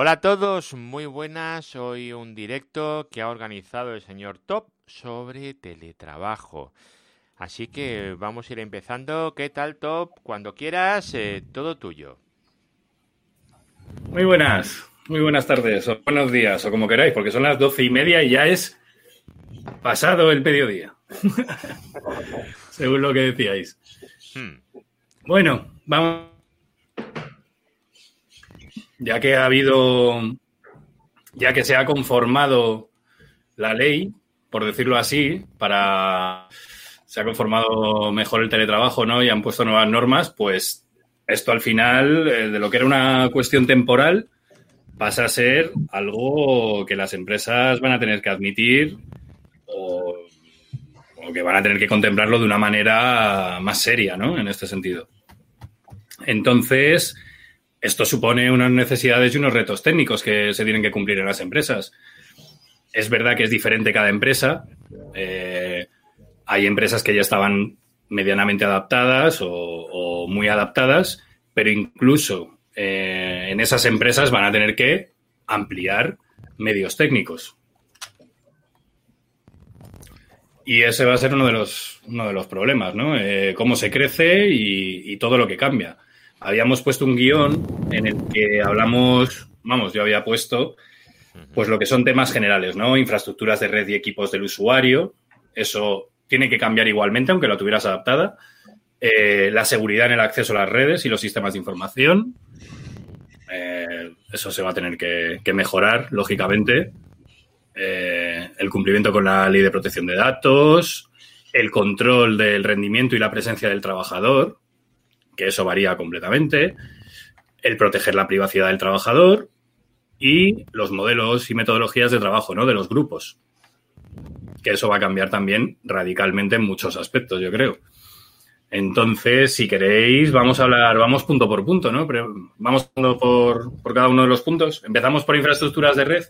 Hola a todos, muy buenas. Hoy un directo que ha organizado el señor Top sobre teletrabajo. Así que vamos a ir empezando. ¿Qué tal, Top? Cuando quieras, todo tuyo. Muy buenas tardes, o buenos días, o como queráis, porque son las 12:30 y ya es pasado el mediodía. Según lo que decíais. Bueno, vamos. Ya que se ha conformado la ley, por decirlo así, se ha conformado mejor el teletrabajo, ¿no? Y han puesto nuevas normas, pues esto al final, de lo que era una cuestión temporal, pasa a ser algo que las empresas van a tener que admitir o que van a tener que contemplarlo de una manera más seria, ¿no? En este sentido. Entonces, esto supone unas necesidades y unos retos técnicos que se tienen que cumplir en las empresas. Es verdad que es diferente cada empresa. Hay empresas que ya estaban medianamente adaptadas o muy adaptadas, pero incluso en esas empresas van a tener que ampliar medios técnicos. Y ese va a ser uno de los problemas, ¿no? Cómo se crece y todo lo que cambia. Habíamos puesto un guión en el que hablamos, yo había puesto pues lo que son temas generales, ¿no? Infraestructuras de red y equipos del usuario, eso tiene que cambiar igualmente, aunque lo tuvieras adaptada. La seguridad en el acceso a las redes y los sistemas de información, eso se va a tener que mejorar, lógicamente. El cumplimiento con la ley de protección de datos, el control del rendimiento y la presencia del trabajador, que eso varía completamente, el proteger la privacidad del trabajador y los modelos y metodologías de trabajo, ¿no? De los grupos, que eso va a cambiar también radicalmente en muchos aspectos, yo creo. Entonces, si queréis, vamos punto por punto, ¿no? Pero vamos por cada uno de los puntos. Empezamos por infraestructuras de red.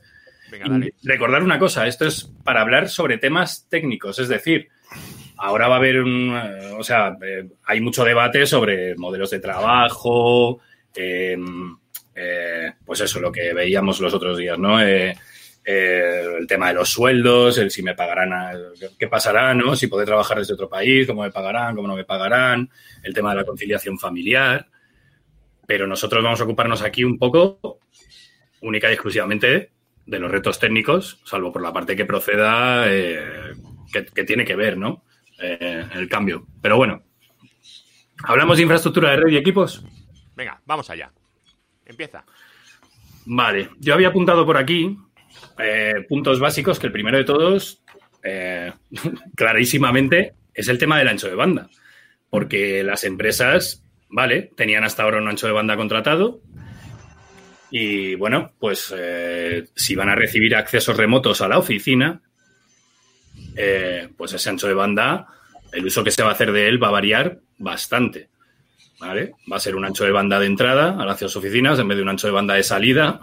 Venga, dale. Recordar una cosa, esto es para hablar sobre temas técnicos, es decir, ahora va a haber hay mucho debate sobre modelos de trabajo, pues eso, lo que veíamos los otros días, ¿no? El tema de los sueldos, el si me pagarán, qué pasará, ¿no? Si podré trabajar desde otro país, cómo me pagarán, cómo no me pagarán, el tema de la conciliación familiar. Pero nosotros vamos a ocuparnos aquí un poco, única y exclusivamente, de los retos técnicos, salvo por la parte que proceda, que tiene que ver, ¿no? El cambio. Pero bueno, ¿hablamos de infraestructura de red y equipos? Venga, vamos allá. Empieza. Vale, yo había apuntado por aquí puntos básicos, que el primero de todos, clarísimamente, es el tema del ancho de banda. Porque las empresas, vale, tenían hasta ahora un ancho de banda contratado y, bueno, pues si van a recibir accesos remotos a la oficina, pues ese ancho de banda, el uso que se va a hacer de él va a variar bastante, ¿vale? Va a ser un ancho de banda de entrada hacia las oficinas en vez de un ancho de banda de salida,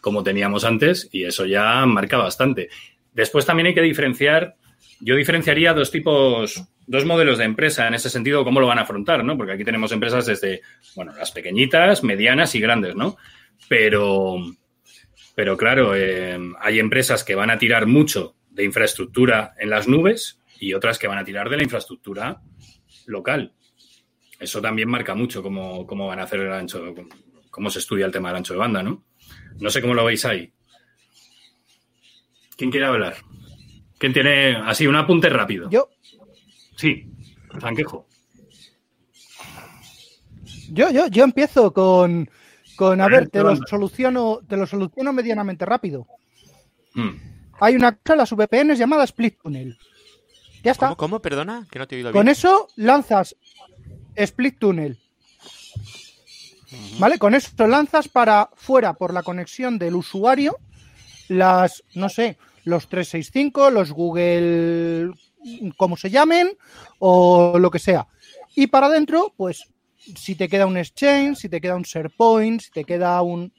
como teníamos antes, y eso ya marca bastante. Después también hay que diferenciar, yo diferenciaría dos modelos de empresa en ese sentido, cómo lo van a afrontar, ¿no? Porque aquí tenemos empresas desde, bueno, las pequeñitas, medianas y grandes, ¿no? Pero claro, hay empresas que van a tirar mucho de infraestructura en las nubes y otras que van a tirar de la infraestructura local. Eso también marca mucho cómo van a hacer el ancho, cómo se estudia el tema del ancho de banda, ¿no? No sé cómo lo veis ahí. ¿Quién quiere hablar? ¿Quién tiene así un apunte rápido? Yo. Sí, Franquejo. Yo empiezo con te lo soluciono medianamente rápido. Hay una cosa, las VPNs llamada Split Tunnel. Ya está. ¿Cómo? Perdona, que no te he oído bien. Con eso lanzas Split Tunnel. ¿Vale? Con eso lanzas para fuera, por la conexión del usuario, los 365, los Google, como se llamen, o lo que sea. Y para adentro, pues, si te queda un Exchange, si te queda un SharePoint, si te queda un...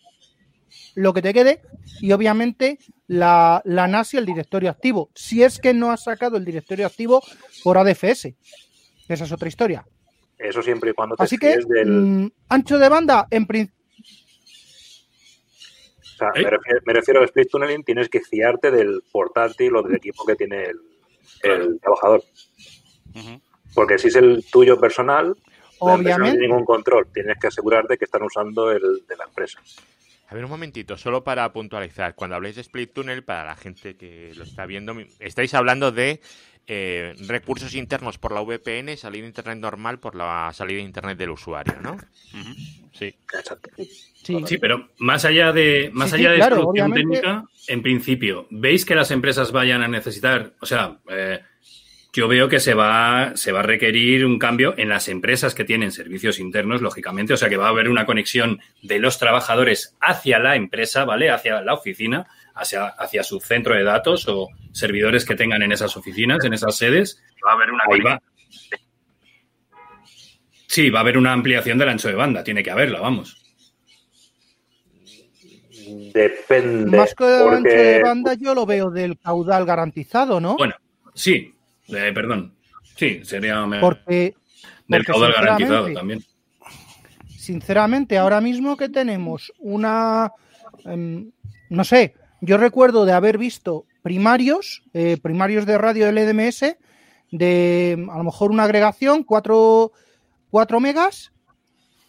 lo que te quede, y obviamente la NAS y el directorio activo, si es que no has sacado el directorio activo por ADFS. Esa es otra historia. Eso siempre y cuando te fíes del... Así que, ancho de banda, en principio... sea, me refiero a Split Tunneling, tienes que fiarte del portátil o del equipo que tiene el trabajador. Uh-huh. Porque si es el tuyo personal, obviamente no tiene ningún control. Tienes que asegurarte que están usando el de la empresa. A ver, un momentito, solo para puntualizar. Cuando habléis de Split Tunnel, para la gente que lo está viendo, estáis hablando de recursos internos por la VPN, salida de Internet normal por la salida de Internet del usuario, ¿no? Uh-huh. Sí. Exacto. Sí, pero más allá de claro, solución técnica, en principio, ¿veis que las empresas vayan a necesitar? O sea, yo veo que se va a requerir un cambio en las empresas que tienen servicios internos, lógicamente. O sea, que va a haber una conexión de los trabajadores hacia la empresa, ¿vale? Hacia la oficina, hacia su centro de datos o servidores que tengan en esas oficinas, en esas sedes. Va a haber una Sí, va a haber una ampliación del ancho de banda. Tiene que haberla, vamos. Depende. Más que del ancho de banda, yo lo veo del caudal garantizado, ¿no? Bueno, sí. Perdón. Sí, sería del caudal garantizado también. Sinceramente, ahora mismo que tenemos una... no sé, yo recuerdo de haber visto primarios de radio LDMS de a lo mejor una agregación, 4 megas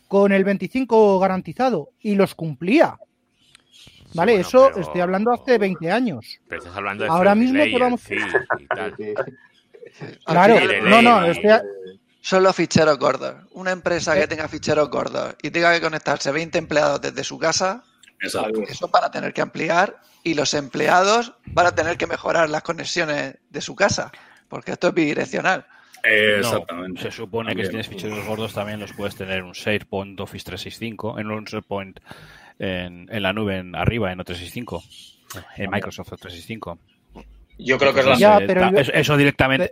con el 25 garantizado y los cumplía. Vale, bueno, eso estoy hablando hace 20 años. Pero estás hablando de ahora mismo player, que vamos... Sí, y tal. Claro, no, o sea... Son los ficheros gordos. Una empresa que tenga ficheros gordos y tenga que conectarse 20 empleados desde su casa, exacto. Eso van a tener que ampliar y los empleados van a tener que mejorar las conexiones de su casa, porque esto es bidireccional. Exactamente. No, se supone que si tienes ficheros gordos también los puedes tener en un SharePoint Office 365, en un SharePoint en la nube arriba, en O365, en Microsoft O365. Yo creo que es la eso directamente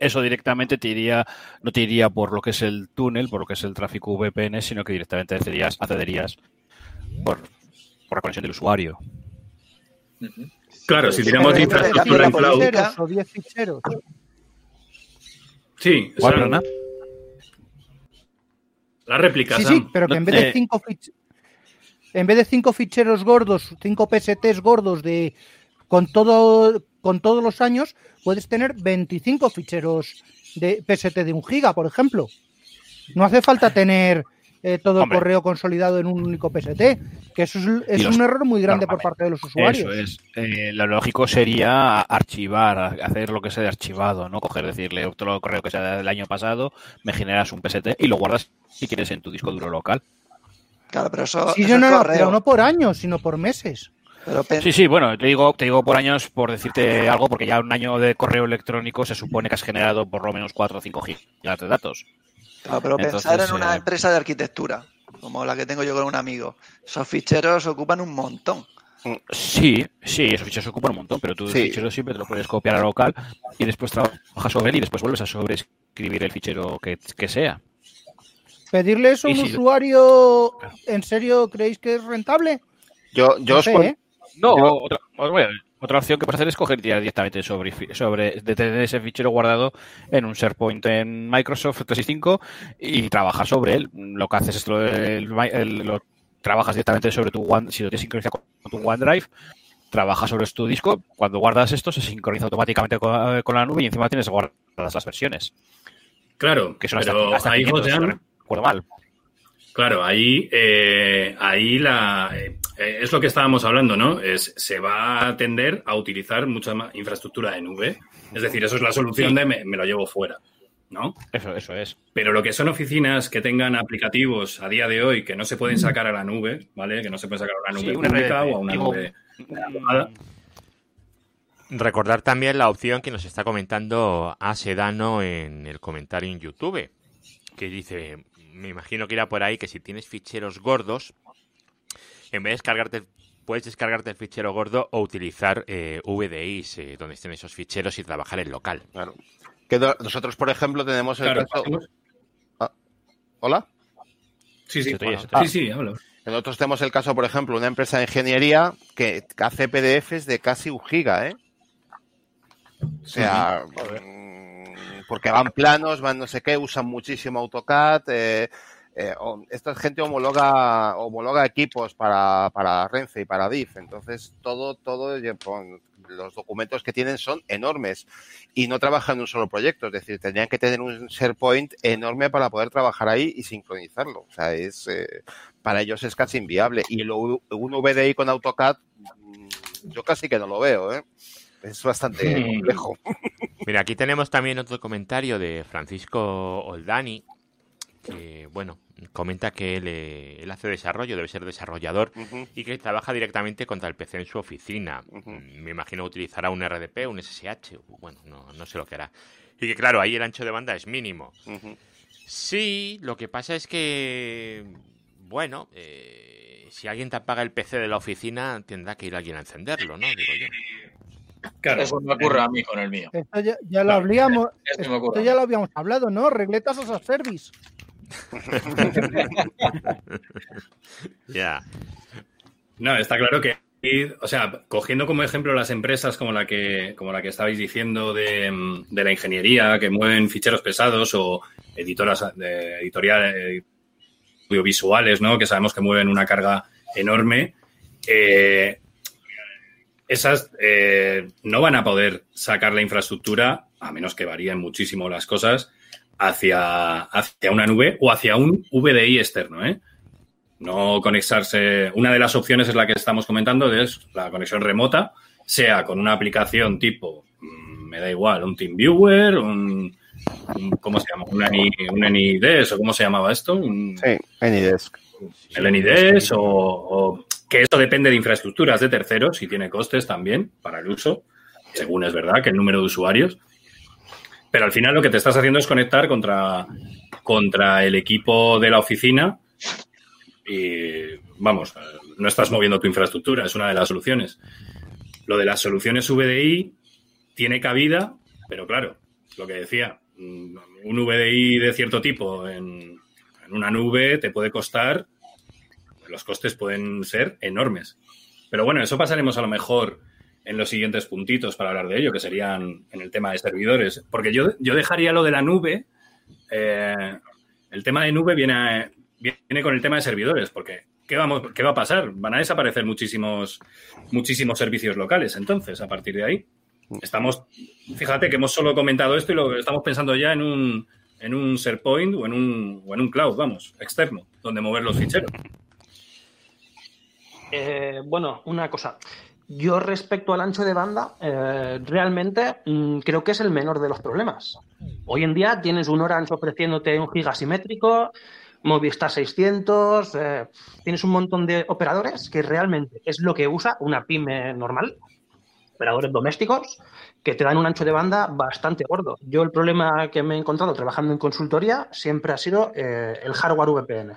no te iría por lo que es el túnel, por lo que es el tráfico VPN, sino que directamente accederías por la conexión del usuario. Uh-huh. Claro, si tiramos de infraestructura en cloud. O 10 ficheros. Sí, ¿cuál, Ana? La réplica, sí, Sam. Sí, pero que en vez de 5 ficheros gordos, 5 PSTs gordos con todos los años puedes tener 25 ficheros de PST de 1 giga, por ejemplo. No hace falta tener todo el correo consolidado en un único PST, que eso es un error muy grande por parte de los usuarios. Eso es. Lo lógico sería archivar, hacer lo que sea de archivado, ¿no? Decirle todo el correo que sea del año pasado, me generas un PST y lo guardas, si quieres, en tu disco duro local. Claro, pero eso... Sí, pero no por años, sino por meses. Sí, bueno, te digo por años, por decirte algo, porque ya un año de correo electrónico se supone que has generado por lo menos 4 o 5 gigas de datos. Claro, pero entonces, pensar en una empresa de arquitectura, como la que tengo yo con un amigo, esos ficheros ocupan un montón. Sí, esos ficheros ocupan un montón, pero tú los ficheros siempre te los puedes copiar a local y después trabajas sobre él y después vuelves a sobreescribir el fichero que sea. ¿Pedirle eso a un usuario, en serio, creéis que es rentable? Yo no sé, No, otra opción que puedes hacer es coger directamente de tener ese fichero guardado en un SharePoint en Microsoft 365 y trabajar sobre él. Lo que haces es lo trabajas directamente sobre tu OneDrive. Si lo tienes sincronizado con tu OneDrive, trabajas sobre tu disco. Cuando guardas esto, se sincroniza automáticamente con la nube y encima tienes guardadas las versiones. Claro, que son hasta 500, si no recuerdo mal. Claro, ahí es lo que estábamos hablando, ¿no? Se va a tender a utilizar mucha más infraestructura de nube. Es decir, eso es la solución de me lo llevo fuera, ¿no? Eso es. Pero lo que son oficinas que tengan aplicativos a día de hoy que no se pueden sacar a la nube, ¿vale? Que no se pueden sacar a una nube pública o a una nube... Recordar también la opción que nos está comentando A. Sedano en el comentario en YouTube, que dice... Me imagino que irá por ahí que si tienes ficheros gordos, en vez de puedes descargarte el fichero gordo o utilizar VDIs donde estén esos ficheros y trabajar en local. Claro. Que nosotros, por ejemplo, tenemos el caso... Ah. ¿Hola? Sí, hablo. Nosotros tenemos el caso, por ejemplo, una empresa de ingeniería que hace PDFs de casi 1 giga, ¿eh? O sea... Sí. Porque van planos, van no sé qué, usan muchísimo AutoCAD, esta gente homologa equipos para Renfe y para DIF, entonces todo los documentos que tienen son enormes y no trabajan en un solo proyecto, es decir, tendrían que tener un SharePoint enorme para poder trabajar ahí y sincronizarlo, o sea, es para ellos es casi inviable, y un VDI con AutoCAD yo casi que no lo veo, es bastante complejo. Mira, aquí tenemos también otro comentario de Francisco Oldani, que, bueno, comenta que él hace desarrollo, debe ser desarrollador, y que trabaja directamente contra el PC en su oficina. Me imagino utilizará un RDP, un SSH, bueno, no sé lo que hará. Y que, claro, ahí el ancho de banda es mínimo. Sí, lo que pasa es que, bueno, si alguien te apaga el PC de la oficina, tendrá que ir alguien a encenderlo, ¿no? Digo yo. Claro, eso me ocurre a mí con el mío. Esto ya lo habíamos, esto ya lo habíamos hablado, ¿no? Regletas as a service. Ya. No, está claro que, o sea, cogiendo como ejemplo las empresas como la que estabais diciendo de la ingeniería, que mueven ficheros pesados, o editoras editoriales audiovisuales, ¿no? Que sabemos que mueven una carga enorme. Esas no van a poder sacar la infraestructura, a menos que varíen muchísimo las cosas, hacia una nube o hacia un VDI externo, No conectarse. Una de las opciones es la que estamos comentando, es la conexión remota, sea con una aplicación tipo, me da igual, un TeamViewer, ¿cómo se llama? Un AnyDesk, o ¿cómo se llamaba esto? Sí, AnyDesk. El AnyDesk o que eso depende de infraestructuras de terceros y tiene costes también para el uso, según es verdad que el número de usuarios. Pero al final lo que te estás haciendo es conectar contra el equipo de la oficina y, vamos, no estás moviendo tu infraestructura, es una de las soluciones. Lo de las soluciones VDI tiene cabida, pero claro, lo que decía, un VDI de cierto tipo en una nube te puede costar. Los costes pueden ser enormes. Pero bueno, eso pasaremos a lo mejor en los siguientes puntitos para hablar de ello, que serían en el tema de servidores. Porque yo dejaría lo de la nube. El tema de nube viene con el tema de servidores. Porque ¿qué va a pasar? Van a desaparecer muchísimos servicios locales. Entonces, a partir de ahí, fíjate que hemos solo comentado esto y lo estamos pensando ya en un SharePoint o en un cloud, vamos, externo, donde mover los ficheros. Bueno, una cosa. Yo respecto al ancho de banda, realmente creo que es el menor de los problemas. Hoy en día tienes un Orange ofreciéndote un giga simétrico, Movistar 600, tienes un montón de operadores que realmente es lo que usa una pyme normal, operadores domésticos, que te dan un ancho de banda bastante gordo. Yo el problema que me he encontrado trabajando en consultoría siempre ha sido el hardware VPN.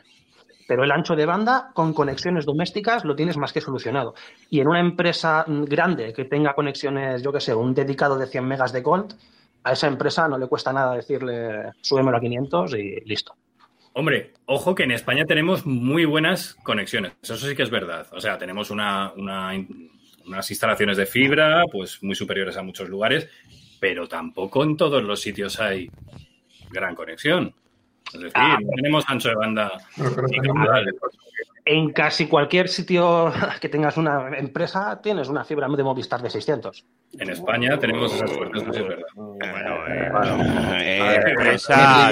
Pero el ancho de banda con conexiones domésticas lo tienes más que solucionado. Y en una empresa grande que tenga conexiones, yo que sé, un dedicado de 100 megas de Gold, a esa empresa no le cuesta nada decirle súbemelo a 500 y listo. Hombre, ojo que en España tenemos muy buenas conexiones. Eso sí que es verdad. O sea, tenemos unas instalaciones de fibra pues muy superiores a muchos lugares, pero tampoco en todos los sitios hay gran conexión. Es decir, tenemos ancho de banda. En casi cualquier sitio que tengas una empresa, tienes una fibra de Movistar de 600. En España tenemos esas fuertes, no es verdad.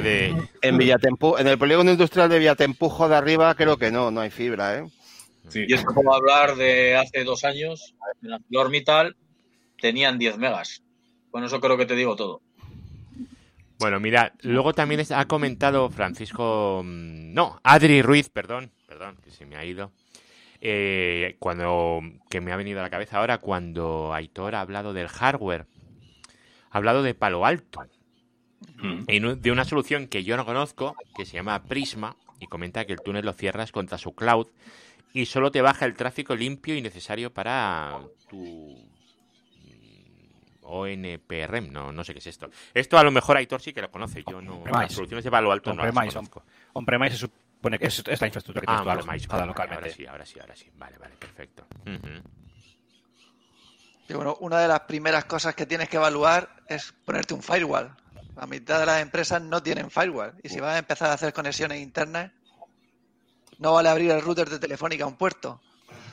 En Villatempujo, en el polígono industrial de Villatempujo de arriba, creo que no hay fibra, Sí. Y es como hablar de hace 2 años, en la Flormital tenían 10 megas. Bueno, eso creo que te digo todo. Bueno, mira, luego también ha comentado Adri Ruiz, perdón, que se me ha ido, que me ha venido a la cabeza ahora cuando Aitor ha hablado del hardware, ha hablado de Palo Alto, y de una solución que yo no conozco, que se llama Prisma, y comenta que el túnel lo cierras contra su cloud y solo te baja el tráfico limpio y necesario para tu ONPRM, no sé qué es esto. Esto a lo mejor Aitor sí que lo conoce, yo no. Las soluciones de Palo Alto no las conozco. On-premise se supone que es la infraestructura que está alojada localmente. Ahora sí. Vale, perfecto. Y bueno, una de las primeras cosas que tienes que evaluar es ponerte un firewall. La mitad de las empresas no tienen firewall y si vas a empezar a hacer conexiones internas, no vale abrir el router de Telefónica a un puerto.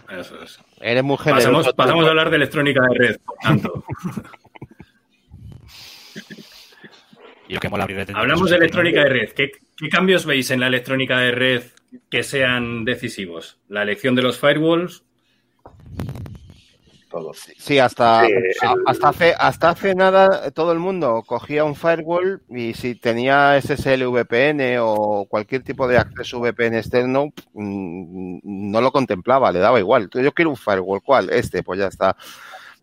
Eso es. Eres mujer. Pasamos a hablar de electrónica de red, por tanto. Hablamos de electrónica de red. ¿Qué cambios veis en la electrónica de red que sean decisivos? ¿La elección de los firewalls? Todo. Sí, hasta hace nada todo el mundo cogía un firewall y si tenía SSL VPN o cualquier tipo de acceso VPN externo, no lo contemplaba, le daba igual. Yo quiero un firewall, ¿cuál? Este, pues ya está.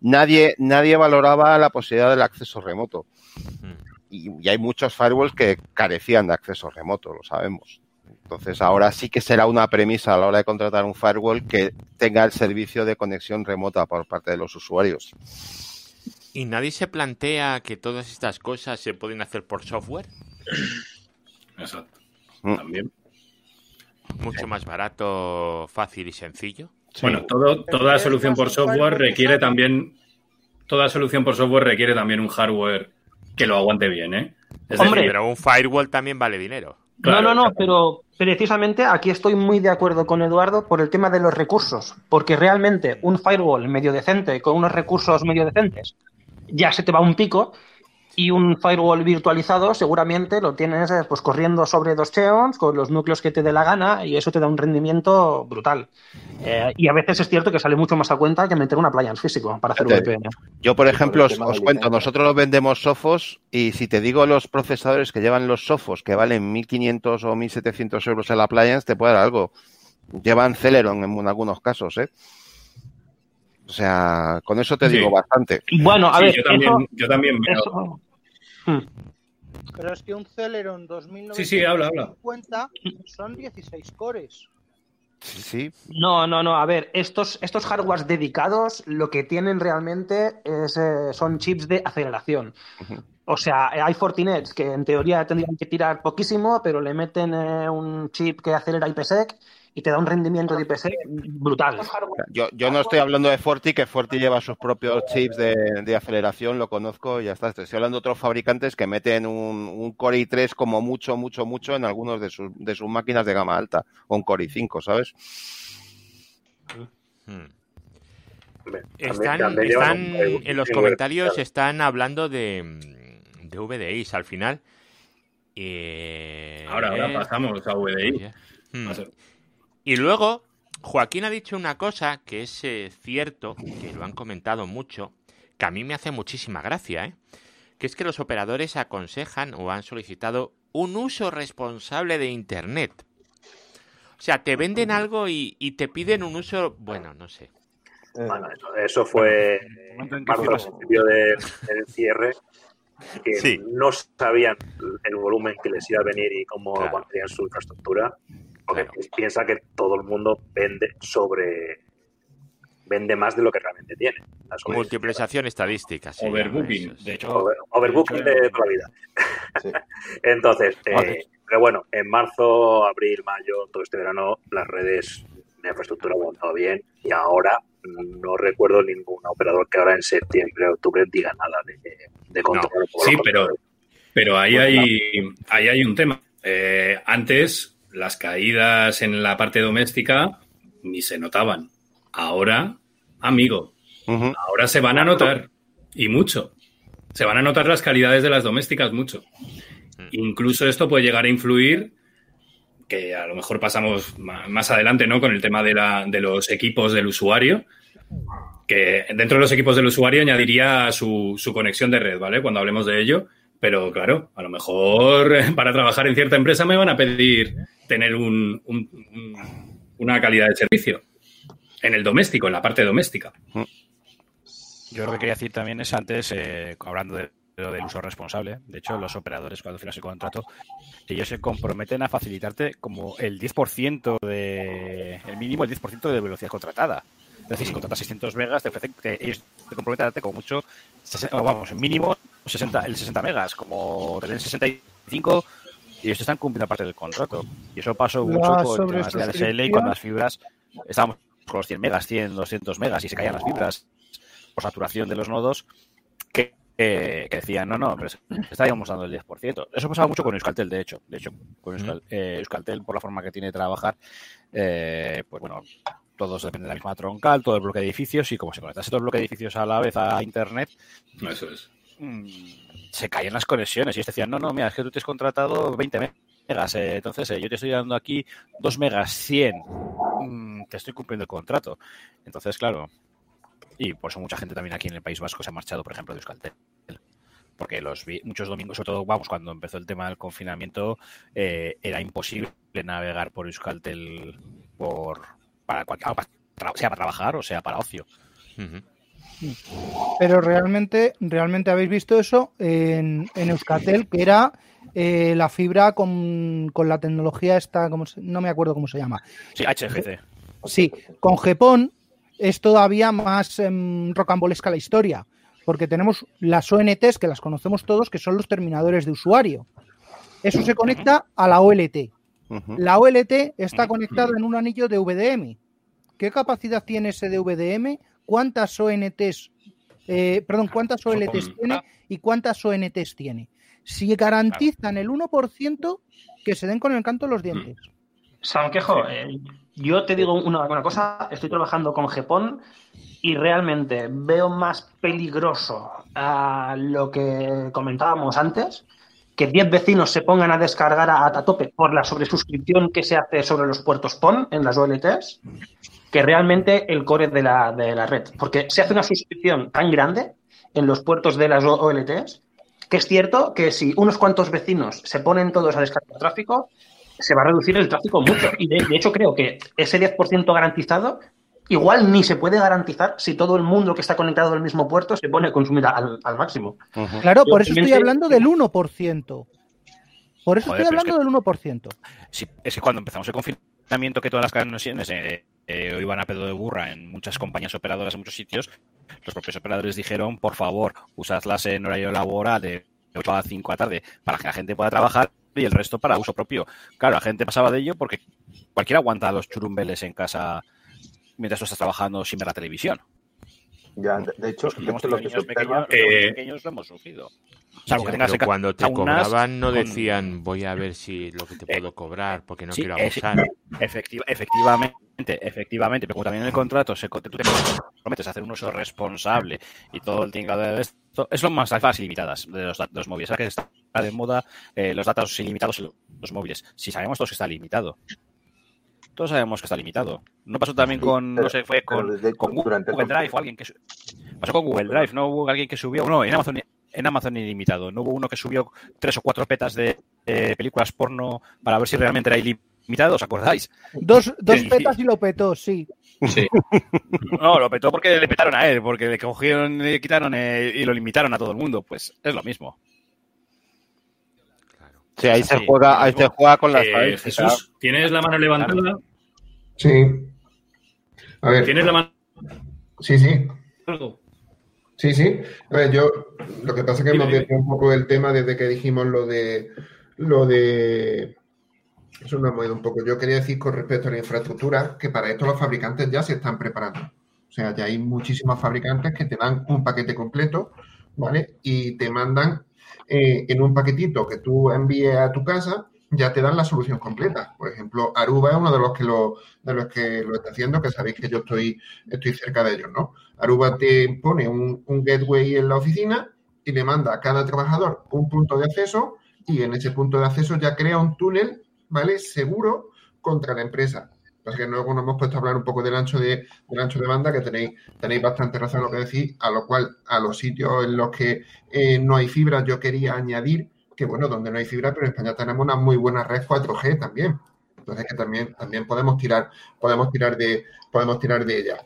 Nadie valoraba la posibilidad del acceso remoto. Y hay muchos firewalls que carecían de acceso remoto, lo sabemos. Entonces, ahora sí que será una premisa a la hora de contratar un firewall que tenga el servicio de conexión remota por parte de los usuarios. ¿Y nadie se plantea que todas estas cosas se pueden hacer por software? Exacto. También. Mucho más barato, fácil y sencillo. Bueno, sí. Toda solución por software requiere también... Toda solución por software requiere también un hardware que lo aguante bien, ¿eh? Hombre, pero un firewall también vale dinero. Claro, no, pero precisamente aquí estoy muy de acuerdo con Eduardo por el tema de los recursos, porque realmente un firewall medio decente con unos recursos medio decentes ya se te va un pico, y un firewall virtualizado seguramente lo tienes pues corriendo sobre dos cheons con los núcleos que te dé la gana y eso te da un rendimiento brutal. Y a veces es cierto que sale mucho más a cuenta que meter una playa en físico para hacer VPN. Yo, por ejemplo, os cuento, nosotros vendemos sofos y si te digo los procesadores que llevan los sofos que valen 1.500 o 1.700 euros en la appliance, te puede dar algo. Llevan Celeron en algunos casos, ¿eh? O sea, con eso te digo bastante. Bueno, a ver, yo también veo... Eso... Pero es que un Celeron 2950 son 16 cores. Sí. No, a ver, estos hardwares dedicados lo que tienen realmente es, son chips de aceleración. Uh-huh. O sea, hay Fortinets que en teoría tendrían que tirar poquísimo, pero le meten un chip que acelera IPsec y te da un rendimiento de IPsec brutal. Yo no estoy hablando de Forti, que Forti lleva sus propios chips de aceleración, lo conozco y ya está. Estoy hablando de otros fabricantes que meten un Core i3 como mucho en algunos de sus máquinas de gama alta, o un Core i5, ¿sabes? Están en los comentarios están hablando de VDIs al final. Ahora pasamos a VDI. Y luego, Joaquín ha dicho una cosa que es cierto, que lo han comentado mucho, que a mí me hace muchísima gracia, que es que los operadores aconsejan o han solicitado un uso responsable de Internet. O sea, te venden algo y te piden un uso... Bueno, no sé. Bueno, eso fue al principio del cierre, que no sabían el volumen que les iba a venir y cómo mantenían su infraestructura. Porque piensa que todo el mundo vende más de lo que realmente tiene. Multiplicación estadística. Overbooking. Overbooking de toda la vida. Sí. Entonces, pero bueno, en marzo, abril, mayo, todo este verano, las redes de infraestructura han montado bien y ahora no recuerdo ningún operador que ahora en septiembre, octubre diga nada de control. No. Sí, pero ahí hay un tema. Antes... Las caídas en la parte doméstica ni se notaban. Ahora, amigo, ahora se van a notar, y mucho. Se van a notar las calidades de las domésticas mucho. Incluso esto puede llegar a influir, que a lo mejor pasamos más adelante, ¿no?, con el tema de los equipos del usuario, que dentro de los equipos del usuario añadiría su conexión de red, ¿vale?, cuando hablemos de ello. Pero claro, a lo mejor para trabajar en cierta empresa me van a pedir tener una calidad de servicio en el doméstico, en la parte doméstica. Yo lo que quería decir también es antes, hablando del uso responsable, de hecho los operadores cuando firman su contrato, ellos se comprometen a facilitarte como el 10% el mínimo, el 10% de velocidad contratada. Es decir, si contratas 600 megas, te ofrecen que ellos te comprometen a darte como mucho, mínimo 60 megas, como tener 65, y ellos están cumpliendo parte del contrato. Y eso pasó mucho con temas de ADSL y con las fibras. Estábamos con los 100 megas, 100, 200 megas, y se caían las fibras por saturación de los nodos, que que decían, no, pero estábamos dando el 10%. Eso pasaba mucho con Euskaltel, de hecho con Euskaltel, por la forma que tiene de trabajar, pues bueno, todos dependen de la misma troncal, todo el bloque de edificios, y como se conectase todo el bloque de edificios a la vez a Internet, eso es. Se caían las conexiones y ellos decían, no, mira, es que tú te has contratado 20 megas, entonces yo te estoy dando aquí 2 megas 100, te estoy cumpliendo el contrato. Entonces, claro, y por eso mucha gente también aquí en el País Vasco se ha marchado, por ejemplo, de Euskaltel. Porque muchos domingos, sobre todo, vamos, cuando empezó el tema del confinamiento, era imposible navegar por Euskaltel sea para trabajar o sea para ocio. Uh-huh. Pero realmente habéis visto eso en Euskaltel, que era la fibra con la tecnología esta, no me acuerdo cómo se llama. Sí, HFC. Sí, con GPON es todavía más rocambolesca la historia, porque tenemos las ONTs, que las conocemos todos, que son los terminadores de usuario. Eso se conecta a la OLT. Uh-huh. La OLT está conectada en un anillo de VDM. ¿Qué capacidad tiene ese de VDM? ¿Cuántas OLTs tiene y cuántas ONTs tiene? Si garantizan el 1%, que se den con el canto los dientes. Sanquejo, yo te digo una cosa, estoy trabajando con GPON y realmente veo más peligroso a lo que comentábamos antes, que 10 vecinos se pongan a descargar a tope por la sobresuscripción que se hace sobre los puertos PON en las OLTs, que realmente el core de la red. Porque se hace una suscripción tan grande en los puertos de las OLTs, que es cierto que si unos cuantos vecinos se ponen todos a descargar tráfico, se va a reducir el tráfico mucho. Y de hecho creo que ese 10% garantizado igual ni se puede garantizar si todo el mundo que está conectado al mismo puerto se pone a consumir al máximo. Uh-huh. Claro, por eso estoy hablando del 1%. Por eso estoy hablando del 1%. Sí, es que cuando empezamos el confinamiento, que todas las conexiones iban a pedo de burra en muchas compañías operadoras en muchos sitios, los propios operadores dijeron, por favor, usadlas en horario laboral de 8 a 5 de la tarde para que la gente pueda trabajar y el resto para uso propio. Claro, la gente pasaba de ello porque cualquiera aguanta los churumbeles en casa mientras tú estás trabajando sin ver la televisión. Ya, de hecho, los pequeños lo hemos sufrido. O sea, pero cuando te cobraban no decían, voy a ver si lo que te puedo cobrar, porque no quiero abusar. Efectivamente, pero como también en el contrato tú te prometes a hacer un uso responsable y todo el tinglado de esto, es lo más alfas ilimitadas de los móviles. Ahora que está de moda los datos ilimitados en los móviles. Si sabemos todos que está limitado. Todos sabemos que está limitado. ¿No pasó también con Google Drive o alguien que... Pasó con Google Drive, ¿no? Hubo alguien que subió... No, en Amazon ilimitado. No hubo uno que subió 3 o 4 petas de películas porno para ver si realmente era ilimitado, ¿os acordáis? Dos petas y lo petó, sí. No, lo petó porque le petaron a él, porque le cogieron, le quitaron y lo limitaron a todo el mundo. Pues es lo mismo. Sí, ahí se juega con las paredes. Jesús, ¿tienes la mano levantada? Sí. A ver. ¿Tienes la mano? Sí. Sí. A ver, yo lo que pasa es que me desvié un poco del tema desde que dijimos lo de eso nos hemos ido un poco. Yo quería decir con respecto a la infraestructura que para esto los fabricantes ya se están preparando. O sea, ya hay muchísimos fabricantes que te dan un paquete completo, ¿vale? Y te mandan en un paquetito que tú envíes a tu casa, ya te dan la solución completa. Por ejemplo, Aruba es uno de los que lo está haciendo, que sabéis que yo estoy cerca de ellos, ¿no? Aruba te pone un gateway en la oficina y le manda a cada trabajador un punto de acceso y en ese punto de acceso ya crea un túnel, ¿vale? Seguro contra la empresa. Así que luego nos hemos puesto a hablar un poco del ancho de banda, que tenéis bastante razón en lo que decís, a lo cual a los sitios en los que no hay fibra yo quería añadir que, bueno, donde no hay fibra, pero en España tenemos una muy buena red 4G también. Entonces que también podemos tirar de ella.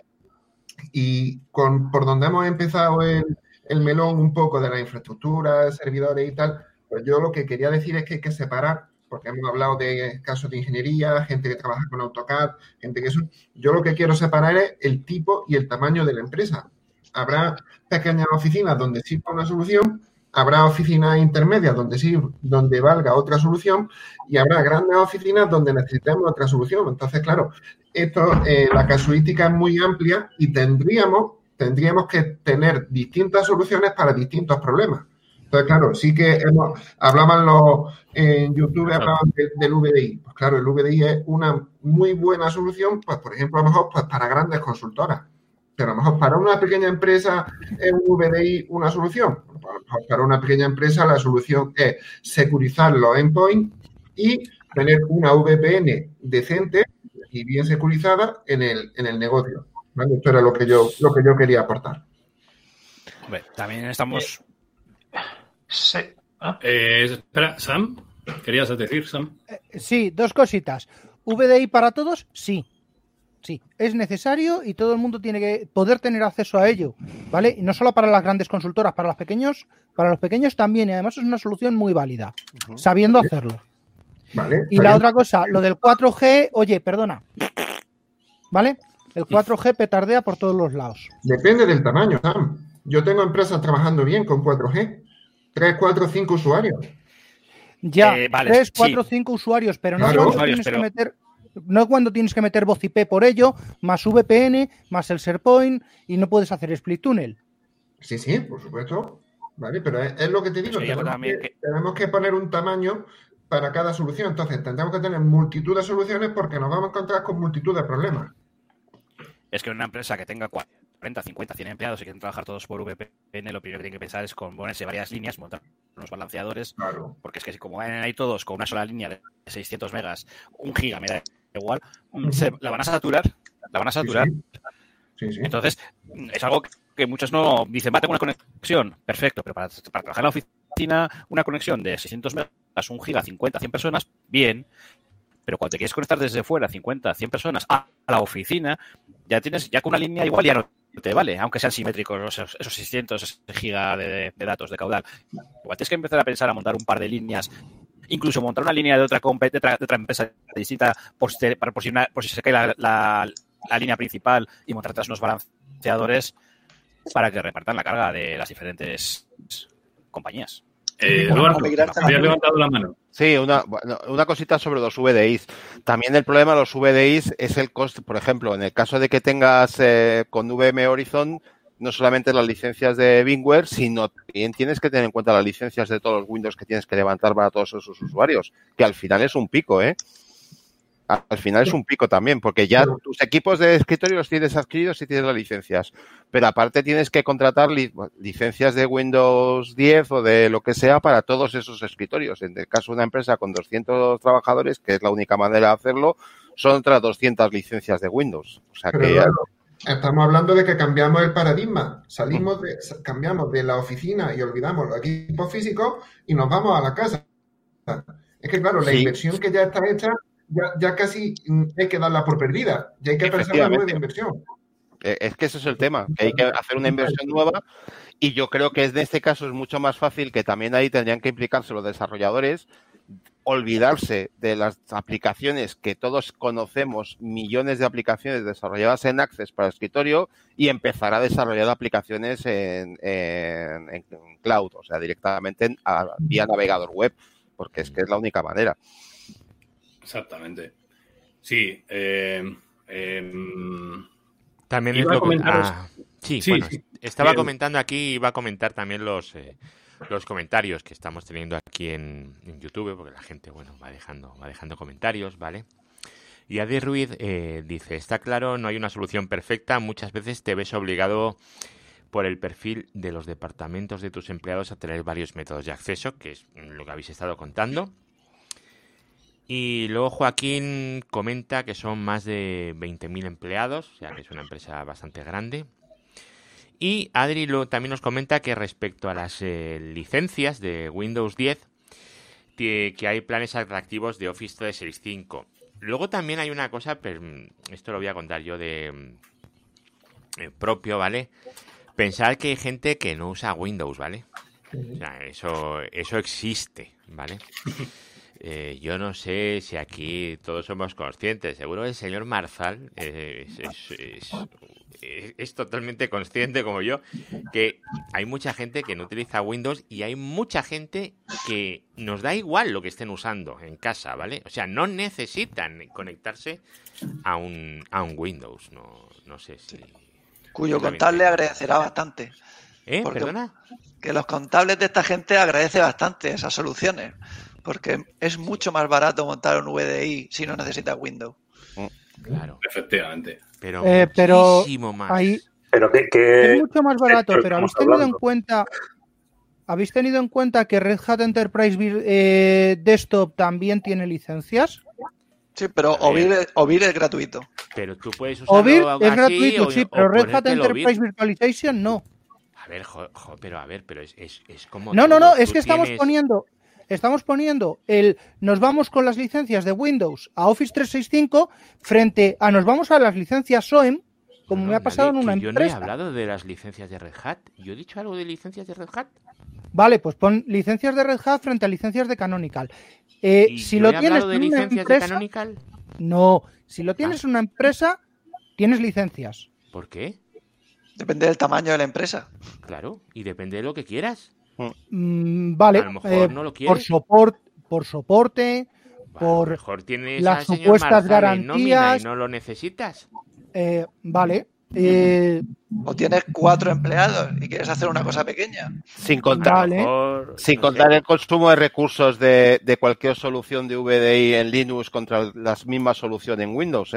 Y por donde hemos empezado el melón un poco de la infraestructura, servidores y tal, pues yo lo que quería decir es que hay que separar, porque hemos hablado de casos de ingeniería, gente que trabaja con AutoCAD, gente que eso. Yo lo que quiero separar es el tipo y el tamaño de la empresa. Habrá pequeñas oficinas donde sirva una solución, habrá oficinas intermedias donde valga otra solución y habrá grandes oficinas donde necesitemos otra solución. Entonces, claro, esto la casuística es muy amplia y tendríamos tendríamos que tener distintas soluciones para distintos problemas. Entonces, claro, sí que hablaban en YouTube hablaban del VDI. Pues claro, el VDI es una muy buena solución, pues por ejemplo, a lo mejor para grandes consultoras. Pero a lo mejor para una pequeña empresa es un VDI una solución. A lo mejor para una pequeña empresa la solución es securizar los endpoints y tener una VPN decente y bien securizada en el negocio. ¿Vale? Esto era lo que yo quería aportar. Hombre, también estamos... Sí. Ah. Espera, Sam, ¿querías decir, Sam? Sí, dos cositas. ¿VDI para todos? Sí. Sí, es necesario y todo el mundo tiene que poder tener acceso a ello, ¿vale? Y no solo para las grandes consultoras, para los pequeños también, y además es una solución muy válida, sabiendo hacerlo. Vale, y la otra cosa, lo del 4G, oye, perdona, ¿vale? El 4G petardea por todos los lados. Depende del tamaño, Sam. Yo tengo empresas trabajando bien con 4G. 3, 4, 5 usuarios. Ya, vale, 3, 4, 5 usuarios, pero no cuando tienes que meter voz IP por ello, más VPN, más el SharePoint, y no puedes hacer split tunnel. Sí, sí, por supuesto. Vale, pero es lo que te digo. Tenemos que poner un tamaño para cada solución. Entonces, tendremos que tener multitud de soluciones porque nos vamos a encontrar con multitud de problemas. Es que una empresa que tenga 40, 50, 100 empleados y quieren trabajar todos por VPN, lo primero que tienen que pensar es ponerse varias líneas, montar unos balanceadores, claro. Porque es que si como van ahí todos con una sola línea de 600 megas, 1 giga, me da igual, la van a saturar. Sí. Entonces, es algo que muchos no dicen, tengo una conexión, perfecto, pero para trabajar en la oficina, una conexión de 600 megas, 1 giga, 50, 100 personas, bien. Pero cuando te quieres conectar desde fuera, 50, 100 personas, a la oficina, ya con una línea igual ya no te vale, aunque sean simétricos esos 600 gigas de datos de caudal. Igual tienes que empezar a pensar a montar un par de líneas, incluso montar una línea de otra empresa distinta por si se cae la línea principal y montar tras unos balanceadores para que repartan la carga de las diferentes compañías. Eduardo, había levantado la mano. Sí, una cosita sobre los VDIs. También el problema de los VDIs es el coste. Por ejemplo, en el caso de que tengas con VM Horizon, no solamente las licencias de VMware, sino también tienes que tener en cuenta las licencias de todos los Windows que tienes que levantar para todos esos usuarios, que al final es un pico, ¿eh? Al final es un pico también, porque ya tus equipos de escritorio los tienes adquiridos y tienes las licencias. Pero aparte tienes que contratar licencias de Windows 10 o de lo que sea para todos esos escritorios. En el caso de una empresa con 200 trabajadores, que es la única manera de hacerlo, son otras 200 licencias de Windows. O sea que... Estamos hablando de que cambiamos el paradigma, cambiamos de la oficina y olvidamos los equipos físicos y nos vamos a la casa. Es que claro, la inversión que ya está hecha... Ya casi hay que darla por perdida, ya hay que pensar en una nueva inversión. Es que ese es el tema, que hay que hacer una inversión nueva y yo creo que en este caso es mucho más fácil que también ahí tendrían que implicarse los desarrolladores, olvidarse de las aplicaciones que todos conocemos, millones de aplicaciones desarrolladas en Access para escritorio y empezar a desarrollar aplicaciones en cloud, o sea, directamente vía navegador web, porque es que es la única manera. Exactamente. Sí. También iba a comentaros... comentando aquí y va a comentar también los comentarios que estamos teniendo aquí en YouTube, porque la gente, va dejando comentarios, ¿vale? Y Adi Ruiz dice, está claro, no hay una solución perfecta, muchas veces te ves obligado por el perfil de los departamentos de tus empleados a tener varios métodos de acceso, que es lo que habéis estado contando. Y luego Joaquín comenta que son más de 20.000 empleados, o sea que es una empresa bastante grande. Y Adri también nos comenta que respecto a las licencias de Windows 10, que hay planes atractivos de Office 365. Luego también hay una cosa, pero esto lo voy a contar yo de propio, ¿vale? Pensar que hay gente que no usa Windows, ¿vale? O sea, eso existe, ¿vale? Yo no sé si aquí todos somos conscientes. Seguro que el señor Marzal es totalmente consciente, como yo, que hay mucha gente que no utiliza Windows y hay mucha gente que nos da igual lo que estén usando en casa, ¿vale? O sea, no necesitan conectarse a un Windows. No sé si... Cuyo contable agradecerá bastante. Porque ¿perdona? Que los contables de esta gente agradecen bastante esas soluciones, porque es mucho más barato montar un VDI si no necesitas Windows. Claro. Efectivamente. Pero muchísimo más. Ahí, pero que, es mucho más barato, pero ¿habéis tenido en cuenta que Red Hat Enterprise Desktop también tiene licencias? Sí, pero OVIR es gratuito. Pero tú puedes usarlo. OVIR es gratuito, sí, pero Red Hat Enterprise Virtualization no. A ver, pero es como. No, es que estamos poniendo el nos vamos con las licencias de Windows a Office 365 frente a nos vamos a las licencias SOEM, como me ha pasado en una empresa. Yo no he hablado de las licencias de Red Hat. ¿Yo he dicho algo de licencias de Red Hat? Vale, pues pon licencias de Red Hat frente a licencias de Canonical. Si lo tienes en una empresa, no. Si lo tienes en una empresa, tienes licencias. ¿Por qué? Depende del tamaño de la empresa. Claro, y depende de lo que quieras. Vale, a lo mejor no lo quieres. Por soporte, vale, por mejor tienes las supuestas garantías. Y no lo necesitas. Vale. O tienes 4 empleados y quieres hacer una cosa pequeña. Sin contar, el consumo de recursos de cualquier solución de VDI en Linux contra las mismas soluciones en Windows,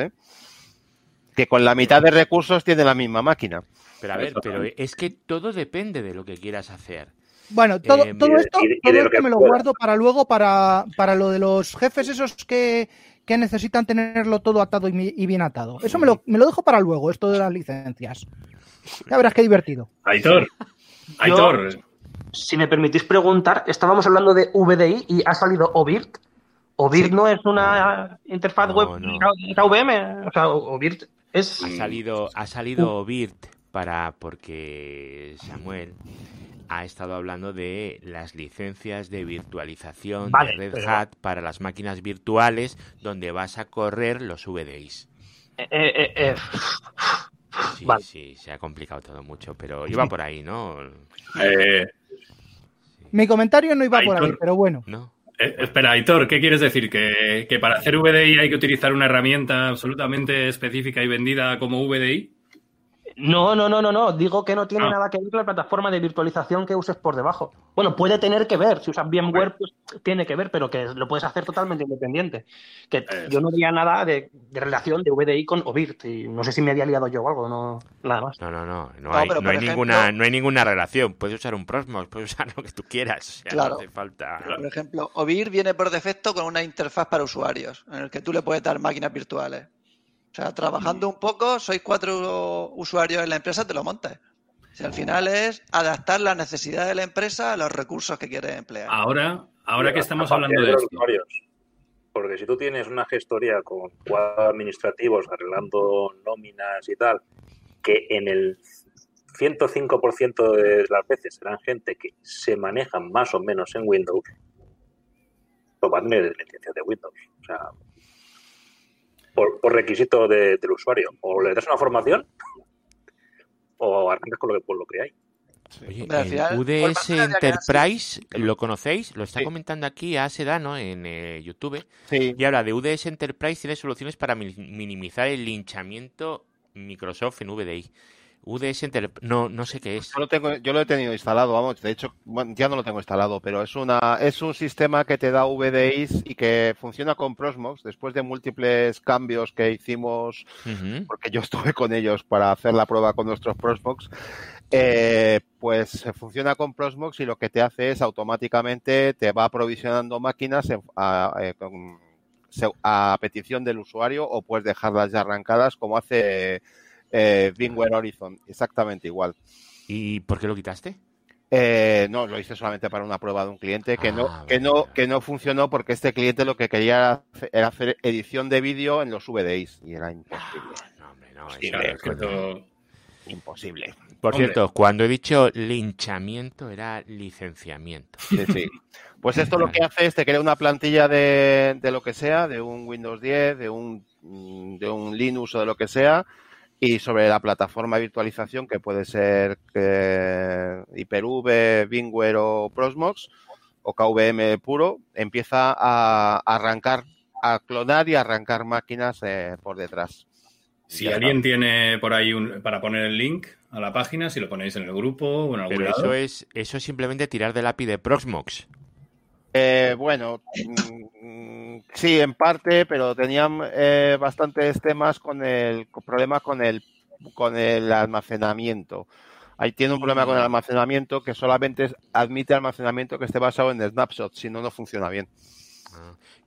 que con la mitad de recursos tiene la misma máquina. Pero a ver, pero es que todo depende de lo que quieras hacer. Bueno, todo esto me lo guardo para luego, para lo de los jefes esos que necesitan tenerlo todo atado y bien atado. Eso me lo dejo para luego, esto de las licencias. Ya verás qué divertido. Aitor. Si me permitís preguntar, estábamos hablando de VDI y ha salido OVIRT. OVIRT sí. No es una interfaz web KVM. O sea, OVIRT es... Ha salido OVIRT porque Samuel ha estado hablando de las licencias de virtualización de Red Hat para las máquinas virtuales donde vas a correr los VDIs. Sí, se ha complicado todo mucho, pero iba por ahí, ¿no? Mi comentario no iba por ahí, pero bueno. ¿No? Espera, Aitor, ¿qué quieres decir? ¿Que para hacer VDI hay que utilizar una herramienta absolutamente específica y vendida como VDI? No. Digo que no tiene nada que ver con la plataforma de virtualización que uses por debajo. Bueno, puede tener que ver. Si usas VMware, pues tiene que ver, pero que lo puedes hacer totalmente independiente. Que yo no diría nada de relación de VDI con OVIRT. Y no sé si me había liado yo o algo, no, nada más. No hay ninguna relación. Puedes usar un Proxmox, puedes usar lo que tú quieras. O sea, claro. No hace falta. Por ejemplo, OVIRT viene por defecto con una interfaz para usuarios, en el que tú le puedes dar máquinas virtuales. O sea, trabajando un poco, sois 4 usuarios en la empresa, te lo montas. O sea, al final es adaptar las necesidades de la empresa a los recursos que quieres emplear. Ahora que estamos hablando de los usuarios. Porque si tú tienes una gestoría con 4 administrativos arreglando nóminas y tal, que en el 105% de las veces serán gente que se manejan más o menos en Windows, tomadme las licencias de Windows. O sea... Por requisito del usuario. O le das una formación o arrancas con lo que hay. Oye, el UDS Enterprise, ¿lo conocéis? Lo está comentando aquí a Sedano en YouTube. Sí. Y habla de UDS Enterprise, tiene soluciones para minimizar el linchamiento Microsoft en VDI. UDS Enterprise, no sé qué es. Yo lo he tenido instalado, vamos. De hecho, ya no lo tengo instalado, pero es un sistema que te da VDIs y que funciona con Proxmox después de múltiples cambios que hicimos, porque yo estuve con ellos para hacer la prueba con nuestros Proxmox. Pues funciona con Proxmox y lo que te hace es automáticamente te va aprovisionando máquinas a petición del usuario, o puedes dejarlas ya arrancadas como hace... VMware Horizon, exactamente igual. ¿Y por qué lo quitaste? No, lo hice solamente para una prueba de un cliente que no funcionó porque este cliente lo que quería era hacer edición de vídeo en los VDIs y era imposible. Imposible. Por cierto, cuando he dicho linchamiento era licenciamiento. Sí. Pues esto lo que hace es te crea una plantilla de lo que sea, de un Windows 10, de un Linux o de lo que sea. Y sobre la plataforma de virtualización, que puede ser Hyper-V, VMware o Proxmox, o KVM puro, empieza a clonar y arrancar máquinas por detrás. Si alguien tiene por ahí para poner el link a la página, si lo ponéis en el grupo o en algún lado. Pero eso es simplemente tirar del API de Proxmox. Bueno, sí, en parte, pero tenían bastantes temas con el problema con el almacenamiento. Ahí tiene un problema con el almacenamiento que solamente admite almacenamiento que esté basado en snapshots, si no, no funciona bien.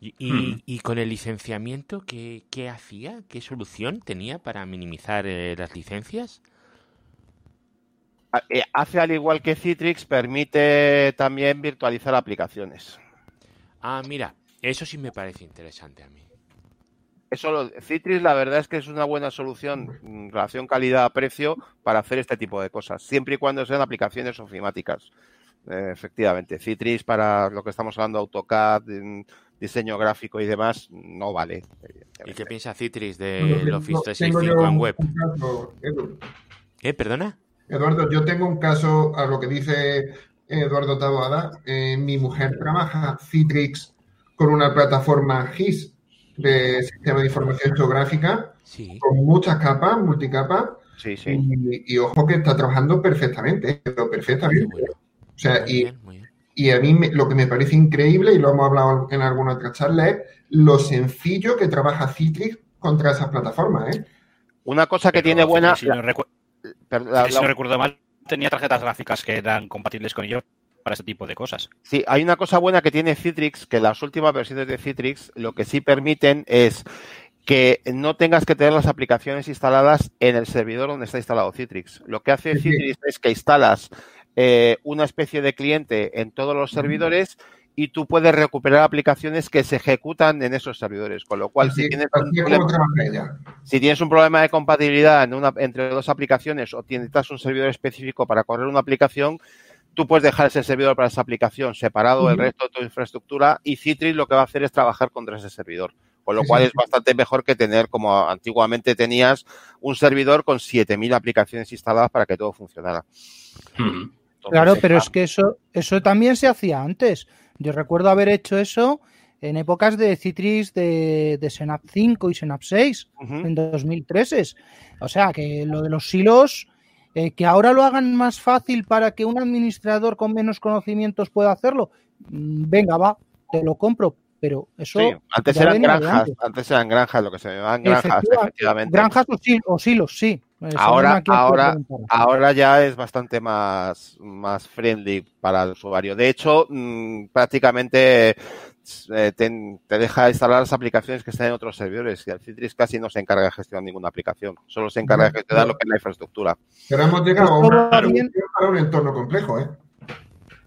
¿Y con el licenciamiento qué hacía? ¿Qué solución tenía para minimizar las licencias? Hace al igual que Citrix, permite también virtualizar aplicaciones. Ah, mira, eso sí me parece interesante a mí. Citrix, la verdad es que es una buena solución en relación calidad-precio para hacer este tipo de cosas, siempre y cuando sean aplicaciones ofimáticas. Efectivamente, Citrix para lo que estamos hablando, AutoCAD, diseño gráfico y demás, no vale. ¿Y qué piensa Citrix del Office 365 en web? Caso, ¿Perdona? Eduardo, yo tengo un caso a lo que dice Eduardo Taboada. Mi mujer trabaja Citrix con una plataforma GIS de Sistema de Información Geográfica, sí, con muchas capas, multicapas, sí. Y ojo que está trabajando perfectamente, pero perfectamente. Bueno. O sea, muy bien. Y a mí lo que me parece increíble, y lo hemos hablado en alguna otra charla, es lo sencillo que trabaja Citrix contra esas plataformas. Una cosa que tiene buena... Si no recuerdo mal, tenía tarjetas gráficas que eran compatibles con ellos para ese tipo de cosas. Sí, hay una cosa buena que tiene Citrix, que las últimas versiones de Citrix lo que sí permiten es que no tengas que tener las aplicaciones instaladas en el servidor donde está instalado Citrix. Lo que hace Citrix es que instalas una especie de cliente en todos los servidores y tú puedes recuperar aplicaciones que se ejecutan en esos servidores, con lo cual si tienes un problema de compatibilidad entre dos aplicaciones o necesitas un servidor específico para correr una aplicación, tú puedes dejar ese servidor para esa aplicación separado del resto de tu infraestructura, y Citrix lo que va a hacer es trabajar contra ese servidor, con lo cual es bastante mejor que tener, como antiguamente tenías, un servidor con 7.000 aplicaciones instaladas para que todo funcionara. Claro, pero es que eso también se hacía antes. Yo recuerdo haber hecho eso en épocas de Citrix de Synapse 5 y Synapse 6 en 2013. O sea, que lo de los silos, que ahora lo hagan más fácil para que un administrador con menos conocimientos pueda hacerlo, venga, va, te lo compro. Pero eso... Sí, antes eran granjas, lo que se llamaban granjas, efectivamente. Granjas o silos, sí. Ahora ya es bastante más friendly para el usuario. De hecho, prácticamente te deja instalar las aplicaciones que están en otros servidores. Y el Citrix casi no se encarga de gestionar ninguna aplicación. Solo se encarga de gestionar lo que es la infraestructura. Pero hemos llegado a un entorno complejo, ¿eh?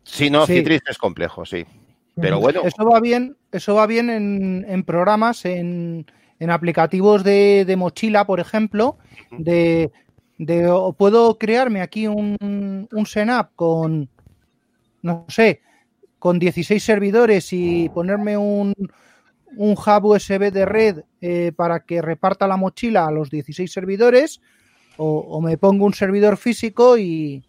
Sí, no, sí. Citrix es complejo, sí. Pero bueno. Eso va bien en programas, en aplicativos de mochila, por ejemplo, puedo crearme aquí un Synapse con, no sé, con 16 servidores y ponerme un hub USB de red para que reparta la mochila a los 16 servidores, o me pongo un servidor físico y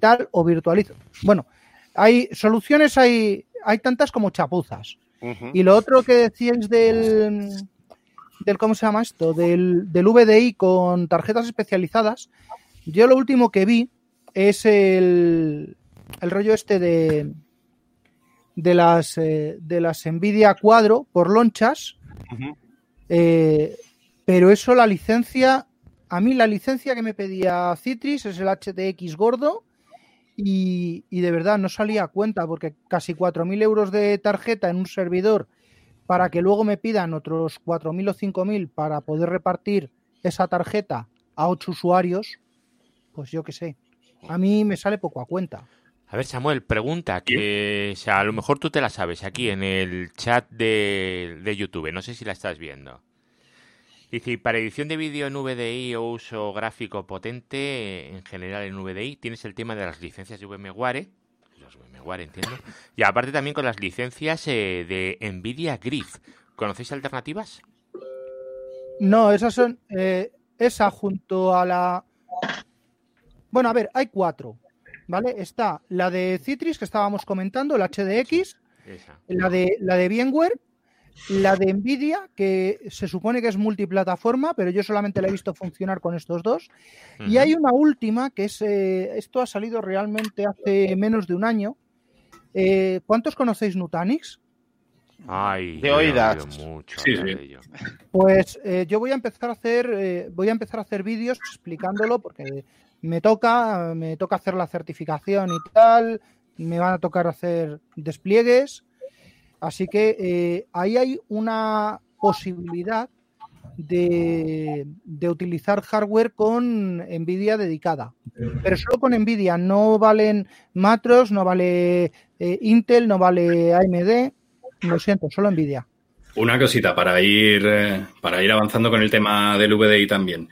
tal, o virtualizo. Bueno, hay soluciones, hay tantas como chapuzas. Y lo otro que decíais del ¿cómo se llama esto? Del VDI con tarjetas especializadas. Yo lo último que vi es el rollo este de las NVIDIA Quadro por lonchas. Pero eso, la licencia que me pedía Citrix es el HTX gordo, y de verdad no salía a cuenta, porque casi 4.000 euros de tarjeta en un servidor para que luego me pidan otros 4.000 o 5.000 para poder repartir esa tarjeta a 8 usuarios, pues yo qué sé. A mí me sale poco a cuenta. A ver, Samuel, pregunta, que a lo mejor tú te la sabes, aquí en el chat de YouTube, no sé si la estás viendo. Dice, para edición de vídeo en VDI o uso gráfico potente, en general en VDI, tienes el tema de las licencias de VMware, entiendo. Y aparte también con las licencias de NVIDIA Grid. ¿Conocéis alternativas? No, esas son... esa junto a la... Bueno, a ver, hay 4, ¿vale? Está la de Citrix, que estábamos comentando, la HDX, sí, esa. La de VMware, La de Nvidia, que se supone que es multiplataforma, pero yo solamente la he visto funcionar con estos dos. Uh-huh. Y hay una última, que es esto ha salido realmente hace menos de un año. ¿Cuántos conocéis Nutanix? Ay, de oídas. Sí, sí. Pues yo voy a empezar a hacer vídeos explicándolo porque me toca hacer la certificación y tal, me van a tocar hacer despliegues, así que ahí hay una posibilidad de utilizar hardware con NVIDIA dedicada, pero solo con NVIDIA, no valen Matros, no vale Intel, no vale AMD. Lo siento, solo Nvidia. Una cosita para ir avanzando con el tema del VDI también.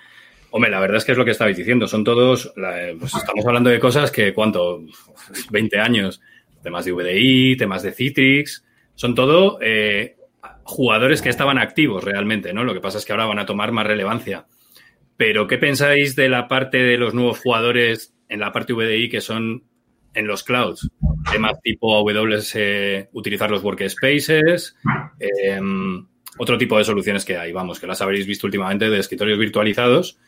Hombre, la verdad es que es lo que estabais diciendo. Son todos, pues estamos hablando de cosas que, ¿cuánto? 20 años. Temas de VDI, temas de Citrix. Son todo jugadores que estaban activos realmente, ¿no? Lo que pasa es que ahora van a tomar más relevancia. Pero, ¿qué pensáis de la parte de los nuevos jugadores en la parte VDI que son en los clouds? Temas tipo AWS, utilizar los workspaces, otro tipo de soluciones que hay, vamos, que las habréis visto últimamente de escritorios virtualizados,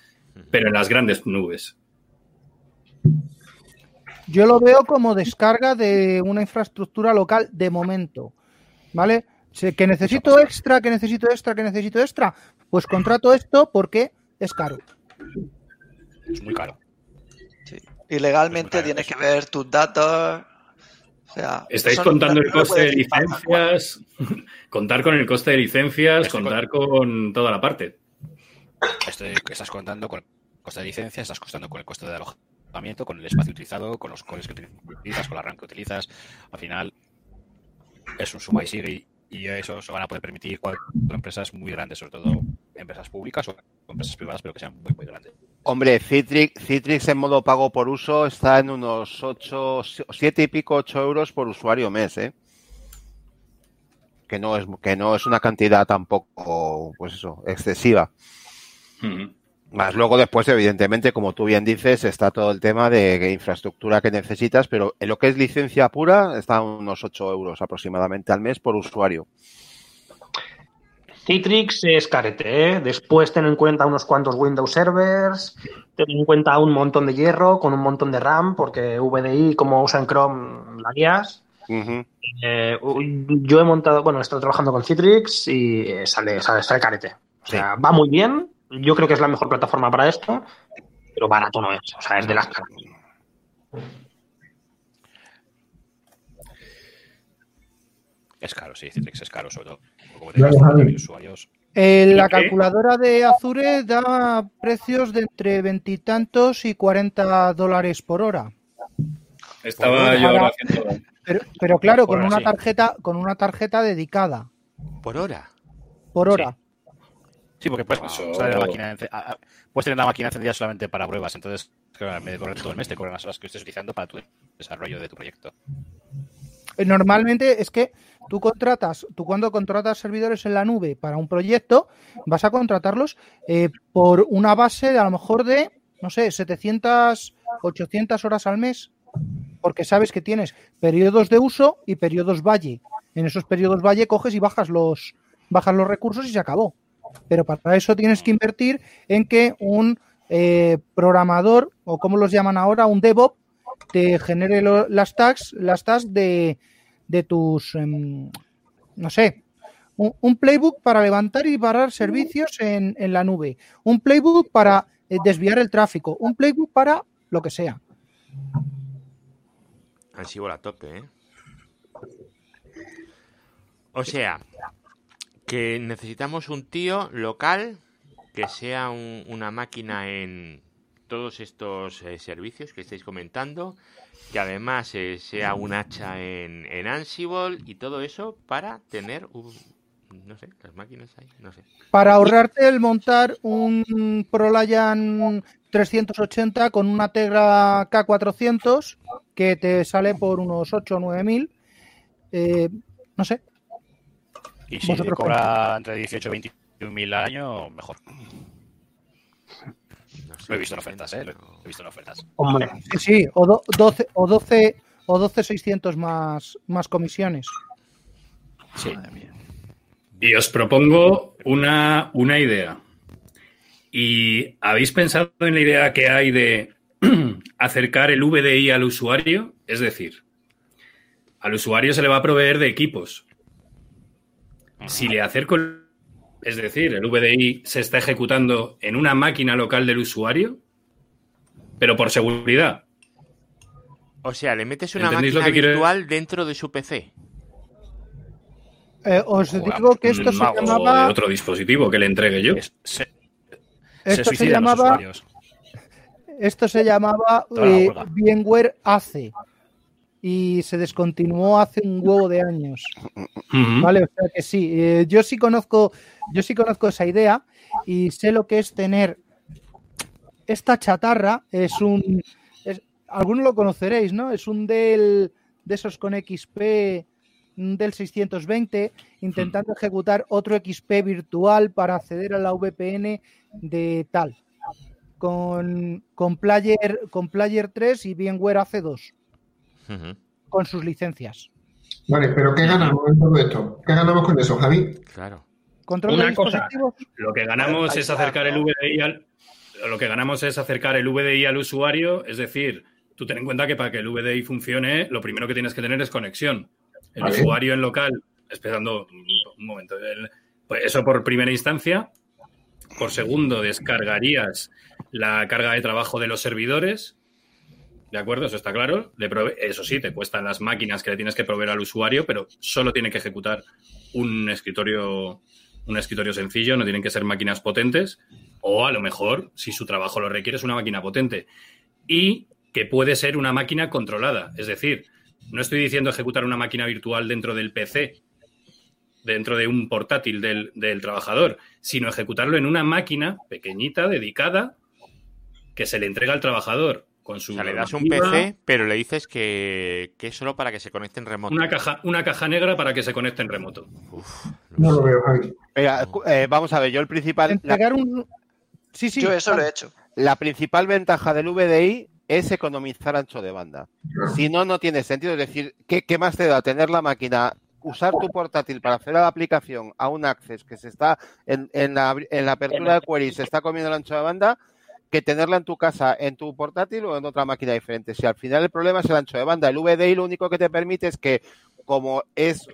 pero en las grandes nubes. Yo lo veo como descarga de una infraestructura local de momento, ¿vale? Que necesito extra, pues contrato esto porque es caro. Es muy caro. Sí. Y legalmente tienes que ver tus datos. O sea, estáis contando el coste de licencias, contar con el coste de licencias, contar con toda la parte. Estás contando con el coste de licencias, estás contando con el coste de alojamiento, con el espacio utilizado, con los cores que utilizas, con la RAM que utilizas. Al final, es un suma y sigue y eso se van a poder permitir cuatro empresas muy grandes, sobre todo empresas públicas o empresas privadas, pero que sean muy, muy grandes. Hombre, Citrix en modo pago por uso está en unos 8 euros por usuario mes, ¿eh? Que no es una cantidad tampoco, pues eso, excesiva. Uh-huh. Más luego después, evidentemente, como tú bien dices, está todo el tema de infraestructura que necesitas, pero en lo que es licencia pura está a unos 8 euros aproximadamente al mes por usuario. Citrix es carete, ¿eh? Después ten en cuenta unos cuantos Windows servers, ten en cuenta un montón de hierro con un montón de RAM, porque VDI, como usan Chrome, la guías. Uh-huh. Yo he montado, estoy trabajando con Citrix y sale carete. O sea, sí. Va muy bien, yo creo que es la mejor plataforma para esto, pero barato no es, o sea, es de las caras. Es caro, sí, Citrix es caro, sobre todo. Usuarios. La calculadora de Azure da precios de entre 20 y tantos y $40 por hora. Estaba yo ahora haciendo. Pero claro, con una tarjeta, dedicada. ¿Por hora? Por hora. Sí, porque puedes tener la máquina encendida solamente para pruebas, entonces me corre todo el mes, te cobran las horas que estés utilizando para tu desarrollo de tu proyecto. Normalmente es que tú cuando contratas servidores en la nube para un proyecto, vas a contratarlos por una base de a lo mejor de, 700, 800 horas al mes, porque sabes que tienes periodos de uso y periodos valle. En esos periodos valle coges y bajas los recursos y se acabó. Pero para eso tienes que invertir en que un programador, o como los llaman ahora, un DevOps, te genere las tags de tus, un playbook para levantar y parar servicios en la nube, un playbook para desviar el tráfico, un playbook para lo que sea. Han sido a tope, ¿eh? O sea, que necesitamos un tío local que sea una máquina en todos estos servicios que estáis comentando, que además sea un hacha en Ansible y todo eso para tener las máquinas ahí, Para ahorrarte el montar un ProLiant 380 con una Tegra K400 que te sale por unos 8 o 9.000, Y si te cobra entre 18 y 21.000 al año, mejor. Lo he visto en ofertas, Hombre, sí, o 12 600 más comisiones. Sí. Y os propongo una idea. ¿Y habéis pensado en la idea que hay de acercar el VDI al usuario? Es decir, al usuario se le va a proveer de equipos. Si le acerco, es decir, el VDI se está ejecutando en una máquina local del usuario, pero por seguridad. O sea, le metes una máquina virtual dentro de su PC. Os digo que esto se llamaba... de otro dispositivo que le entregue yo. Esto se llamaba VMware AC y se descontinuó hace un huevo de años. Uh-huh. Vale, o sea que sí. Yo sí conozco esa idea y sé lo que es tener esta chatarra. Algunos lo conoceréis, ¿no? Es un Dell de esos con XP, del 620, intentando ejecutar otro XP virtual para acceder a la VPN de tal. Con Player 3 y VMware AC2. Uh-huh. Con sus licencias. Vale, pero ¿qué ganamos con todo esto? ¿Qué ganamos con eso, Javi? Claro. ¿Control de dispositivos? Lo que ganamos es acercar el VDI al... Lo que ganamos es acercar el VDI al usuario, es decir, tú ten en cuenta que para que el VDI funcione, lo primero que tienes que tener es conexión. El usuario en local, esperando un momento, pues eso por primera instancia. Por segundo, descargarías la carga de trabajo de los servidores, ¿de acuerdo? Eso está claro. Eso sí, te cuestan las máquinas que le tienes que proveer al usuario, pero solo tiene que ejecutar un escritorio sencillo, no tienen que ser máquinas potentes. O a lo mejor, si su trabajo lo requiere, es una máquina potente. Y que puede ser una máquina controlada. Es decir, no estoy diciendo ejecutar una máquina virtual dentro del PC, dentro de un portátil del trabajador, sino ejecutarlo en una máquina pequeñita, dedicada, que se le entrega al trabajador. Con su le das un PC, pero le dices que es solo para que se conecte en remoto. Una caja negra para que se conecte en remoto. Uf, no lo veo, Javi. Mira, vamos a ver, yo el principal... Sí, yo eso lo he hecho. La principal ventaja del VDI es economizar ancho de banda. Si no, no tiene sentido. Es decir, ¿qué más te da tener la máquina, usar tu portátil para hacer la aplicación a un access que se está en la apertura de query, se está comiendo el ancho de banda, que tenerla en tu casa, en tu portátil o en otra máquina diferente? Si al final el problema es el ancho de banda, el VDI lo único que te permite es que, como es,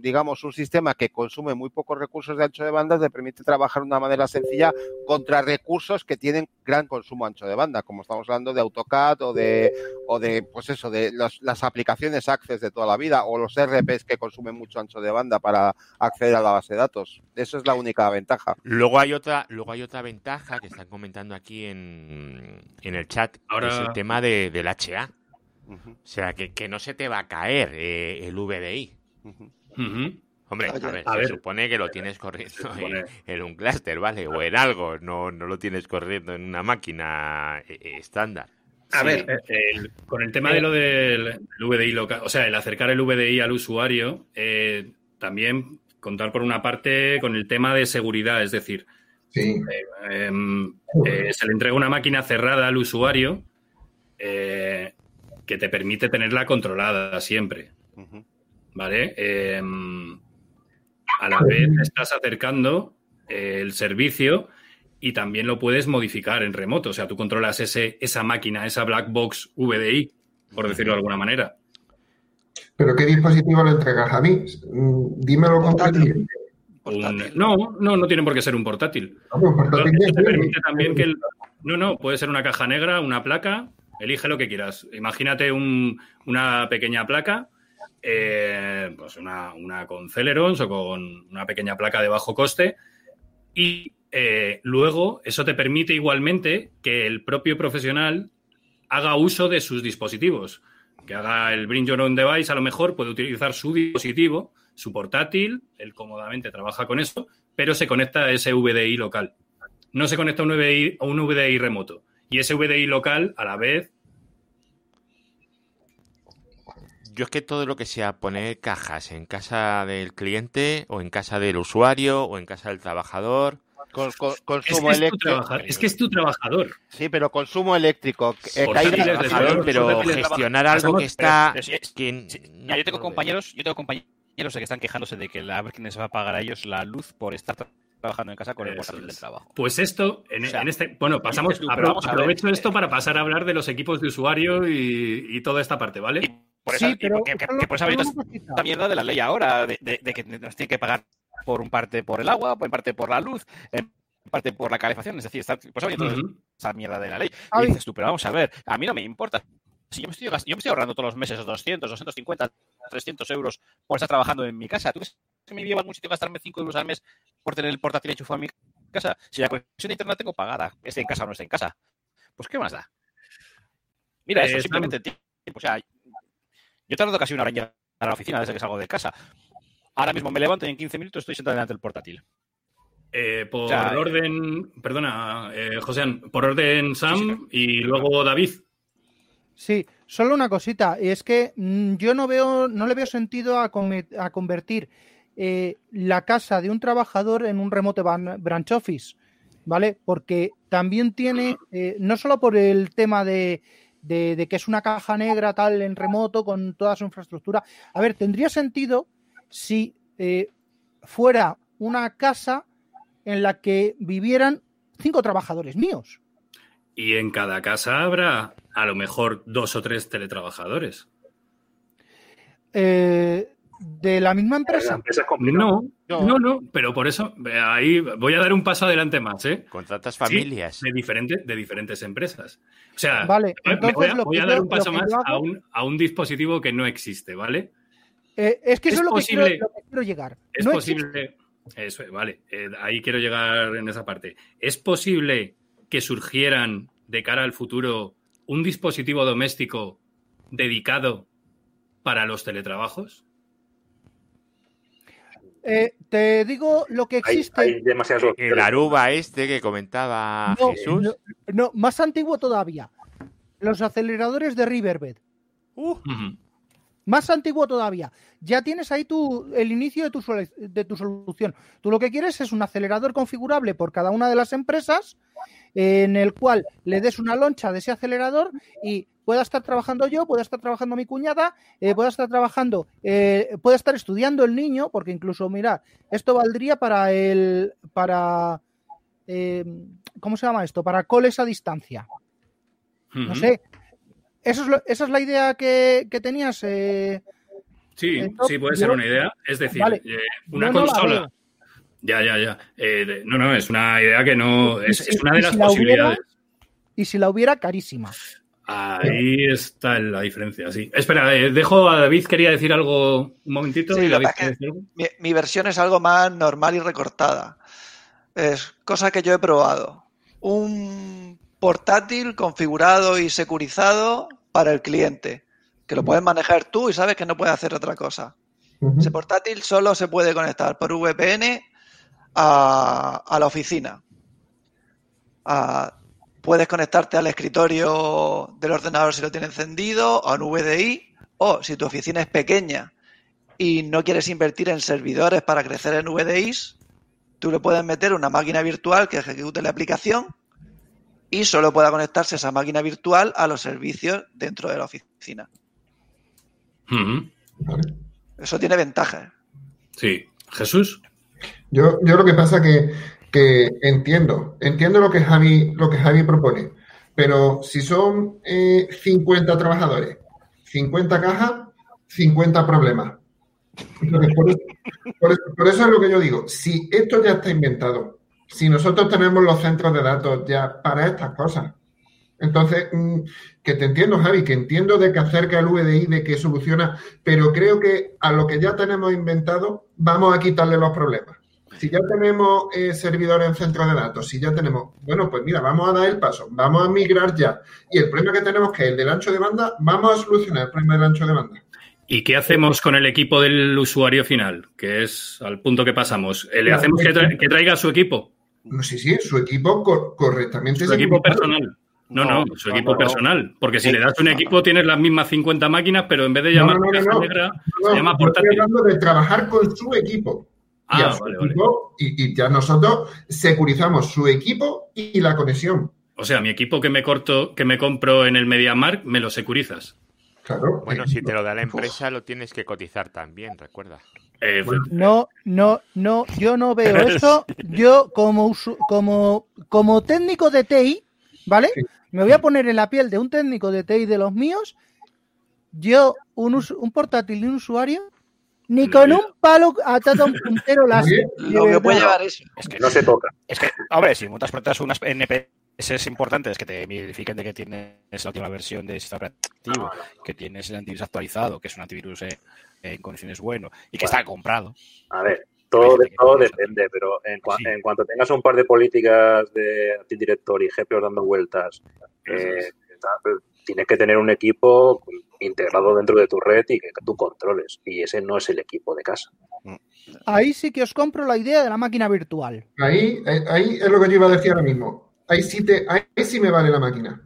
digamos, un sistema que consume muy pocos recursos de ancho de banda, te permite trabajar de una manera sencilla contra recursos que tienen gran consumo ancho de banda, como estamos hablando de AutoCAD o de las aplicaciones Access de toda la vida o los RPs que consumen mucho ancho de banda para acceder a la base de datos. Eso es la única ventaja. Luego hay otra ventaja que están comentando aquí en el chat, ahora... que es el tema del HA. Uh-huh. O sea, que no se te va a caer el VDI. Uh-huh. Uh-huh. Hombre, a ver, se supone que lo tienes corriendo en un clúster, ¿vale? O en algo, no lo tienes corriendo en una máquina estándar. Con el tema de lo del VDI local, o sea, el acercar el VDI al usuario, también contar por una parte con el tema de seguridad, es decir, se le entrega una máquina cerrada al usuario, que te permite tenerla controlada siempre, ¿vale? A la vez estás acercando el servicio y también lo puedes modificar en remoto. O sea, tú controlas esa máquina, esa black box VDI, por decirlo de alguna manera. ¿Pero qué dispositivo le entregas, Javi? Dímelo con detalle. No tiene por qué ser un portátil. Puede ser una caja negra, una placa... Elige lo que quieras. Imagínate una pequeña placa, pues una con Celerons o con una pequeña placa de bajo coste y luego eso te permite igualmente que el propio profesional haga uso de sus dispositivos, que haga el Bring Your Own Device, a lo mejor puede utilizar su dispositivo, su portátil, él cómodamente trabaja con eso, pero se conecta a ese VDI local. No se conecta a un VDI remoto. Y ese VDI local, a la vez... Yo es que todo lo que sea poner cajas en casa del cliente o en casa del usuario o en casa del trabajador... Consumo eléctrico. Es que es tu trabajador. Sí, pero consumo eléctrico. Pero gestionar algo que está... Yo tengo compañeros Ya no sé, que están quejándose de que les va a pagar a ellos la luz por estar trabajando en casa con el portátil del trabajo. Pues esto, en este... Bueno, pasamos... aprovecho esto para pasar a hablar de los equipos de usuario y toda esta parte, ¿vale? Pero por eso ha habido esta mierda de la ley ahora, de que nos tienen que pagar por un parte por el agua, por un parte por la luz... parte por la calefacción, es decir, está, pues oye, esa mierda de la ley. Y dices tú, pero vamos a ver, a mí no me importa. Si yo me estoy ahorrando todos los meses 200, 250, 300 euros por estar trabajando en mi casa. ¿Tú crees que me lleva a algún sitio gastarme 5 euros al mes por tener el portátil enchufado en mi casa? Si la conexión de internet la tengo pagada, esté en casa o no esté en casa, pues ¿qué más da? Mira, eso simplemente tiempo. O sea, yo tardo casi una hora en llegar a la oficina desde que salgo de casa. Ahora mismo me levanto y en 15 minutos estoy sentado delante del portátil. Por orden, perdona, Joséan, por orden Sam y luego David. Sí, solo una cosita, y es que yo no le veo sentido a convertir la casa de un trabajador en un remote branch office, ¿vale? Porque también tiene, no solo por el tema de que es una caja negra tal en remoto con toda su infraestructura. A ver, tendría sentido si fuera una casa en la que vivieran 5 trabajadores míos. Y en cada casa habrá a lo mejor 2 o 3 teletrabajadores. ¿De la misma empresa? La empresa no, pero por eso ahí voy a dar un paso adelante más. Contratas familias. Sí, de diferentes empresas. O sea, vale, entonces voy a dar un paso más a un dispositivo que no existe, ¿vale? Es que eso es lo que quiero llegar. Es no posible... Existe. Eso, vale, ahí quiero llegar en esa parte. ¿Es posible que surgieran de cara al futuro un dispositivo doméstico dedicado para los teletrabajos? Te digo lo que existe. Hay demasiadas opciones. El Aruba que comentaba Jesús. No, más antiguo todavía. Los aceleradores de Riverbed. Uh-huh. Más antiguo todavía. Ya tienes ahí el inicio de tu solución. Tú lo que quieres es un acelerador configurable por cada una de las empresas, en el cual le des una loncha de ese acelerador y pueda estar trabajando yo, pueda estar trabajando mi cuñada, pueda estar estudiando el niño, porque incluso, mirad, esto valdría para ¿cómo se llama esto? Para coles a distancia. Uh-huh. No sé. ¿Esa es la idea que tenías? Sí, puede ser una idea. Es decir, vale. Una consola. Ya. Es una idea que no... Es una de las posibilidades. Y si la hubiera, carísima. Ahí está la diferencia, sí. Espera, dejo a David, quería decir algo un momentito. Sí, David, decir algo. Mi versión es algo más normal y recortada. Es cosa que yo he probado. Un portátil configurado y securizado para el cliente, que lo puedes manejar tú y sabes que no puedes hacer otra cosa. Uh-huh. Ese portátil solo se puede conectar por VPN a la oficina. Puedes conectarte al escritorio del ordenador si lo tiene encendido, a un VDI, o si tu oficina es pequeña y no quieres invertir en servidores para crecer en VDIs, tú le puedes meter una máquina virtual que ejecute la aplicación y solo pueda conectarse esa máquina virtual a los servicios dentro de la oficina. Uh-huh. Vale. Eso tiene ventajas. Sí. ¿Jesús? Yo lo que pasa que entiendo lo que Javi propone, pero si son 50 trabajadores, 50 cajas, 50 problemas. Entonces, por eso es lo que yo digo. Si esto ya está inventado, si nosotros tenemos los centros de datos ya para estas cosas, entonces, que te entiendo, Javi, que entiendo de que acerca el VDI, de que soluciona, pero creo que a lo que ya tenemos inventado vamos a quitarle los problemas. Si ya tenemos servidores en centros de datos, si ya tenemos, bueno, pues mira, vamos a dar el paso, vamos a migrar ya. Y el problema que tenemos, que es el del ancho de banda, vamos a solucionar el problema del ancho de banda. ¿Y qué hacemos con el equipo del usuario final? Que es al punto que pasamos. ¿Le hacemos que traiga su equipo? No, sí, su equipo correctamente. ¿Su equipo personal? No, su equipo personal. Porque si le das un equipo tienes las mismas 50 máquinas, pero en vez de llamar caja negra, se llama portátil. Estoy hablando de trabajar con su equipo. Vale. Equipo, y ya nosotros securizamos su equipo y la conexión. O sea, mi equipo que me compro en el MediaMarkt, me lo securizas. Claro. Bueno, si te lo da la empresa, lo tienes que cotizar también, recuerda. No, yo no veo eso. Yo como técnico de TI, ¿vale? Me voy a poner en la piel de un técnico de TI de los míos. Yo, un portátil de un usuario, ni con un palo atado a un puntero láser. Lo que puede llevar eso. Es que no se toca. Es que, hombre, si montas prontas unas NP. Eso es importante, es que te verifiquen de que tienes la última versión de sistema operativo, que tienes el antivirus actualizado, que es un antivirus en condiciones bueno y que está comprado. A ver, todo depende, pero en cuanto tengas un par de políticas de Active Directory y GPOs dando vueltas, tienes que tener un equipo integrado dentro de tu red y que tú controles, y ese no es el equipo de casa. Ahí sí que os compro la idea de la máquina virtual. Ahí es lo que yo iba a decir ahora mismo. Ahí sí me vale la máquina.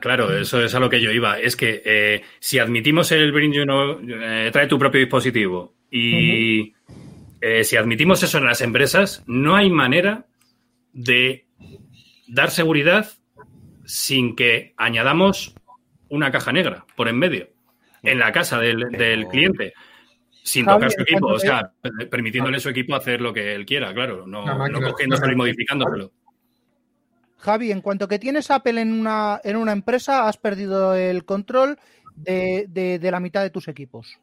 Claro, eso es a lo que yo iba. Es que si admitimos el bring your own, trae tu propio dispositivo, y si admitimos eso en las empresas, no hay manera de dar seguridad sin que añadamos una caja negra por en medio, en la casa del cliente. Sin tocar su equipo, o sea, permitiéndole su equipo hacer lo que él quiera, claro, no cogiéndoselo y modificándoselo. Javi, en cuanto que tienes Apple en una empresa, has perdido el control de la mitad de tus equipos.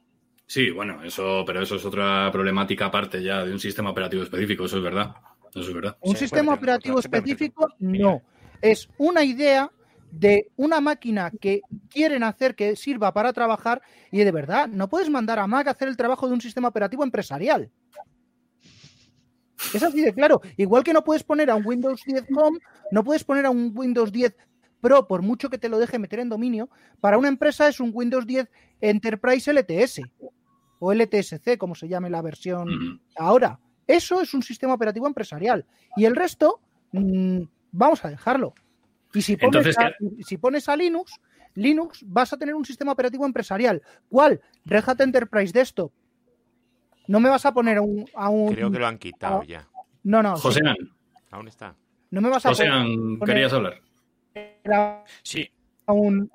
Sí, bueno, pero eso es otra problemática aparte ya de un sistema operativo específico, eso es verdad. Un sistema operativo específico, no. Es una idea de una máquina que quieren hacer que sirva para trabajar, y de verdad, no puedes mandar a Mac a hacer el trabajo de un sistema operativo empresarial. Es así de claro. Igual que no puedes poner a un Windows 10 Home, no puedes poner a un Windows 10 Pro, por mucho que te lo deje meter en dominio, para una empresa es un Windows 10 Enterprise LTS o LTSC, como se llame la versión ahora. Eso es un sistema operativo empresarial. Y el resto, vamos a dejarlo. Y si pones a Linux, vas a tener un sistema operativo empresarial. ¿Cuál? Red Hat Enterprise Desktop. No me vas a poner a un... Creo que lo han quitado ya. No. Josean. Sí. Aún está. No me vas a Josean, poner... querías hablar. Sí. A un...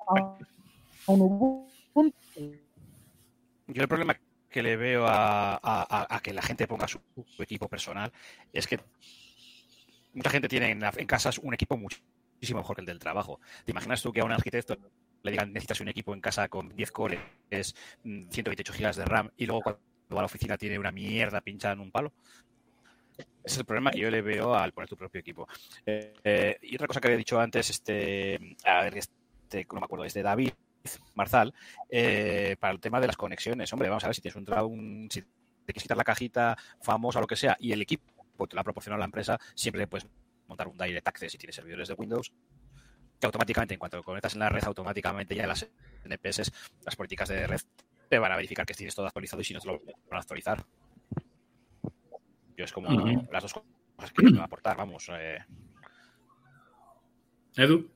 Yo el problema que le veo a que la gente ponga su equipo personal es que mucha gente tiene en casas un equipo muchísimo mejor que el del trabajo. ¿Te imaginas tú que a un arquitecto le digan necesitas un equipo en casa con 10 cores, 128 GB de RAM y luego a la oficina tiene una mierda pinchada en un palo? Ese es el problema que yo le veo al poner tu propio equipo. Y otra cosa que había dicho antes, no me acuerdo, es de David Marzal, para el tema de las conexiones. Hombre, vamos a ver, si tienes si te quieres quitar la cajita famosa o lo que sea, y el equipo te la proporciona la empresa, siempre le puedes montar un Direct Access si tienes servidores de Windows, que automáticamente, en cuanto lo conectas en la red, automáticamente ya las NPS, las políticas de red, te van a verificar que tienes todo actualizado, y si no te lo van a actualizar. Yo es como las dos cosas que me van a aportar, vamos. Edu.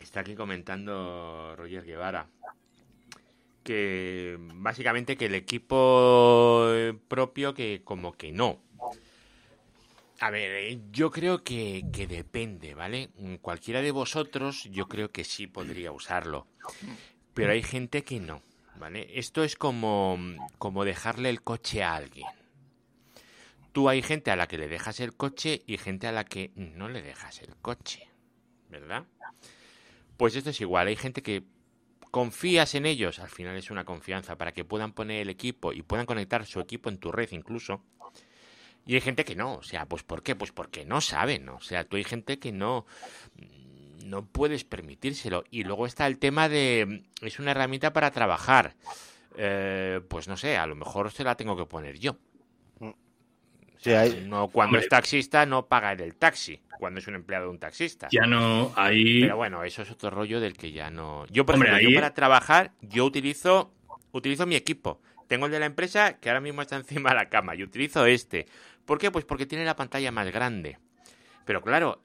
Está aquí comentando Roger Guevara que básicamente que el equipo propio que como que no. A ver, yo creo que depende, ¿vale? Cualquiera de vosotros yo creo que sí podría usarlo, pero hay gente que no, ¿vale? Esto es como dejarle el coche a alguien. Tú hay gente a la que le dejas el coche y gente a la que no le dejas el coche, ¿verdad? Pues esto es igual, hay gente que confías en ellos, al final es una confianza, para que puedan poner el equipo y puedan conectar su equipo en tu red incluso. Y hay gente que no, o sea, pues ¿por qué? Pues porque no saben, ¿no? O sea, tú hay gente que no puedes permitírselo. Y luego está el tema de, es una herramienta para trabajar, pues no sé, a lo mejor se la tengo que poner yo. O sea, no, cuando es taxista no paga el taxi, cuando es un empleado de un taxista. Ya no, ahí... Pero bueno, eso es otro rollo del que ya no... Yo, por ejemplo, ahí... yo para trabajar, yo utilizo mi equipo. Tengo el de la empresa, que ahora mismo está encima de la cama, y utilizo este. ¿Por qué? Pues porque tiene la pantalla más grande. Pero claro,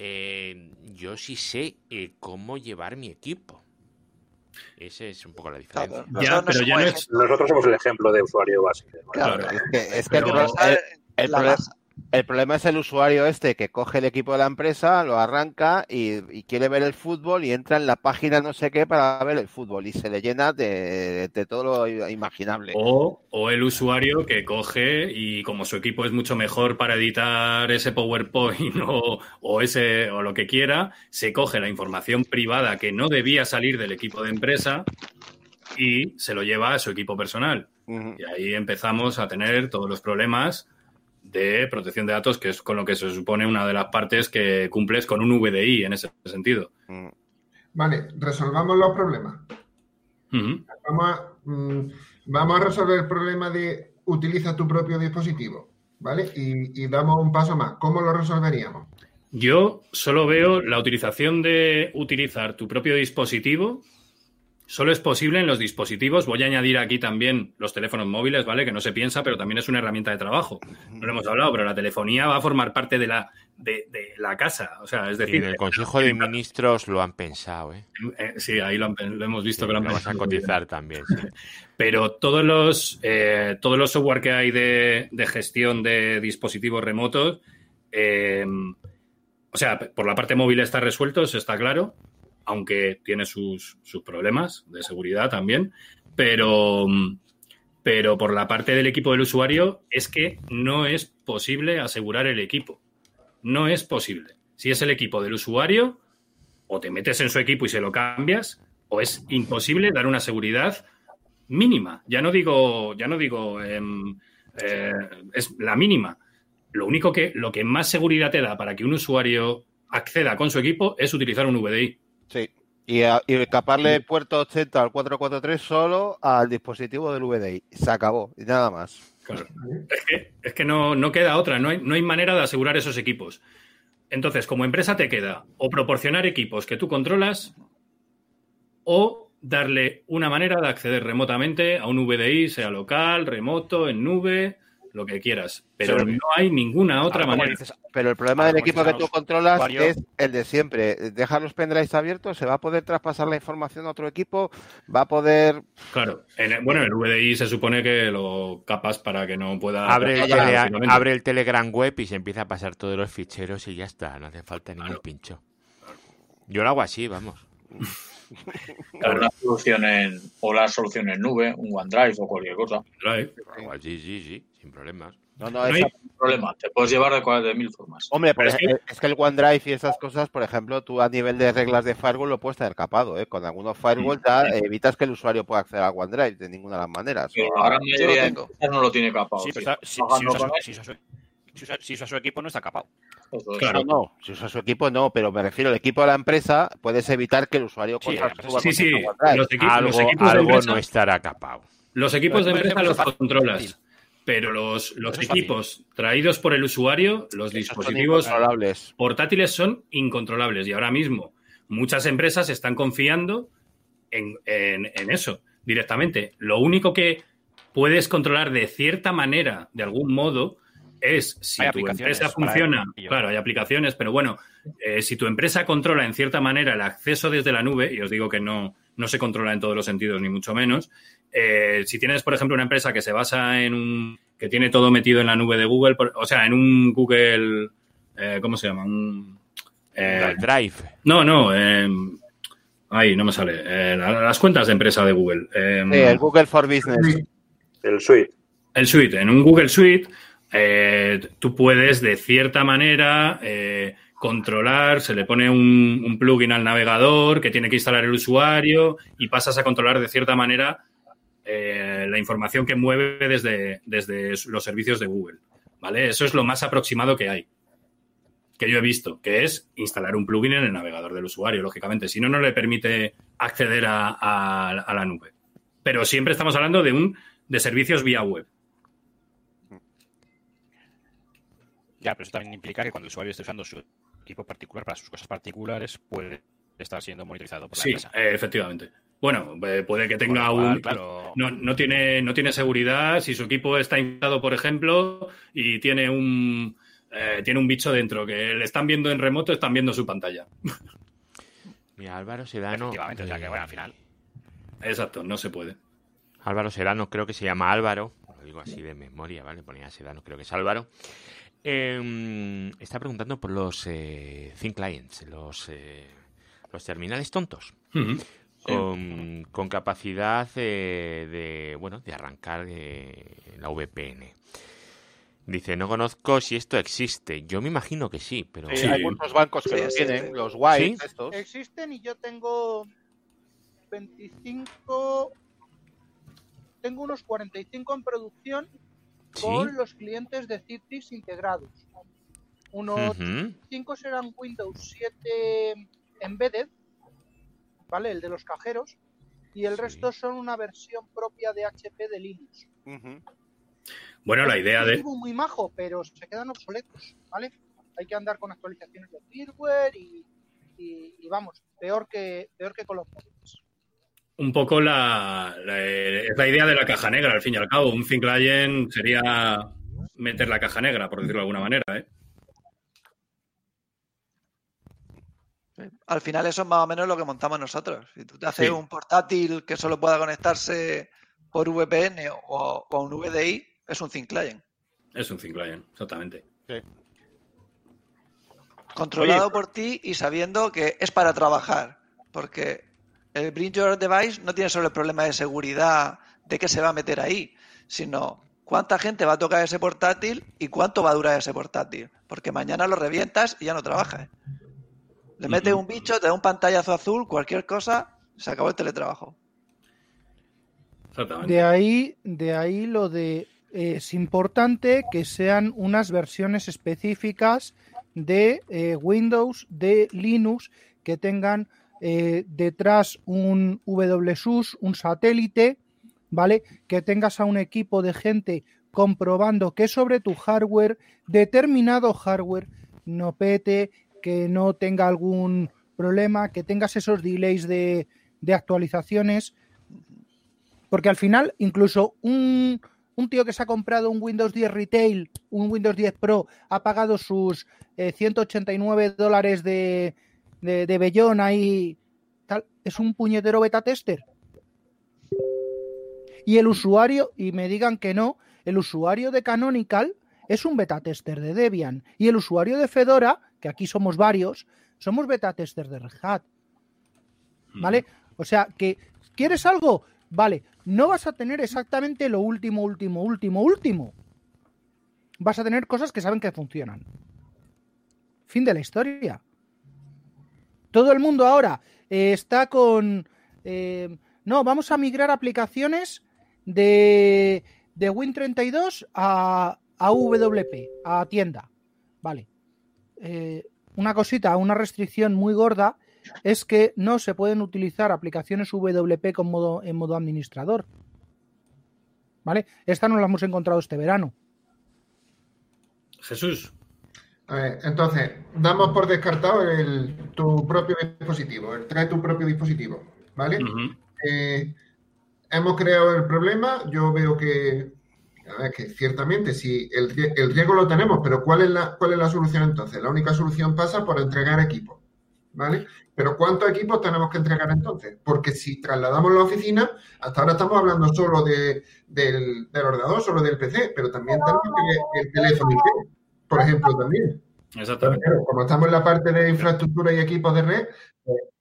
yo sí sé cómo llevar mi equipo. Esa es un poco la diferencia. Nosotros somos el ejemplo de usuario básico. Claro, es que el problema... El problema es el usuario este que coge el equipo de la empresa, lo arranca y quiere ver el fútbol y entra en la página no sé qué para ver el fútbol y se le llena de todo lo imaginable. O el usuario que coge y como su equipo es mucho mejor para editar ese PowerPoint o lo que quiera, se coge la información privada que no debía salir del equipo de empresa y se lo lleva a su equipo personal. Uh-huh. Y ahí empezamos a tener todos los problemas de protección de datos, que es con lo que se supone una de las partes que cumples con un VDI en ese sentido. Vale, resolvamos los problemas. Uh-huh. Vamos a resolver el problema de utiliza tu propio dispositivo, ¿vale? Y damos un paso más. ¿Cómo lo resolveríamos? Yo solo veo la utilización de utilizar tu propio dispositivo. Solo es posible en los dispositivos. Voy a añadir aquí también los teléfonos móviles, ¿vale? Que no se piensa, pero también es una herramienta de trabajo. No lo hemos hablado, pero la telefonía va a formar parte de la casa. O sea, es decir... Y el Consejo de Ministros lo han pensado, ¿eh? Sí, ahí lo hemos visto, sí, que lo han pensado. Vamos a cotizar también. Sí. Pero todos los software que hay de gestión de dispositivos remotos, o sea, por la parte móvil está resuelto, eso está claro, aunque tiene sus problemas de seguridad también, pero por la parte del equipo del usuario es que no es posible asegurar el equipo. No es posible. Si es el equipo del usuario, o te metes en su equipo y se lo cambias, o es imposible dar una seguridad mínima. Ya no digo, es la mínima. Lo que más seguridad te da para que un usuario acceda con su equipo es utilizar un VDI. Sí, y taparle el puerto 80 al 443 solo al dispositivo del VDI. Se acabó, y nada más. Claro. Es que no queda otra, no hay manera de asegurar esos equipos. Entonces, como empresa te queda o proporcionar equipos que tú controlas o darle una manera de acceder remotamente a un VDI, sea local, remoto, en nube... lo que quieras, pero no hay ninguna otra manera. Dices, pero el problema del equipo que tú controlas es el de siempre. Dejar los pendrives abiertos, se va a poder traspasar la información a otro equipo, va a poder... Claro, el VDI se supone que lo capas para que no pueda... Abre el Telegram web y se empieza a pasar todos los ficheros y ya está, no hace falta ningún pincho. Claro. Yo lo hago así, vamos. Claro. O la solución en nube, un OneDrive o cualquier cosa. Sí, sin problemas. No hay problema, te puedes llevar de mil formas. Hombre, pero es que el OneDrive y esas cosas, por ejemplo, tú a nivel de reglas de firewall lo puedes tener capado, ¿eh? Con algunos firewall evitas que el usuario pueda acceder a OneDrive de ninguna de las maneras. Pero la gran mayoría no lo tiene capado. Si usa su equipo, no está capado. Claro, no. Si usa su equipo, no. Pero me refiero al equipo de la empresa, puedes evitar que el usuario... Sí. Algo no estará capado. Los equipos de empresa los controlas. Pero los equipos traídos por el usuario, los dispositivos portátiles son incontrolables. Y ahora mismo muchas empresas están confiando en eso directamente. Lo único que puedes controlar de cierta manera, de algún modo... es si tu empresa funciona, claro, hay aplicaciones, pero bueno, si tu empresa controla en cierta manera el acceso desde la nube, y os digo que no se controla en todos los sentidos, ni mucho menos, si tienes, por ejemplo, una empresa que se basa en que tiene todo metido en la nube de Google, en un Google, ¿cómo se llama? Drive. No me sale. Las cuentas de empresa de Google. El Google for Business. El Suite. En un Google Suite... tú puedes, de cierta manera, controlar, se le pone un plugin al navegador que tiene que instalar el usuario y pasas a controlar, de cierta manera, la información que mueve desde los servicios de Google, ¿vale? Eso es lo más aproximado que hay, que yo he visto, que es instalar un plugin en el navegador del usuario, lógicamente. Si no, no le permite acceder a la nube. Pero siempre estamos hablando de servicios vía web. Ya, pero eso también implica que cuando el usuario esté usando su equipo particular para sus cosas particulares, puede estar siendo monitorizado por la empresa. Sí, efectivamente. Bueno, puede que tenga claro. No tiene seguridad. Si su equipo está infectado, por ejemplo, y tiene un bicho dentro que le están viendo en remoto, están viendo su pantalla. Mira, Álvaro Sedano... Efectivamente, o sea que bueno, al final... Exacto, no se puede. Álvaro Sedano, creo que se llama Álvaro. Lo digo así de memoria, ¿vale? Ponía Sedano, creo que es Álvaro. Está preguntando por los thin clients, los terminales tontos. Uh-huh. Con capacidad de arrancar la VPN. Dice, no conozco si esto existe. Yo me imagino que sí, pero... Sí. Hay muchos bancos que lo tienen, los white, ¿sí? Estos. Existen y yo tengo 25... Tengo unos 45 en producción con los clientes de Citrix integrados. Unos 5 serán Windows 7 Embedded, ¿vale? El de los cajeros. Y el resto son una versión propia de HP de Linux. Uh-huh. Bueno, la idea de... Es muy majo, pero se quedan obsoletos, ¿vale? Hay que andar con actualizaciones de firmware y vamos, peor que con los móviles. Un poco la idea de la caja negra, al fin y al cabo. Un thin client sería meter la caja negra, por decirlo de alguna manera, ¿eh? Al final eso es más o menos lo que montamos nosotros. Si tú te haces un portátil que solo pueda conectarse por VPN o un VDI, es un thin client. Es un thin client, exactamente. Sí. Controlado por ti y sabiendo que es para trabajar, porque el Bring Your Device no tiene solo el problema de seguridad de qué se va a meter ahí, sino cuánta gente va a tocar ese portátil y cuánto va a durar ese portátil, porque mañana lo revientas y ya no trabajas. Le metes un bicho, te da un pantallazo azul, cualquier cosa, se acabó el teletrabajo. De ahí lo de es importante que sean unas versiones específicas de Windows, de Linux, que tengan detrás un WSUS, un satélite, ¿vale? Que tengas a un equipo de gente comprobando que sobre tu hardware, determinado hardware, no pete, que no tenga algún problema, que tengas esos delays de actualizaciones, porque al final incluso un tío que se ha comprado un Windows 10 Retail, un Windows 10 Pro, ha pagado sus $189 de bellón ahí, tal, es un puñetero beta tester. Y el usuario, y me digan que no, el usuario de Canonical es un beta tester de Debian. Y el usuario de Fedora, que aquí somos varios, somos beta tester de Red Hat. ¿Vale? O sea, que ¿quieres algo? Vale, no vas a tener exactamente lo último. Vas a tener cosas que saben que funcionan. Fin de la historia. Todo el mundo ahora está con... vamos a migrar aplicaciones de Win32 a WP, a tienda. Vale. Una cosita, una restricción muy gorda es que no se pueden utilizar aplicaciones WP en modo administrador. ¿Vale? Esta no la hemos encontrado este verano. Jesús. A ver, entonces, damos por descartado tu propio dispositivo, trae tu propio dispositivo, ¿vale? Uh-huh. Hemos creado el problema, yo veo que ciertamente si el riesgo lo tenemos, pero ¿cuál es la solución entonces? La única solución pasa por entregar equipos, ¿vale? Pero ¿cuántos equipos tenemos que entregar entonces? Porque si trasladamos la oficina, hasta ahora estamos hablando solo del ordenador, solo del PC, pero también tenemos que el teléfono IP. Por ejemplo, también. Exactamente. Pero como estamos en la parte de infraestructura y equipos de red,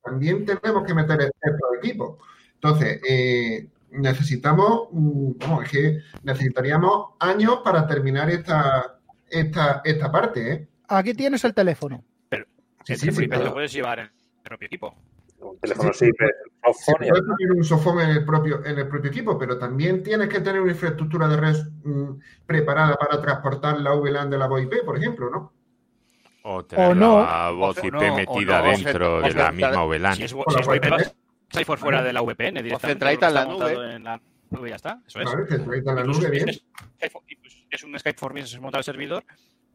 también tenemos que meter estos equipos. Entonces, necesitaríamos años para terminar esta parte, ¿eh? Aquí tienes el teléfono. Pero te lo puedes llevar en el propio equipo. Un teléfono softphone. Puedes tener un softphone en el propio equipo, pero también tienes que tener una infraestructura de red preparada para transportar la VLAN de la voz IP, por ejemplo, ¿no? O tener la voz IP metida dentro de la misma VLAN. Si es VoIP, estáis por fuera de la VPN directamente. Centradita en la nube. En la nube ya está, eso es. Vale, centradita en la nube, bien. Es un Skype for Business montado al servidor,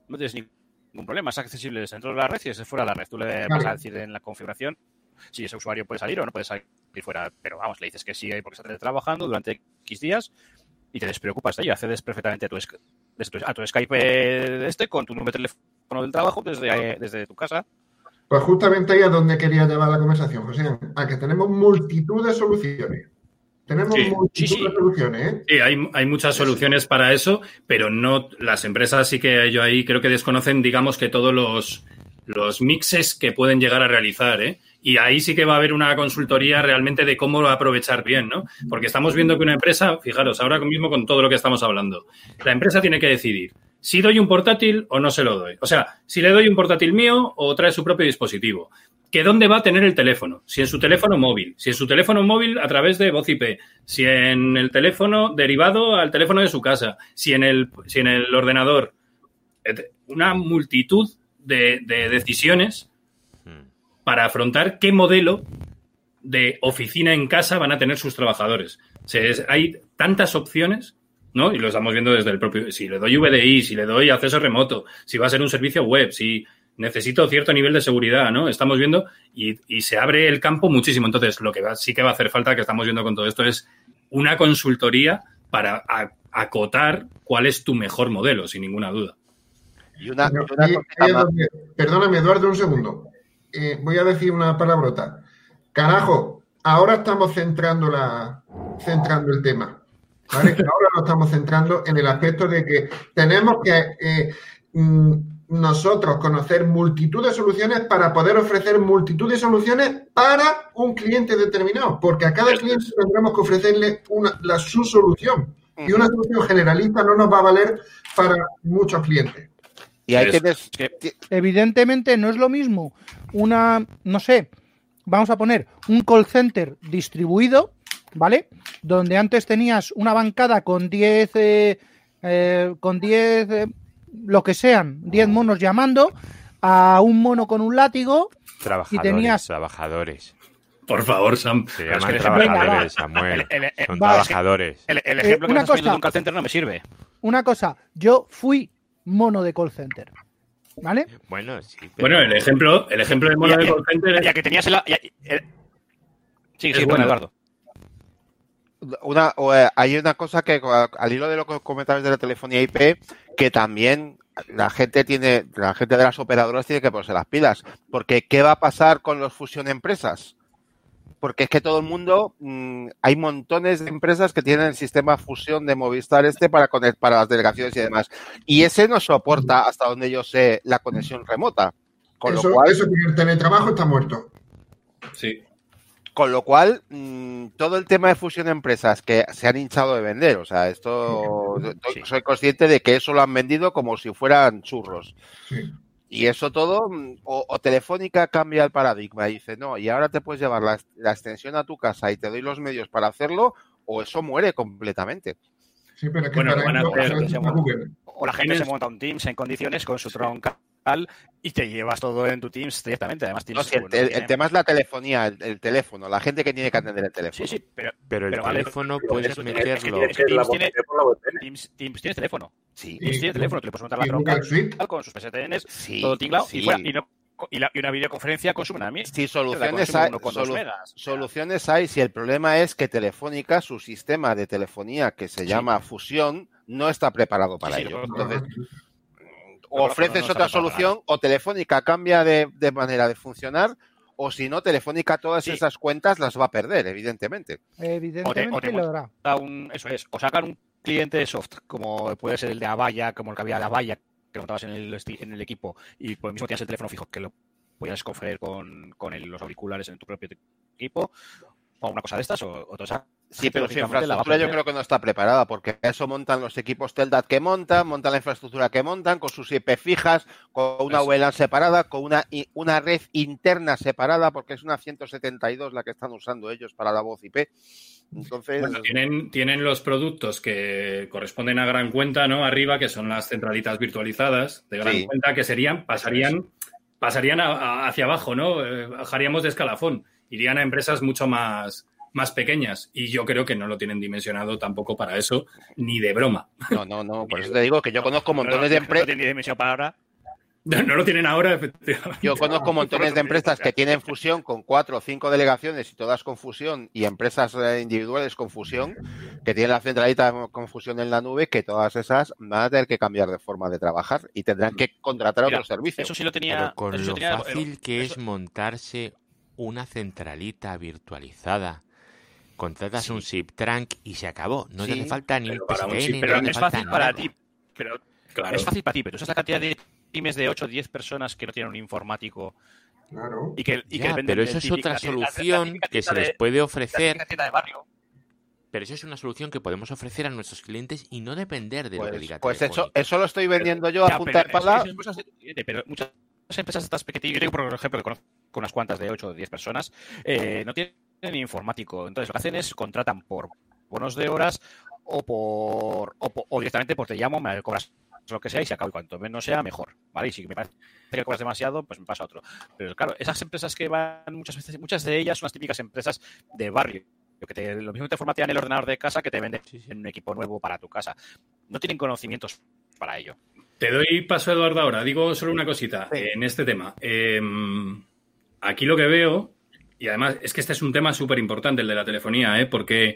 no tienes ningún problema. Es accesible dentro de la red y es fuera de la red. Tú le vas a decir en la configuración si ese usuario puede salir o no puede salir fuera, pero vamos, le dices que sí porque está trabajando durante X días y te despreocupas de ello, accedes perfectamente a tu Skype con tu número de teléfono del trabajo desde tu casa. Pues justamente ahí es donde quería llevar la conversación, José, a que tenemos multitud de soluciones. Tenemos muchas soluciones, ¿eh? Sí, hay muchas soluciones para eso, pero no las empresas sí que yo ahí creo que desconocen, digamos, que todos los mixes que pueden llegar a realizar, ¿eh? Y ahí sí que va a haber una consultoría realmente de cómo aprovechar bien, ¿no? Porque estamos viendo que una empresa, fijaros, ahora mismo con todo lo que estamos hablando, la empresa tiene que decidir si doy un portátil o no se lo doy. O sea, si le doy un portátil mío o trae su propio dispositivo. ¿Que dónde va a tener el teléfono? Si en su teléfono móvil. Si en su teléfono móvil a través de voz IP. Si en el teléfono derivado al teléfono de su casa. Si en el ordenador. Una multitud de decisiones para afrontar qué modelo de oficina en casa van a tener sus trabajadores. O sea, hay tantas opciones, ¿no? Y lo estamos viendo desde el propio... Si le doy VDI, si le doy acceso remoto, si va a ser un servicio web, si necesito cierto nivel de seguridad, ¿no? Estamos viendo y se abre el campo muchísimo. Entonces, lo que sí que va a hacer falta, que estamos viendo con todo esto, es una consultoría para acotar cuál es tu mejor modelo, sin ninguna duda. Perdóname, Eduardo, un segundo. Voy a decir una palabrota. Carajo, ahora estamos centrando el tema. ¿Vale? Ahora lo estamos centrando en el aspecto de que tenemos que nosotros conocer multitud de soluciones para poder ofrecer multitud de soluciones para un cliente determinado. Porque a cada cliente tendremos que ofrecerle su solución. Y una solución generalista no nos va a valer para muchos clientes. Y ahí tienes... Evidentemente no es lo mismo vamos a poner un call center distribuido, ¿vale? Donde antes tenías una bancada con 10 lo que sean, 10 monos llamando a un mono con un látigo y tenías... Trabajadores. Por favor, Sam. Se llaman trabajadores, Samuel. Son trabajadores. El ejemplo que estás poniendo de un call center no me sirve. Una cosa, yo fui mono de call center, ¿vale? Bueno, sí. Pero... Bueno, el ejemplo de mono de call center... Ya que tenías el... Sí, bueno, Eduardo. Hay una cosa que, al hilo de lo que comentabas de la telefonía IP, que también la gente de las operadoras tiene que ponerse las pilas. Porque, ¿qué va a pasar con los fusión empresas? Porque es que todo el mundo, hay montones de empresas que tienen el sistema fusión de Movistar para las delegaciones y demás. Y ese no soporta, hasta donde yo sé, la conexión remota. Con lo cual, eso que el teletrabajo está muerto. Sí. Con lo cual, todo el tema de fusión de empresas que se han hinchado de vender, o sea, esto sí. Soy consciente de que eso lo han vendido como si fueran churros. Sí. Y eso todo, o Telefónica cambia el paradigma y dice, no, y ahora te puedes llevar la extensión a tu casa y te doy los medios para hacerlo, o eso muere completamente. Sí, pero o la gente se monta un Teams en condiciones con su troncal y te llevas todo en tu Teams directamente. Además, el tema es la telefonía, el teléfono, la gente que tiene que atender el teléfono. Sí, pero el teléfono puedes meterlo. Teams tiene teléfono. Sí. Teams tiene teléfono, te le puedes montar la troncal con sus PSTNs, todo tinglado y fuera. Y una videoconferencia consume a mí. Sí, soluciones hay. Si el problema es que Telefónica, su sistema de telefonía que se llama Fusión, no está preparado para ello. Entonces, o ofreces otra solución, o Telefónica cambia de manera de funcionar, o si no, Telefónica todas esas cuentas las va a perder, evidentemente. Evidentemente lo hará. Eso es, o sacan un cliente de soft, como puede ser el de Avaya, como el que había de Avaya, que lo montabas en el equipo y por el mismo tienes el teléfono fijo que lo podías conferir con los auriculares en tu propio equipo o una cosa de estas o otra. Sí, pero su infraestructura yo creo que no está preparada porque eso montan los equipos Teldat que montan la infraestructura que montan con sus IP fijas, con una VLAN separada, con una red interna separada porque es una 172 la que están usando ellos para la voz IP. Entonces, bueno, tienen los productos que corresponden a gran cuenta, ¿no? Arriba, que son las centralitas virtualizadas de gran cuenta, que pasarían hacia abajo, ¿no? Bajaríamos de escalafón, irían a empresas mucho más pequeñas y yo creo que no lo tienen dimensionado tampoco para eso, ni de broma. No, por eso te digo que yo conozco montones de empresas. No tiene dimensión para ahora. No lo tienen ahora, efectivamente. Yo conozco montones de empresas que tienen fusión con 4 o 5 delegaciones y todas con fusión y empresas individuales con fusión que tienen la centralita con fusión en la nube, que todas esas van a tener que cambiar de forma de trabajar y tendrán que contratar otros servicios. Eso sí lo tenía. Pero con lo fácil que es montarse una centralita virtualizada Contratas un SIP trunk y se acabó. No te hace falta ni un PSTN. Pero es fácil para ti. Es fácil para ti, pero tú sabes la cantidad de pymes de 8 o 10 personas que no tienen un informático. Claro. Pero eso es otra solución que se les puede ofrecer. Pero eso es una solución que podemos ofrecer a nuestros clientes y no depender de lo que diga Telefónica. Pues eso lo estoy vendiendo yo a punta de pala. Pero muchas empresas estas pequeñas, yo tengo por ejemplo que conozco unas cuantas de 8 o 10 personas, no tienen informático. Entonces lo que hacen es contratan por bonos de horas o directamente por te llamo, me cobras lo que sea y se acaba. Y cuanto menos sea, mejor, ¿vale? Y si me parece que cobras demasiado, pues me pasa otro. Pero claro, esas empresas que van muchas veces, muchas de ellas son las típicas empresas de barrio. Lo mismo te formatean el ordenador de casa que te venden un equipo nuevo para tu casa. No tienen conocimientos para ello. Te doy paso, Eduardo, ahora. Digo solo una cosita en este tema. Aquí lo que veo, y además es que este es un tema súper importante, el de la telefonía, porque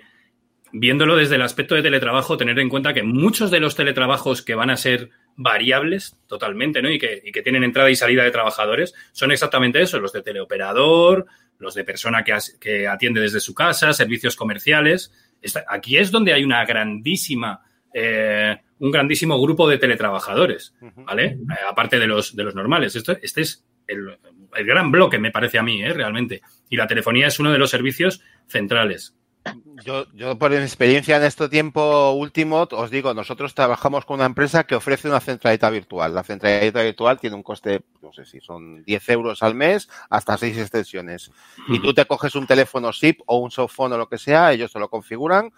viéndolo desde el aspecto de teletrabajo, tener en cuenta que muchos de los teletrabajos que van a ser variables totalmente, ¿no? Y que tienen entrada y salida de trabajadores, son exactamente eso, los de teleoperador, los de persona que atiende desde su casa, servicios comerciales. Aquí es donde hay una un grandísimo grupo de teletrabajadores, ¿vale? Aparte de los normales. Este es el gran bloque, me parece a mí, realmente. Y la telefonía es uno de los servicios centrales. Yo por mi experiencia en este tiempo último, os digo, nosotros trabajamos con una empresa que ofrece una centralita virtual. La centralita virtual tiene un coste, no sé si son 10 euros al mes, hasta 6 extensiones. Y tú te coges un teléfono SIP o un softphone o lo que sea, ellos te lo configuran